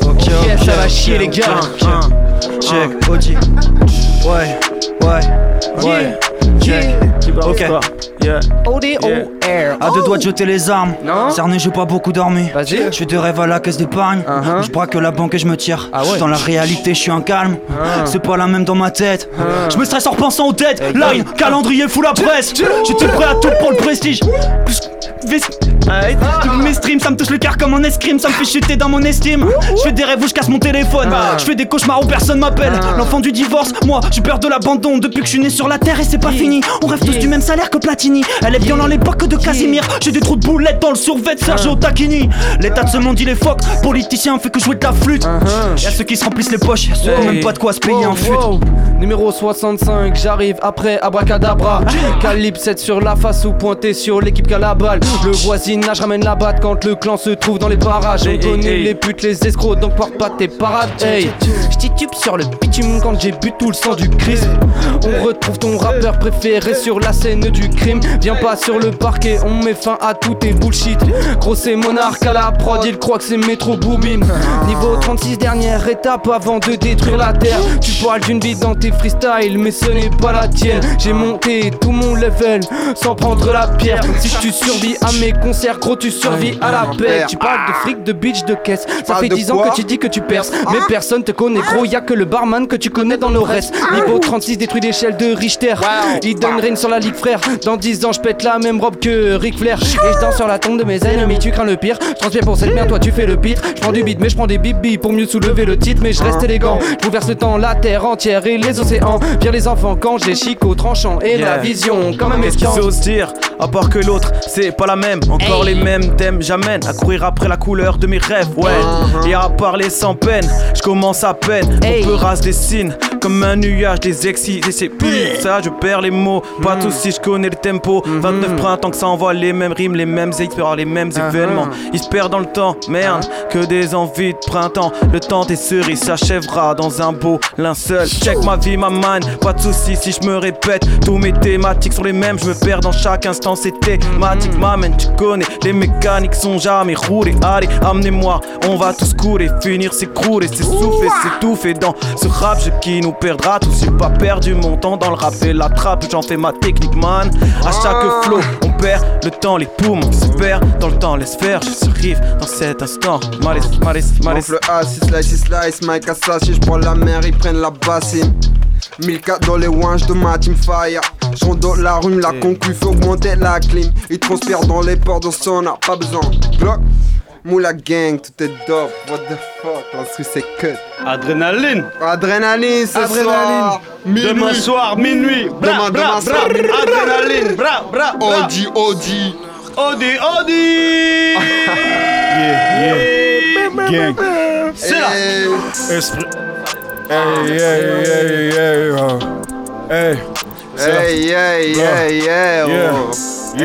Ok, ça va chier les gars. Check, O G. Ouais, ouais, ouais. Ok, yeah. O D O R. À deux doigts de jeter les armes. Non. Cerné, j'ai pas beaucoup dormi. Vas-y. Je fais des rêves à la caisse d'épargne. Uh-huh. Je braque la banque et je me tire. Ah ouais. Je suis dans la réalité, je suis un calme. Uh-huh. C'est pas la même dans ma tête. Uh-huh. Je me stresse en repensant aux dettes. Hey, line, uh-huh. calendrier, fous la presse. J'étais prêt à tout pour le prestige. Mes streams, ça me touche le cœur comme un escrime. Ça me fait chuter dans mon estime. Je fais des rêves où je casse mon téléphone. Je fais des cauchemars où personne m'appelle. L'enfant du divorce, moi, j'ai peur de l'abandon. Depuis que je suis né sur la terre et c'est pas fini. On rêve tous du même salaire que Platini. Elle est bien dans l'époque de Casimir. J'ai des trous de boulettes dans le survêt de Sergio Tacchini. L'état de ce monde il est phoque. Politicien fait que jouer de la flûte. Y'a ceux qui se remplissent les poches. Y'a ceux qui ont même pas de quoi se payer un fut. Numéro soixante-cinq, j'arrive après abracadabra. Calibre sept sur la face ou pointé sur l'équipe qu'a la balle. Le voisinage ramène la batte quand le clan se trouve dans les parages. On connaît hey, hey, les putes, les escrocs, donc porte pas tes parades. Hey, j'titube sur le bitume quand j'ai bu tout le sang du Christ. On retrouve ton rappeur préféré sur la scène du crime. Viens pas sur le parquet, on met fin à tout tes bullshit. Gros c'est Monarque à la prod, il croit que c'est métro boobim. Niveau trente-six, dernière étape avant de détruire la terre. Tu parles d'une vie dans tes freestyles, mais ce n'est pas la tienne. J'ai monté tout mon level sans prendre la pierre. Si tu survis à mes concerts, gros tu survis à la paix. Tu parles de fric, de bitch, de caisse. Ça fait dix ans que tu dis que tu perces, mais personne te connaît gros, y'a que le barman que tu connais dans nos restes. Niveau trente-six détruit l'échelle de Richter. Il donne reine sur la ligue frère. Dans dix ans je pète la même robe que Ric Flair. Et je danse sur la tombe de mes ennemis, tu crains le pire. Je transpire pour cette merde, toi tu fais le pitre. Je prends du beat mais je prends des bibis pour mieux soulever le titre. Mais je reste élégant, je verse le temps, la terre entière et les océans. Viens les enfants quand j'ai chico tranchant et yeah. La vision quand même est dire. À part que l'autre c'est pas la même. Encore hey. Les mêmes thèmes, j'amène à courir après la couleur de mes rêves. Ouais, uh-huh. Et à parler sans peine, je commence à peine. Hey. Mon peur se dessine comme un nuage, des excis et c'est plus ça. Je perds les mots, pas tout si je connais le tempo. Mm-hmm. vingt-neuf printemps que ça envoie les mêmes rimes, les mêmes expériences, les mêmes uh-huh. événements. Ils se perdent dans le temps, merde, uh-huh. que des envies de printemps. Le temps des cerises s'achèvera dans un beau linceul. Check ma vie, ma man, pas de soucis si je me répète. Tous mes thématiques sont les mêmes, je me perds dans chaque instant. C'est thématique, m'amène, tu connais. Les mécaniques sont jamais roulées. Allez, amenez-moi, on va tous couler. Finir, s'écrouler, s'essouffler, s'étouffer. Dans ce rap, je qui nous perdra tous. J'ai pas perdu mon temps dans le rap et la trappe. J'en fais ma technique, man. À chaque flow, on perd le temps, les poumons se perdent dans le temps, laisse faire. Je survive dans cet instant. Malaise, malaise, malaise. Le A, six slice, six slice. Mike Assas, si je prends la mer, ils prennent la bassine. mille quatre dans les wanges de ma team fire. J'rends dans la rue, la concu, faut augmenter la clim. Ils transpirent dans les ports de sauna, pas besoin. Bloc, moula gang, tout est dope. What the fuck, l'instru c'est cut. Adrénaline, Adrénaline ce Adrénaline. Soir minuit. Demain soir, minuit. Bra, demain, bra, demain soir, bra, Adrénaline, bra, bra, bra. Audi, Audi Audi, Audi Yeah, yeah, gang. C'est là Esprit. Hey, hey, hey, hey, oh. Hey, hey, hey, hey, hey, oh. Yeah,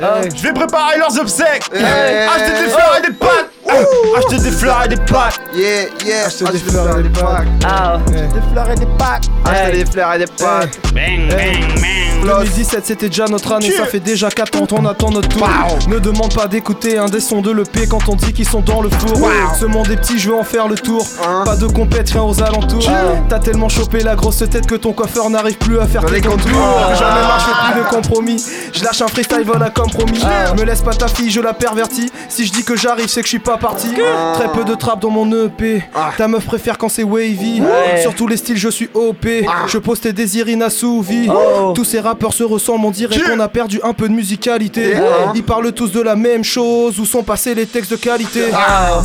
Hey. Je vais préparer leurs obsèques. Hey. Hey. Acheter des fleurs et des pâtes. Ouh. Acheter des fleurs et des pâtes. Yeah, yeah. Acheter des fleurs et des pâtes. Acheter des fleurs et des pâtes. Acheter des fleurs et des pâtes. Bang, bang, bang. deux mille dix-sept, c'était déjà notre année. Ça fait déjà quatre ans qu'on attend notre tour. Ne demande pas d'écouter un des sons de l'E P quand on dit qu'ils sont dans le four. Ce monde est petit, je veux en faire le tour. Pas de compète, rien aux alentours. T'as tellement chopé la grosse tête que ton coiffeur n'arrive plus à faire tes contours. Jamais marche plus de compromis. Je lâche un freestyle, voilà comme promis. Me laisse pas ta fille, je la pervertis. Si je dis que j'arrive, c'est que je suis pas parti. Très peu de trap dans mon E P. Ta meuf préfère quand c'est wavy. Sur tous les styles, je suis O P. Je pose tes désirs inassouvis. Tous ces rappeurs se ressemblent, on dirait qu'on a perdu un peu de musicalité. Ils parlent tous de la même chose. Où sont passés les textes de qualité?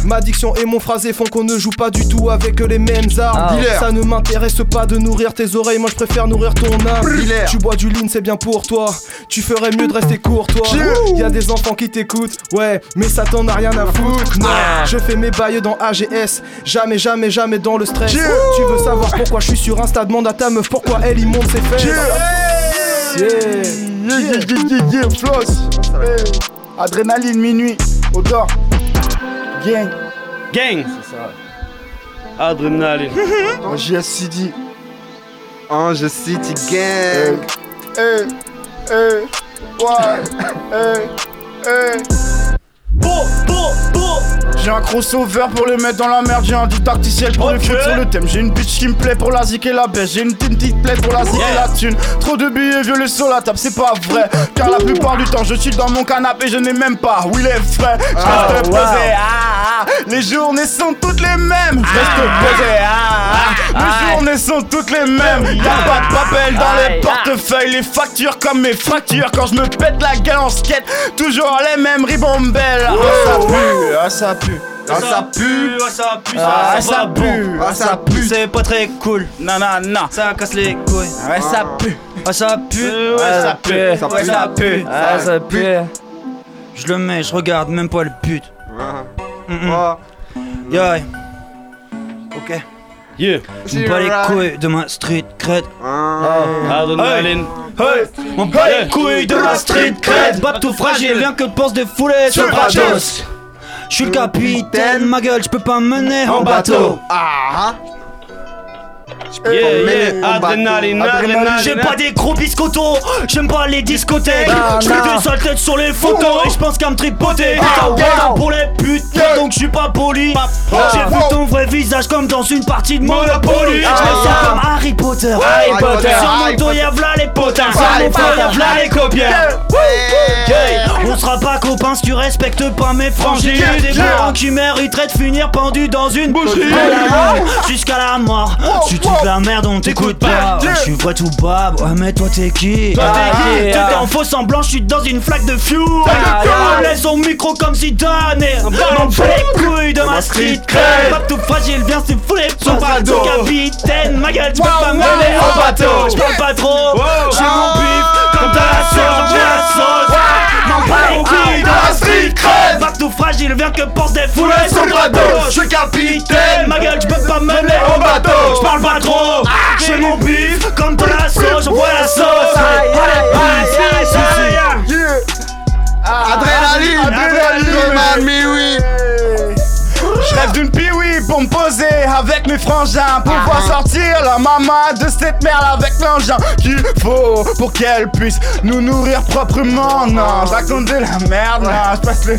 Ma diction et mon phrasé font qu'on ne joue pas du tout avec les mêmes armes. Ça ne m'intéresse pas de nourrir tes oreilles, moi je préfère nourrir ton âme. Tu bois du lean, c'est bien pour toi. Tu ferais mieux de rester courtois. Y'a des enfants qui t'écoutent, ouais, mais ça t'en a rien à foutre. Non, je fais mes bails dans A G S. Jamais, jamais, jamais dans le stress. Tu veux savoir pourquoi je suis sur Insta? Demande à ta meuf pourquoi elle y monte ses fesses. Yeah, yeah, yeah, yeah, yeah, Floss. Adrénaline, minuit, Odor. Gang. Gang. C'est ça. Adrénaline. J S C D. Oh, je city gang. Eh, eh, ouais, eh, eh. Bo, bo, bo. J'ai un crossover pour le mettre dans la merde. J'ai un doute tacticiel pour okay. le feu sur le thème. J'ai une bitch qui me plaît pour la zik et la baisse. J'ai une team qui me plaît pour la zik yeah. et la thune. Trop de billets violets sur la table, c'est pas vrai. Car la plupart du temps je suis dans mon canapé. Je n'ai même pas, oui les frais. Je reste oh, wow. posé, ah, ah. Les journées sont toutes les mêmes. Je reste ah, posé, ah, ah. Les ah, journées ah. sont toutes les mêmes. Y'a ah, pas de papel dans ah, les portefeuilles. Les factures comme mes fractures. Quand je me pète la gueule en skate. Toujours les mêmes ribambelles. Ah ça pue, ah ça pue, ah ça pue, ah ça pue, ah ça pue, ah ça pue, c'est pas très cool, nanana, ça casse les couilles, ah ça pue, ah ça pue, ah ça pue, ah ça pue, ah ça pue, je le mets, je regarde même pas le pute. Yo, ok, yeah, pas les couilles de ma street cred. Adrénaline. Hey, on bat les couilles de la street cred. Bat tout fragile, rien que de pense des foulées sur Brados. J'suis le capitaine, ma gueule, j'peux pas mener en bateau. Ah, yeah, yeah, adrénaline, adrénaline. J'ai pas des gros biscottos, j'aime pas les discothèques. J'mets des sales têtes sur les photos et j'pense qu'à me tripoter. T'as pour les putes, donc j'suis pas poli. J'ai vu ton vrai visage comme dans une partie de Monopoly. J'mets ça comme Harry Potter. Harry Potter. Sur mon dos y'a v'là les potins, sur mon frère y'a v'là les copières. On sera pas copains si tu respectes pas mes frangines. J'ai des bourrons qui mériteraient de finir pendus dans une boucherie. Jusqu'à la mort, la merde on t'écoute pas, je suis vrai tout bab, ouais mais toi t'es qui? Toi t'es qui? T'es en faux semblant, je suis dans une flaque de fuel. On laisse son micro comme si donné. On fait les couilles de ma street cred. Pas tout fragile, bien c'est fou les pas du capitaine, ma gueule, tu peux pas mener en bateau. J'parle pas trop, j'ai mon bif, comme t'as la sauce, j'ai la sauce. Non pas les couilles de ma street cred. Pas tout fragile, viens que pense des foules sur le radeau. Je suis capitaine, ma gueule, tu peux pas mener en bateau. J'parle pas trop. Ah, j'ai mon bif, comme dans la sauce, j'envoie la sauce. Adrénaline, adrénaline, mamie, oui. J'rêve d'une piwi pour me poser avec mes frangins. Pour voir sortir la maman de cette merde avec l'engin qu'il faut pour qu'elle puisse nous nourrir proprement. Non, j'raconte de la merde, non, j'passe le...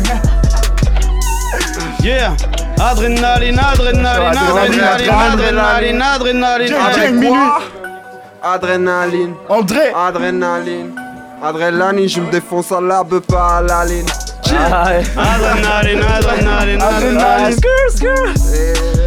Yeah. Adrénaline, adrénaline, adrénaline, adrénaline, adrénaline, adrénaline. Adrénaline. André. Adrénaline. Adrénaline, je me défonce à la beuh, pas à la ligne. Adrénaline, adrénaline, adrénaline.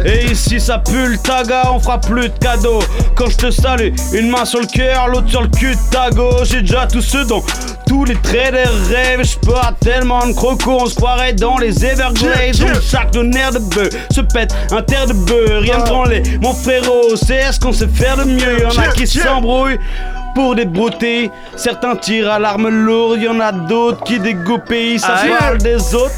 Et ici ça pue le taga, on fera plus de cadeaux. Quand je te salue, une main sur le cœur, l'autre sur le cul de ta gauche. J'ai déjà tout ce dont tous les traders rêvent. J'pars tellement de crocos, on se croirait dans les Everglades. Où chaque tonnerre de bœuf se pète un terre de bœuf. Rien de branlé, mon frérot, c'est ce qu'on sait faire de mieux. Y'en a qui s'embrouillent pour des broutilles, certains tirent à l'arme lourde, y'en a d'autres qui dégoupillent. Ça parle des autres,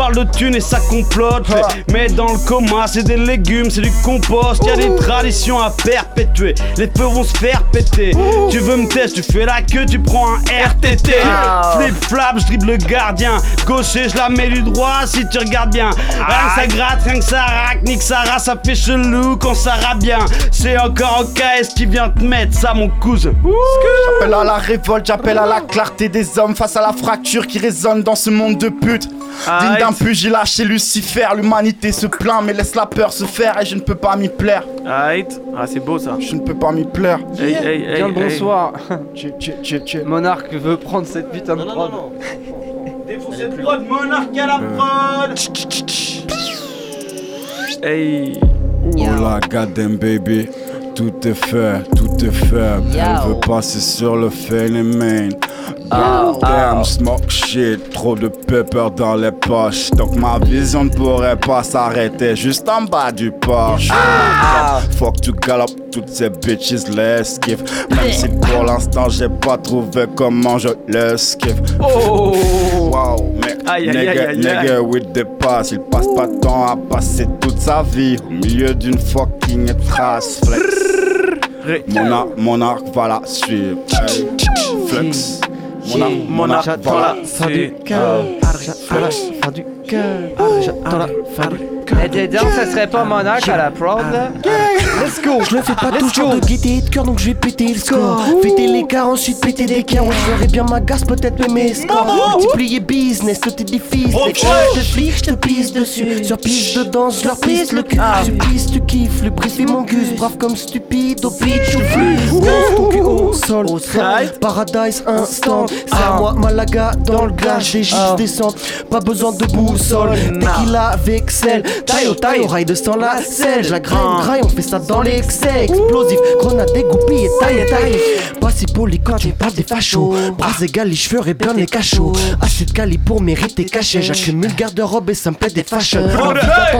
parle de thunes et ça complote. Ah. Mais dans le coma, c'est des légumes, c'est du compost. Y'a des traditions à perpétuer, les feux vont se faire péter. Ouh. Tu veux me tester, tu fais la queue, tu prends un R T T. Ah. Flip flap, je dribble le gardien. Gaucher, je la mets du droit si tu regardes bien. Rien que ça gratte, rien que ça raque, nique sa race, ça fait chelou quand ça rappe bien. C'est encore un K S qui vient te mettre, ça mon cousin. J'appelle à la révolte, j'appelle à la clarté des hommes face à la fracture qui résonne dans ce monde de pute. Digne d'un pugilat chez Lucifer, l'humanité se plaint mais laisse la peur se faire et je ne peux pas m'y plaire. Alright, ah c'est beau ça. Je ne peux pas m'y plaire. Hey, yeah. hey, hey, Bien hey, bonsoir. Hey. Tchè, tchè, tchè. Monarque veut prendre cette putain de prod. Défonce cette prod, Monarque à la prod. Hey. Hola goddamn baby. Tout est fait, tout est faible. Elle veut passer sur le phénomène. Oh, damn, oh. Smoke shit, trop de pepper dans les poches. Donc ma vision ne pourrait pas s'arrêter juste en bas du Porsche. Ah, oh. Fuck, tu galopes, toutes ces bitches l'esquivent. Même si pour l'instant j'ai pas trouvé comment je l'esquive. Oh. Wow, mais nigga, nigga with the pass. Il passe pas de temps à passer toute sa vie au milieu d'une fucking trace. Flex, Monarque, Monarque va la suivre. Hey. Flex. Monarque, j'attends la fin du cœur. J'attends la fin du cœur. J'attends la fin du cœur. Et dis donc, ça serait pas Monarque à la prod là? Let's go. Je le fais pas toujours de guider de cœur, donc je vais péter le score. Péter l'écart, ensuite péter des cœurs. Ouais, je verrai bien ma gasse, peut-être même mes scores. Multiplier business, tout est difficile. Et quand je te flic, je te pisse dessus. Sur piste de danse, je leur pisse le cul. Supplice, tu kiffes, le brise fait mon gus. Brave comme stupide, au pitch ou plus. Ton cul au sol, au sol. Paradise instant. C'est à moi, Malaga, dans le glace, des juges descendent. Pas besoin de boussole, tequila avec Excel. Taille au taille, au rail de sang la selle. Je la graine, graille, on fait ça dans l'excès. Explosif, grenade dégoupillée, taille à taille. Pas si poli quand tu parles des fachos. Bras égal, les cheveux et bien les cachots. Assez de cali pour mériter cachet. J'accumule garde-robe et ça me pète des fashions.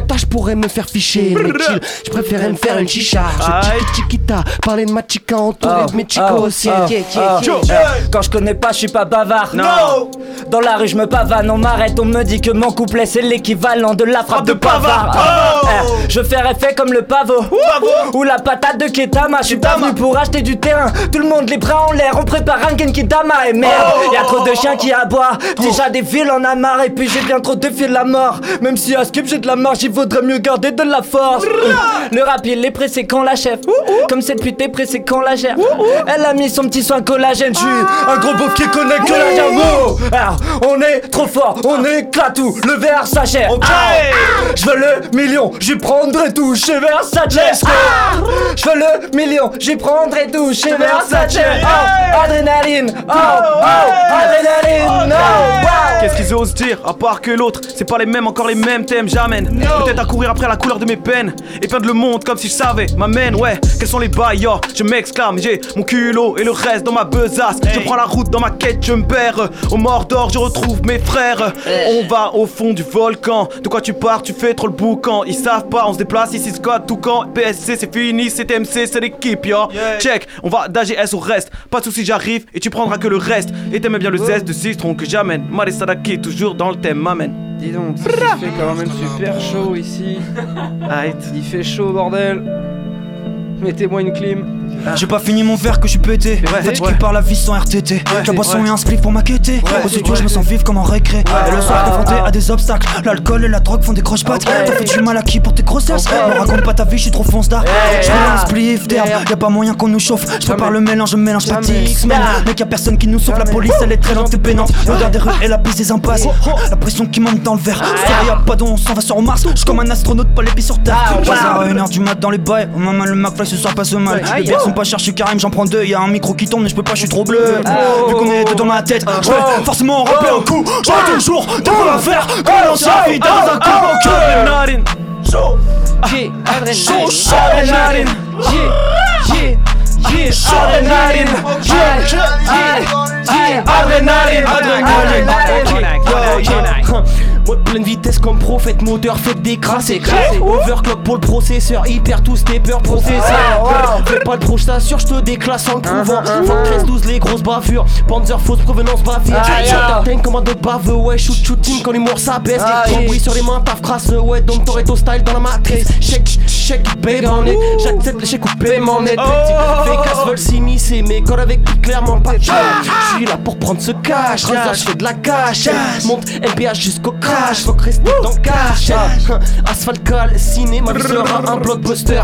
Tant je pourrais me faire ficher. Mais chill, je préférais me faire une chicha. J'ai chiquita, parler de ma chica entourée de mes chicos aussi. Quand je connais pas, je suis pas bavard. No. Dans la rue je me pavane, on m'arrête, on me dit que mon couplet c'est l'équivalent de la frappe de pavard. Oh. Oh. Eh, je fais effet comme le pavot oh. ou la patate de Ketama. Je suis pas venu pour acheter du terrain. Tout le monde les bras en l'air, on prépare un Genkidama. Et merde, oh. y'a trop de chiens qui aboient. Oh. Déjà des villes en a marre et puis j'ai bien trop de fils la mort. Même si à skip j'ai de la marge, il vaudrait mieux garder de la force. Le rap il est pressé quand la chef. Oh. Comme cette pute est pressée quand la gère. Oh. Elle a mis son petit soin collagène. J'suis oh. un gros beau qui connaît que la jamo. Alors, on est trop fort, on éclate tout, le verre s'achève. Okay. Ah, je veux le million, j'y prendrai tout chez Versace. Ah, je veux le million, j'y prendrai tout chez Versace. Oh, adrénaline, oh, oh, adrénaline, oh, wow. Qu'est-ce qu'ils osent dire, à part que l'autre, c'est pas les mêmes, encore les mêmes thèmes, j'amène. No. Peut-être à courir après la couleur de mes peines, et peindre le monde comme si je savais, m'amène, ouais. Quels sont les bails, yo, je m'exclame, j'ai mon culot et le reste dans ma besace. Hey. Je prends la route dans ma quête, je me perds. Au Mordor, je retrouve mes frères. On va au fond du volcan. De quoi tu pars, tu fais trop le boucan. Ils savent pas, on se déplace ici, squad, tout camp. P S C, c'est fini, c'est T M C, c'est l'équipe, yo. Yeah. Check, on va d'A G S au reste. Pas de soucis, j'arrive et tu prendras que le reste. Et t'aimes bien le zeste de citron que j'amène. Mare Sadaki, toujours dans le thème, m'amène. Dis donc, ça fait quand même super chaud ici. Arrête. Il fait chaud, bordel. Mettez-moi une clim. Ah. J'ai pas fini mon verre que je suis pété. Fatigué ouais. par la vie sans R T T. Ouais. La boisson ouais. et un split pour m'inquiéter. Ouais. Au studio, ouais. je me sens vif comme en récré. Ouais. Et le soir, confronté ah. à des obstacles. L'alcool et la drogue font des croche-pattes. Okay. T'as fait du mal à qui pour tes grossesses? Okay. Me raconte pas ta vie, je suis trop fonce d'art. Hey. J'mets yeah. un spliff d'herbe. Yeah. Y'a pas moyen qu'on nous chauffe. Je prépare le mélange, je mélange pas X-Men. Mec, y'a personne qui nous sauve. La police, elle est très lente, c'est pénante. L'odeur des rues et la piste des impasses. La pression qui monte dans le verre. Y'a pas d'on, on s'en va sur Mars. J'suis comme un astronaute, pas les pieds sur terre. Bazar à une heure du mat dans les bails. Maman, le McFly ce soir passe mal. Sont pas cherchés Karim, j'en prends deux. Y'a un micro qui tombe mais je peux pas, je suis trop bleu. Oh, vu qu'on est deux dans ma tête, je vais oh, forcément rapper oh, un coup. J'aurai oh, toujours des oh, à faire. Allons s'enfuit dans un coup au cœur. Chaud, chaud, chaud, adrénaline. Yeah, yeah, yeah, adrénaline. Yeah, adrénaline, adrénaline. mode pleine vitesse comme pro, faites moteur, faites des crasses et crasses. Overclock pour le processeur, hyper tout stepper processeur. Fais pas le proche, t'assure, j'te déclasse en le trouvant. Fuck treize douze, les grosses bavures, Panzer fausse provenance bavée. Shot tank comme un d'autres bave, ouais, shoot shooting quand l'humour s'abaisse. Grand bruit sur les mains, taf crasse, ouais, Dom Toretto style dans la matrice. Check, check, babe on it, j'accepte l'échec ou paiement net. Fais casse, veulent s'immiscer, mais quand avec clairement pas de chance. J'suis là pour prendre ce cash, je fais de la cash. Monte L P H jusqu'au crash, faut rester dans le cash. Asphalt cal, ciné, ma vie sera un blockbuster.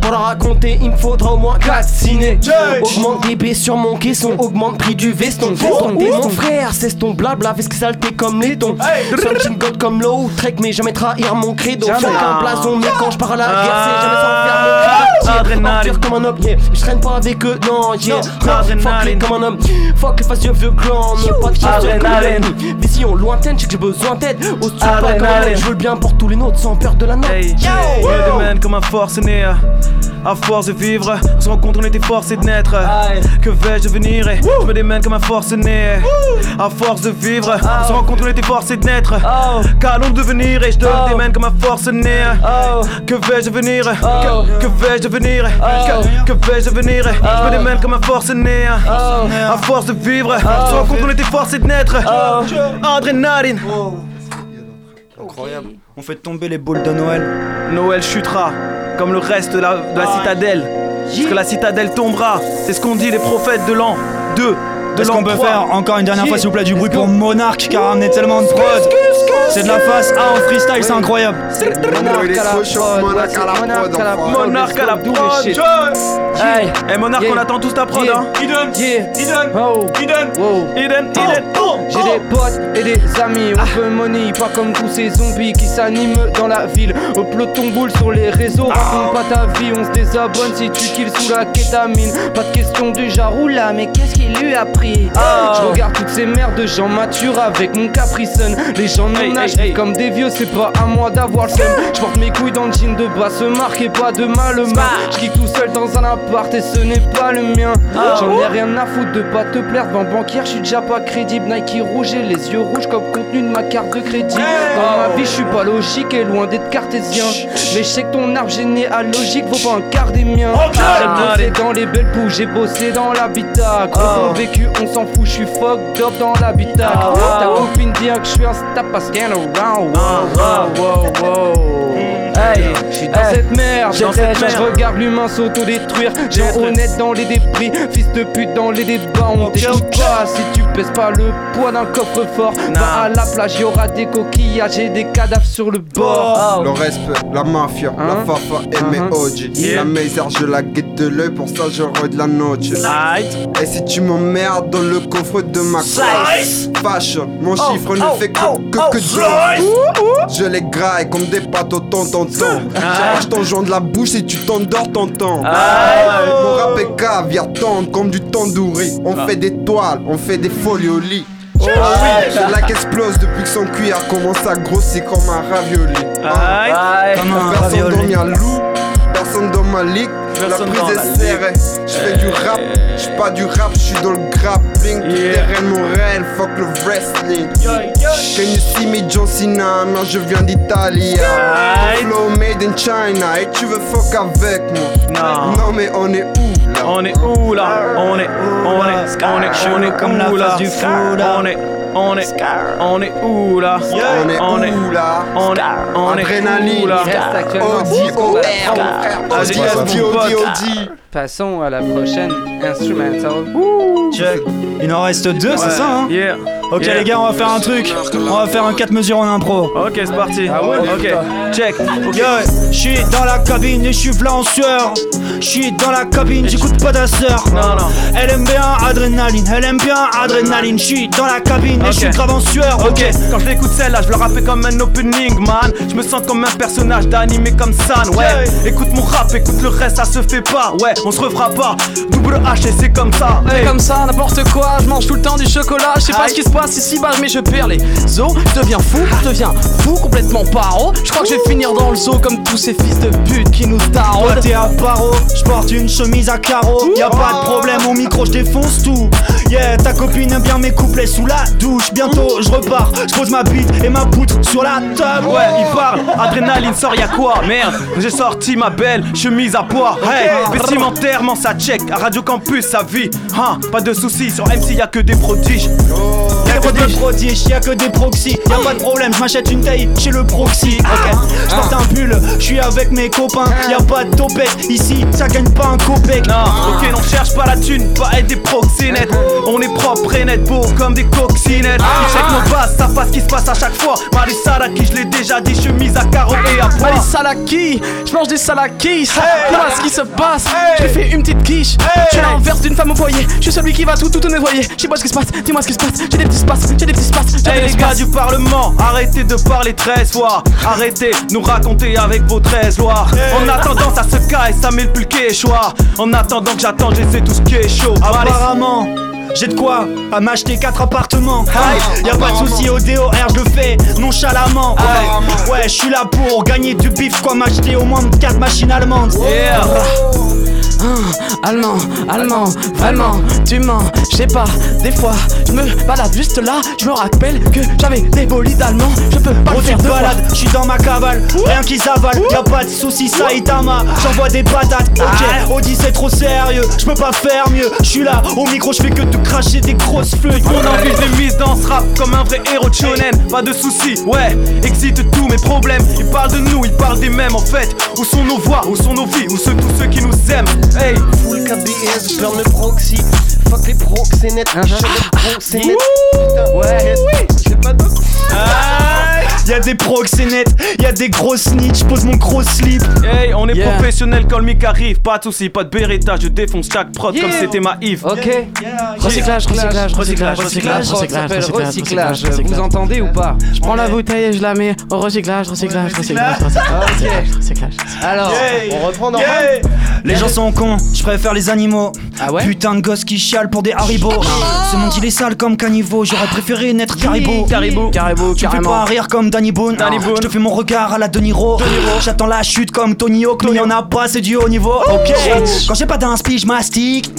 Pour la raconter, il me faudra au moins quatre ciné. Augmente D B sur mon caisson, augmente prix du veston. Veston des mon frère, cesse ton blabla, fais ce qui saleté comme les dons. Searching God comme low trek, mais jamais trahir mon credo. J'ai un blason, mais quand je pars à la guerre, c'est jamais sans faire mon cul. Adrénaline comme un objet, je traîne pas avec eux, non, yeah. Adrénaline comme un homme, fuck les facieux vieux clan, ne pas de chance de couler. Vision lointaine, j'sais que j'ai besoin d'aide. Au sud pas comme un mec, j'veux le bien pour tous les nôtres sans perdre de la note. Hey, yo, le man comme un forcené. À force de vivre, on se rend compte qu'on était forcé de naître. Aye. Que vais-je devenir? Et je me démène comme un forcené. À force de vivre, oh. on se rend compte qu'on était forcé de naître. Oh. Qu'allons devenir? Et je te oh. démène comme un forcené. Oh. Que vais-je devenir? Oh. Que, que vais-je devenir? Oh. Que, que vais-je devenir? Oh. Je me démène comme un forcené. Oh. À force de vivre, oh. on se rend compte qu'on était forcé de naître. Oh. Adrénaline. Wow. Incroyable. On fait tomber les boules de Noël. Noël chutera. Comme le reste de la, de la citadelle. Parce que la citadelle tombera. C'est ce qu'on dit les prophètes de l'an deux. Est-ce qu'on peut faire encore une dernière fois s'il vous plaît du bruit pour Monarque qui a ramené tellement de prod. C'est de la face A en freestyle, c'est incroyable. Monarque à la prod. Monarque à la prod. Hey, hey Monarque, on attend tous ta prod hein. Eden, Eden, Eden, Eden, Eden. J'ai des potes et des amis, on peut money, pas comme tous ces zombies qui s'animent dans la ville. Au peloton boule sur les réseaux, raconte pas ta vie, on se désabonne si tu kills sous la kétamine. Pas de question du genre oula, mais qu'est-ce qu'il lui a pris? Oh. Je regarde toutes ces merdes de gens matures avec mon capricène. Les gens de mon hey, âge hey, hey. comme des vieux, c'est pas à moi d'avoir le seum. Je porte mes couilles dans le jean de bas, se marque et pas de mal marque. Je kick tout seul dans un appart et ce n'est pas le mien. oh. J'en ai rien à foutre de pas te plaire devant banquière, je suis déjà pas crédible. Nike rouge et les yeux rouges comme contenu de ma carte de crédit. hey. Dans ma vie je suis pas logique et loin d'être cartésien. Mais je sais que ton arbre généalogique vaut pas un quart des miens. okay. J'ai bossé dans les belles poules, j'ai bossé dans l'habitat. Gros oh. vécu, on s'en fout, j'suis fucked up dans l'habitat. oh, oh, Ta copine dit que j'suis un stap à scan around. Wow, wow, wow. Hey, j'suis dans hey, cette merde, j'regarde l'humain s'autodétruire. Gens honnêtes dans les débris, fils de pute dans les débats. On okay, t'écoute okay. pas si tu pèses pas le poids d'un coffre-fort. nah. Va à la plage, y'aura des coquillages et des cadavres sur le bord. oh. Le respect, la mafia, hein? la fafa et uh-huh. mes O G. yeah. La misère, je la guette de l'œil, pour ça j'aurai de la noche. Et si tu m'emmerdes dans le coffre de ma classe, fashion, mon oh, chiffre oh, ne fait que oh, que, oh, que oh, je les graille comme des pâtes au tonton. J'arrache ton joint de la bouche et tu t'endors, t'entends. ah, oh. Mon rap est caviar, tendre comme du tandoori. On ah. fait des toiles, on fait des folies au lit. Oh oui, j'ai la qu'explose depuis que son cuir commence à grossir comme un ravioli. ah, ah, Comme un personne ravioli. Dans ma loup, personne dans ma ligue. Personne la prise est serrée, j'fais du rap, j'suis pas du rap, j'suis dans le grappling. Tout yeah. terrain mon réel, fuck le wrestling. Can you see me John Cena, non je viens d'Italie. Mon flow made in China, et tu veux fuck avec moi? Non, non mais on est où là? On est où là? On est, on est, on est, on est comme la face du fou là. On est, on est, on est où là? On est où là? On est, on est, Adrénaline, Audi, O R, Audi, Audi. Passons à la prochaine instrumental. Check. Il en reste deux, ouais. c'est ça hein? Yeah. Ok yeah. les gars, on va faire un truc. On va faire un quatre mesures en impro. Ok, c'est parti. Ah ouais. Ok. Check. Okay. Yo, je suis dans la cabine et je suis blanc en sueur. Je suis dans la cabine, j'écoute pas ta sœur. Non non. Elle aime bien Adrénaline, elle aime bien Adrénaline. Je suis dans la cabine okay. et je suis grave en sueur. Ok. Quand je l'écoute celle-là, je veux rapper comme un opening man. Je me sens comme un personnage d'animé comme San. Ouais. Yeah. Écoute mon rap, écoute le reste, ça se fait pas. Ouais. On se refera pas, double H et c'est comme ça. C'est hey. comme ça, n'importe quoi, je mange tout le temps du chocolat. Je sais pas ce qui se passe ici bas, mais je perds les os. Je deviens fou, je deviens fou, complètement paro. Je crois que je vais finir dans le zoo comme tous ces fils de pute qui nous taraudent. Toi t'es à paro, je porte une chemise à carreaux. Y'a pas de problème au micro, je défonce tout. Yeah, ta copine aime bien mes couplets sous la douche. Bientôt je repars, je pose ma bite et ma poutre sur la table. Ouais, il parle, Adrénaline sort, y'a quoi? Merde, j'ai sorti ma belle chemise à poire. Hey, vestimentairement ça check, à Radio Campus ça vit. Hein, pas de soucis, sur M C y'a que des prodiges. Y'a que des prodiges, y'a que des proxys. Y'a pas de problème, je m'achète une taille chez le proxy. Ok, je porte un pull, je suis avec mes copains. Y'a pas de topette, ici ça gagne pas un copec. Non, ok, on cherche pas la thune, pas être des proxénètes. On est propre et net, beau comme des coccinettes. Ils checkent nos bases, ça passe ce qui se passe à chaque fois. Marie-Salaki, je l'ai déjà dit, chemise à carreaux et à poire. Marie-Salaki, je mange des salakis. Voilà ce qui se passe, je lui fais une petite quiche. Je suis l'inverse d'une femme au foyer, je suis celui qui va tout tout nettoyer. Je sais pas ce qui se passe, dis-moi ce qui se passe, j'ai des petits spaces, j'ai des petits spaces. Hey les gars du Parlement, arrêtez de parler treize fois. Arrêtez de nous raconter avec vos treize lois. En attendant ça se casse, ça met le pull quechua. En attendant que j'attends, je sais tout ce qui est chaud. Apparemment j'ai de quoi à m'acheter quatre appartements. Hey, y'a pas de soucis au D O R, je le fais nonchalamment. Ouais, ouais je suis là pour gagner du bif, quoi m'acheter au moins quatre machines allemandes. Yeah. Ah, allemand, allemand, vraiment, tu mens, je sais pas, des fois, je me balade juste là, je me rappelle que j'avais des bolides allemands, je peux pas oh, le faire de balade, je suis dans ma cavale, rien qui s'avale, y'a pas de soucis, Saitama, j'envoie des patates, ok, Audi c'est trop sérieux, je peux pas faire mieux, je suis là, au micro je fais que te cracher des grosses feuilles. Mon envie je l'ai mise dans ce rap comme un vrai héros de shonen, pas de soucis, ouais, excite tous mes problèmes, ils parlent de nous, ils parlent des mêmes en fait, où sont nos voix, où sont nos vies, où sont tous ceux qui nous aiment. Hey, full K B S, je ferme le proxy. Fuck les proxénètes, je suis le proxénète. Putain, ouais, oui, j'ai pas d'autre. Ah, y'a des proxénètes, y'a des grosses snitch, j'pose mon gros slip. Hey, on est yeah. professionnel quand le mic arrive. Pas de soucis, pas de beretta, je défonce chaque prod yeah. comme c'était ma Yves. Ok, yeah. Yeah. Recyclage, recyclage, recyclage, recyclage, recyclage, recyclage, recyclage. Vous entendez ou pas? Je prends la bouteille et je la mets au recyclage, recyclage, recyclage, recyclage, recyclage. Alors, on reprend normal. Les gens sont cons, je préfère les animaux. Ah ouais? Putain de gosse qui chiale pour des haribots. Ce monde il est sale comme caniveau, j'aurais préféré naître caribou. Caribou, caribou, tu fais pas rire comme Danny Boone. Je te fais mon regard à la De Niro. J'attends la chute comme Tony Hawk, mais y'en a pas, c'est du haut niveau. Ok. Quand j'ai pas d'inspi, je mastique.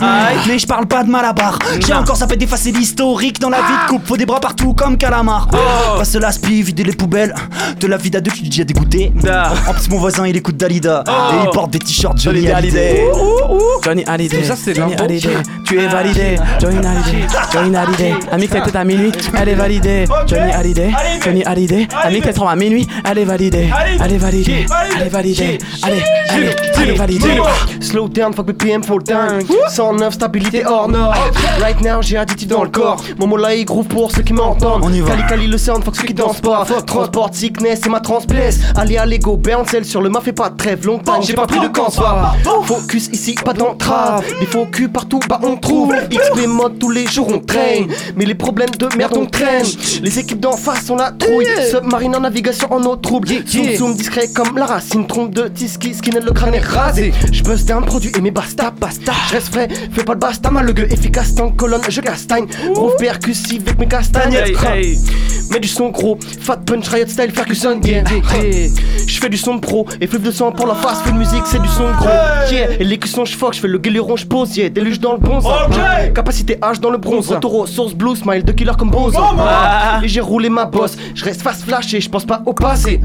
Mais je parle pas de malabar. J'ai encore ça fait d'effacer l'historique. Dans la vie de coupe, faut des bras partout comme calamar. Passe l'aspi, vider les poubelles. De la vida de tu déjà dégoûté. En plus mon voisin il écoute Dalida et il porte des t-shirts Johnny Hallyday. Johnny Hallyday, Johnny Hallyday, tu es validé. Johnny Hallyday, Johnny Hallyday, ami t'es à minuit, elle est validée. Johnny Hallyday, Johnny Hallyday, ami t'es à minuit, elle est validée. Elle est validée, elle est validée, allez, elle est validée. Slow down, fuck the P M full tank. cent neuf stabilité hors norme. Right now j'ai additif dans le corps. Mon mola il groove pour ceux qui m'entendent. Cali cali le sound, fuck ceux qui dansent pas. Transport sickness et ma transplace. Allez allez go burn, celle sur le mât fait pas de trêve longtemps. J'ai pas pris de cancer. Focus ici, pas d'entrave. Des faux culs partout, bah on trouve. X P mode, tous les jours on traîne. Mais les problèmes de merde on traîne. Les équipes d'en face on la trouille. Submarine en navigation en eau trouble. Zoom zoom discret comme la racine. Trompe de tiski, skinhead le crâne est rasé. J'buzz d'un produit et mes basta basta. J'reste frais, fais pas le basta mal le gueux. Efficace en colonne, je castagne. Gros percussif avec mes castagnettes. Mets du son gros, fat punch, riot style, Ferguson yeah. J'fais du son pro, et flip de sang pour la face. Fais de musique, c'est du son gros yeah. Et les cuissons j'foque, j'fais le guéléron, j'pose yeah. Déluge dans le bon sang. Capacité H dans le bronze, taureau, source blue, smile, deux killers comme Bozo. Et j'ai roulé ma bosse, je reste fast flash et je pense pas au passé.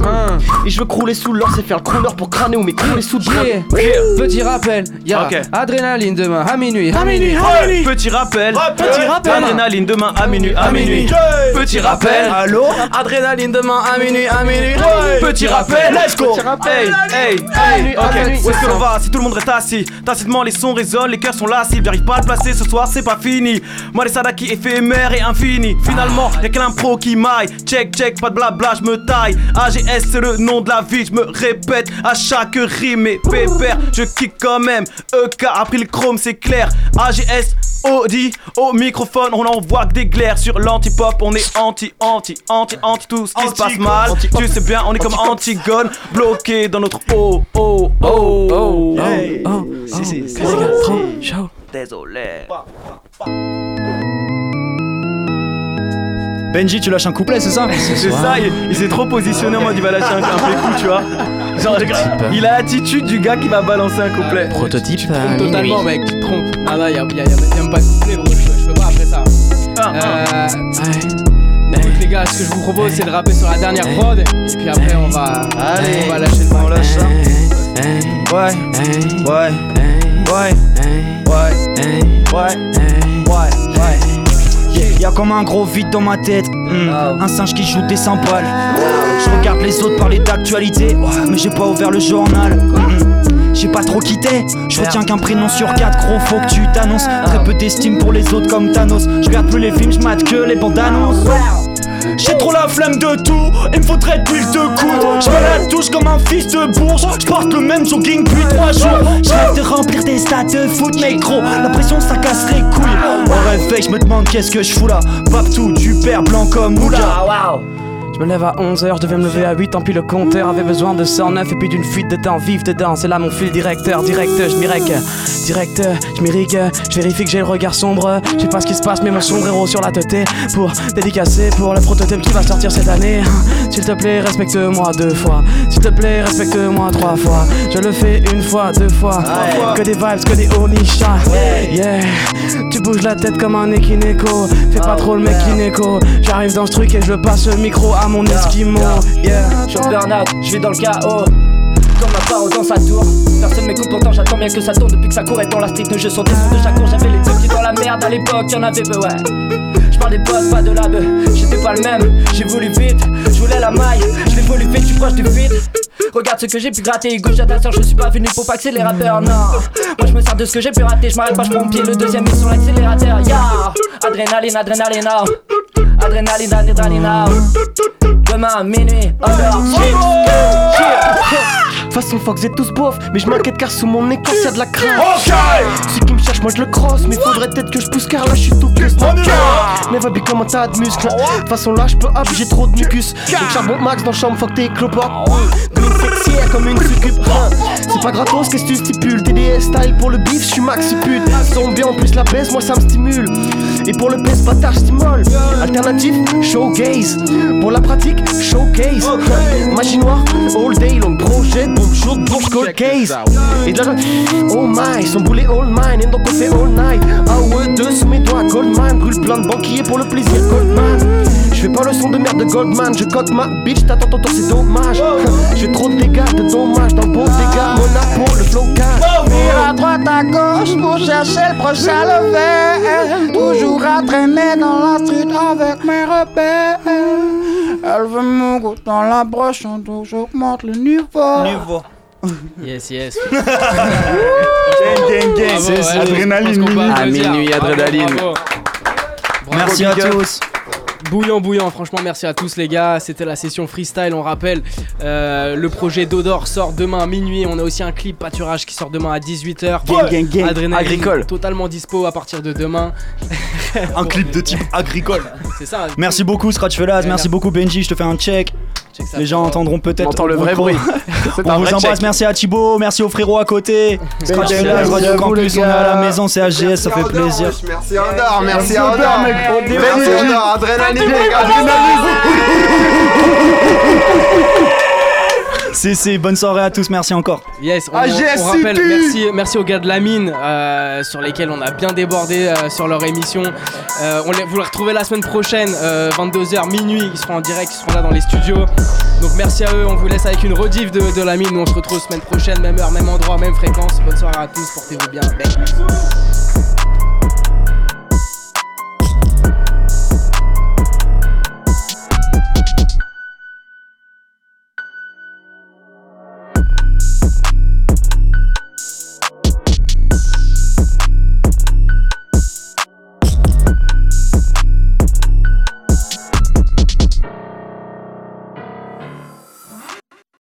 Et je veux crouler sous l'or, c'est faire le crawler pour crâner ou m'écrouler sous le. Petit rappel, y'a Adrénaline demain à minuit. À minuit, à minuit. Petit rappel, petit rappel. Adrénaline demain à minuit, à minuit. Petit rappel, allô. Adrénaline demain à minuit, à minuit. Petit rappel, let's go. Hey, hey, hey. Ok, où est-ce qu'on va si tout le monde reste assis? Tacitement les sons résonnent, les cœurs sont lassifs, j'arrive pas à le placer ce soir. C'est pas fini, moi les sadaki éphémère et infini. Finalement y'a que l'impro qui maille. Check check, pas de blabla, je me taille. A G S c'est le nom de la vie, je me répète à chaque rime. Et pépère, je kick quand même. E K a pris le chrome, c'est clair. A G S Audi, au microphone, on envoie que des glaires sur l'anti-pop. On est anti-anti-anti-anti tout ce qui se passe mal. Tu sais bien, on est comme Antigone, bloqué dans notre oh oh oh oh oh oh. Si si si, ciao. Désolé. Benji, tu lâches un couplet, c'est ça? C'est ça, il, il s'est trop positionné en mode il va lâcher un couplet, tu vois. Genre, il a l'attitude du gars qui va balancer un couplet. Prototype. Tu te trompes totalement, mec, tu te trompes. Ah non, y'a même pas de couplet, gros, je peux pas après ça. Euh. Donc les gars, ce que je vous propose, c'est de rapper sur la dernière prod. Et puis après, on va. Allez, on va lâcher le on lâche ça. Ouais, ouais, ouais, ouais, ouais, ouais, ouais. Y'a comme un gros vide dans ma tête, mmh. un singe qui joue des cymbales. Je regarde les autres parler d'actualité, mais j'ai pas ouvert le journal. mmh. J'ai pas trop quitté, je retiens qu'un prénom sur quatre. Gros, faut que tu t'annonces. Très peu d'estime pour les autres comme Thanos. Je regarde plus les films, je mate que les bandes annonces. J'ai trop la flemme de tout, il me faudrait de l'huile de coude. Je me la touche comme un fils de bourge, je porte le même jogging depuis trois jours. J'arrête de remplir des stades de foot, mais gros, la pression ça casse les couilles. Au réveil, je me demande qu'est-ce que je fous là. Paptou, tu perds blanc comme Oula. Wow. Je me lève à onze heures, je devais me lever à huit, tant pis le compteur avait besoin de cent neuf et puis d'une fuite de temps, vive dedans, c'est là mon fil directeur, direct, je m'irrigue, direct, je m'irrigue, je vérifie que j'ai le regard sombre, je sais pas ce qui se passe mais mon sombrero sur la tête pour dédicacer pour le prototype qui va sortir cette année. S'il te plaît, respecte-moi deux fois, s'il te plaît, respecte-moi trois fois, je le fais une fois, deux fois, ouais. Que des vibes, que des onichas, ouais. Yeah, tu bouges la tête comme un équinéco, fais pas trop le mec kinéco, j'arrive dans ce truc et je passe le micro à à mon esquimau, yeah. J'suis en burn-out, j'vis dans le chaos. Comme ma part dans sa tour. Personne m'écoute pourtant, j'attends bien que ça tourne. Depuis que ça court et dans la street, nos jeux sont des sons de chaque cours. J'avais les deux pieds dans la merde à l'époque, y'en avait peu, ouais. J'parle des potes, pas de la beuh. J'étais pas le même, j'ai voulu vite. J'voulais la maille, j'l'ai voulu vite, j'suis proche du vide. Regarde ce que j'ai pu gratter, gauche d'attention, je suis pas venu pour paxer les rappeurs, non. Moi je me sers de ce que j'ai pu rater, je m'arrête pas, je prends mon pied, le deuxième est sur l'accélérateur, yeah. Adrénaline, adrénaline, oh. Adrénaline, adrénaline, oh. Demain, minuit, Odor, shit, shit. Façon fuck, vous êtes tous beaufs, mais je m'inquiète car sous mon écorce y'a de la crasse. Ok. Ceux qui me cherchent, moi je le cross, mais faudrait peut-être que je pousse car là je suis tout plus. Mais va bien comme un tas de muscles. De façon là je peux up, j'ai trop de mucus. Donc charbon max dans chambre, fuck tes cloportes. Comme une sexière, comme une succube. C'est pas gratos, qu'est-ce que tu stipules? T D S style pour le bif, je suis maxi pute. Zombie en plus la baisse, moi ça me stimule. Et pour le baisse, bâtard, j'stimole. Alternatif, showcase. Pour la pratique, showcase. Magie noire, all day long, projet. Bonjour, bonjour, case. Et de la. Oh my, ils sont boulés all mine. Et donc on fait all night. Ah ouais, deux sous mes doigts, Goldman. Brûle plein de banquiers pour le plaisir, Goldman. Je fais pas le son de merde de Goldman. Je cote ma bitch, t'attends ton tour, c'est dommage. J'ai trop de dégâts, de dommages. Dans le beau dégât, Monaco, le flocage. Mire à droite, à gauche pour chercher le prochain lever. Toujours à traîner dans la street avec mes repères. Elle veut mon goût dans la broche, on touche, j'augmente le niveau. niveau. Yes, yes. Gang, gang, gang. Bravo, yes, adrénaline. À minuit, adrénaline. Bravo, bravo. Bravo, merci à tous. Bouillant, bouillant, franchement merci à tous les gars, c'était la session freestyle, on rappelle, euh, le projet d'Odor sort demain à minuit, on a aussi un clip Pâturage qui sort demain à dix-huit heures, gang, gang, gang. Adrénaline agricole. Totalement dispo à partir de demain. Un clip de type agricole. C'est ça. Merci beaucoup Scratch Fellaz, merci, merci beaucoup Benji, je te fais un check. check ça, les gens entendront peut-être. On entend le vrai bruit. C'est on vous vrai embrasse, check. Merci à Thibaut, merci aux frérots à côté. Scratch Fellaz, Radio Campus, on est à la maison, c'est A G S, ça fait plaisir. Merci André, merci André, mec. Merci André, Adrénaline. C'est, c'est bonne soirée à tous, merci encore. Yes, on, on rappelle, merci, merci aux gars de la mine euh, sur lesquels on a bien débordé euh, sur leur émission. Euh, on les, vous les retrouvez la semaine prochaine, euh, vingt-deux heures, minuit, ils seront en direct, ils seront là dans les studios. Donc merci à eux, on vous laisse avec une rediff de, de la mine. Nous on se retrouve semaine prochaine, même heure, même endroit, même fréquence. Bonne soirée à tous, portez-vous bien. Bye.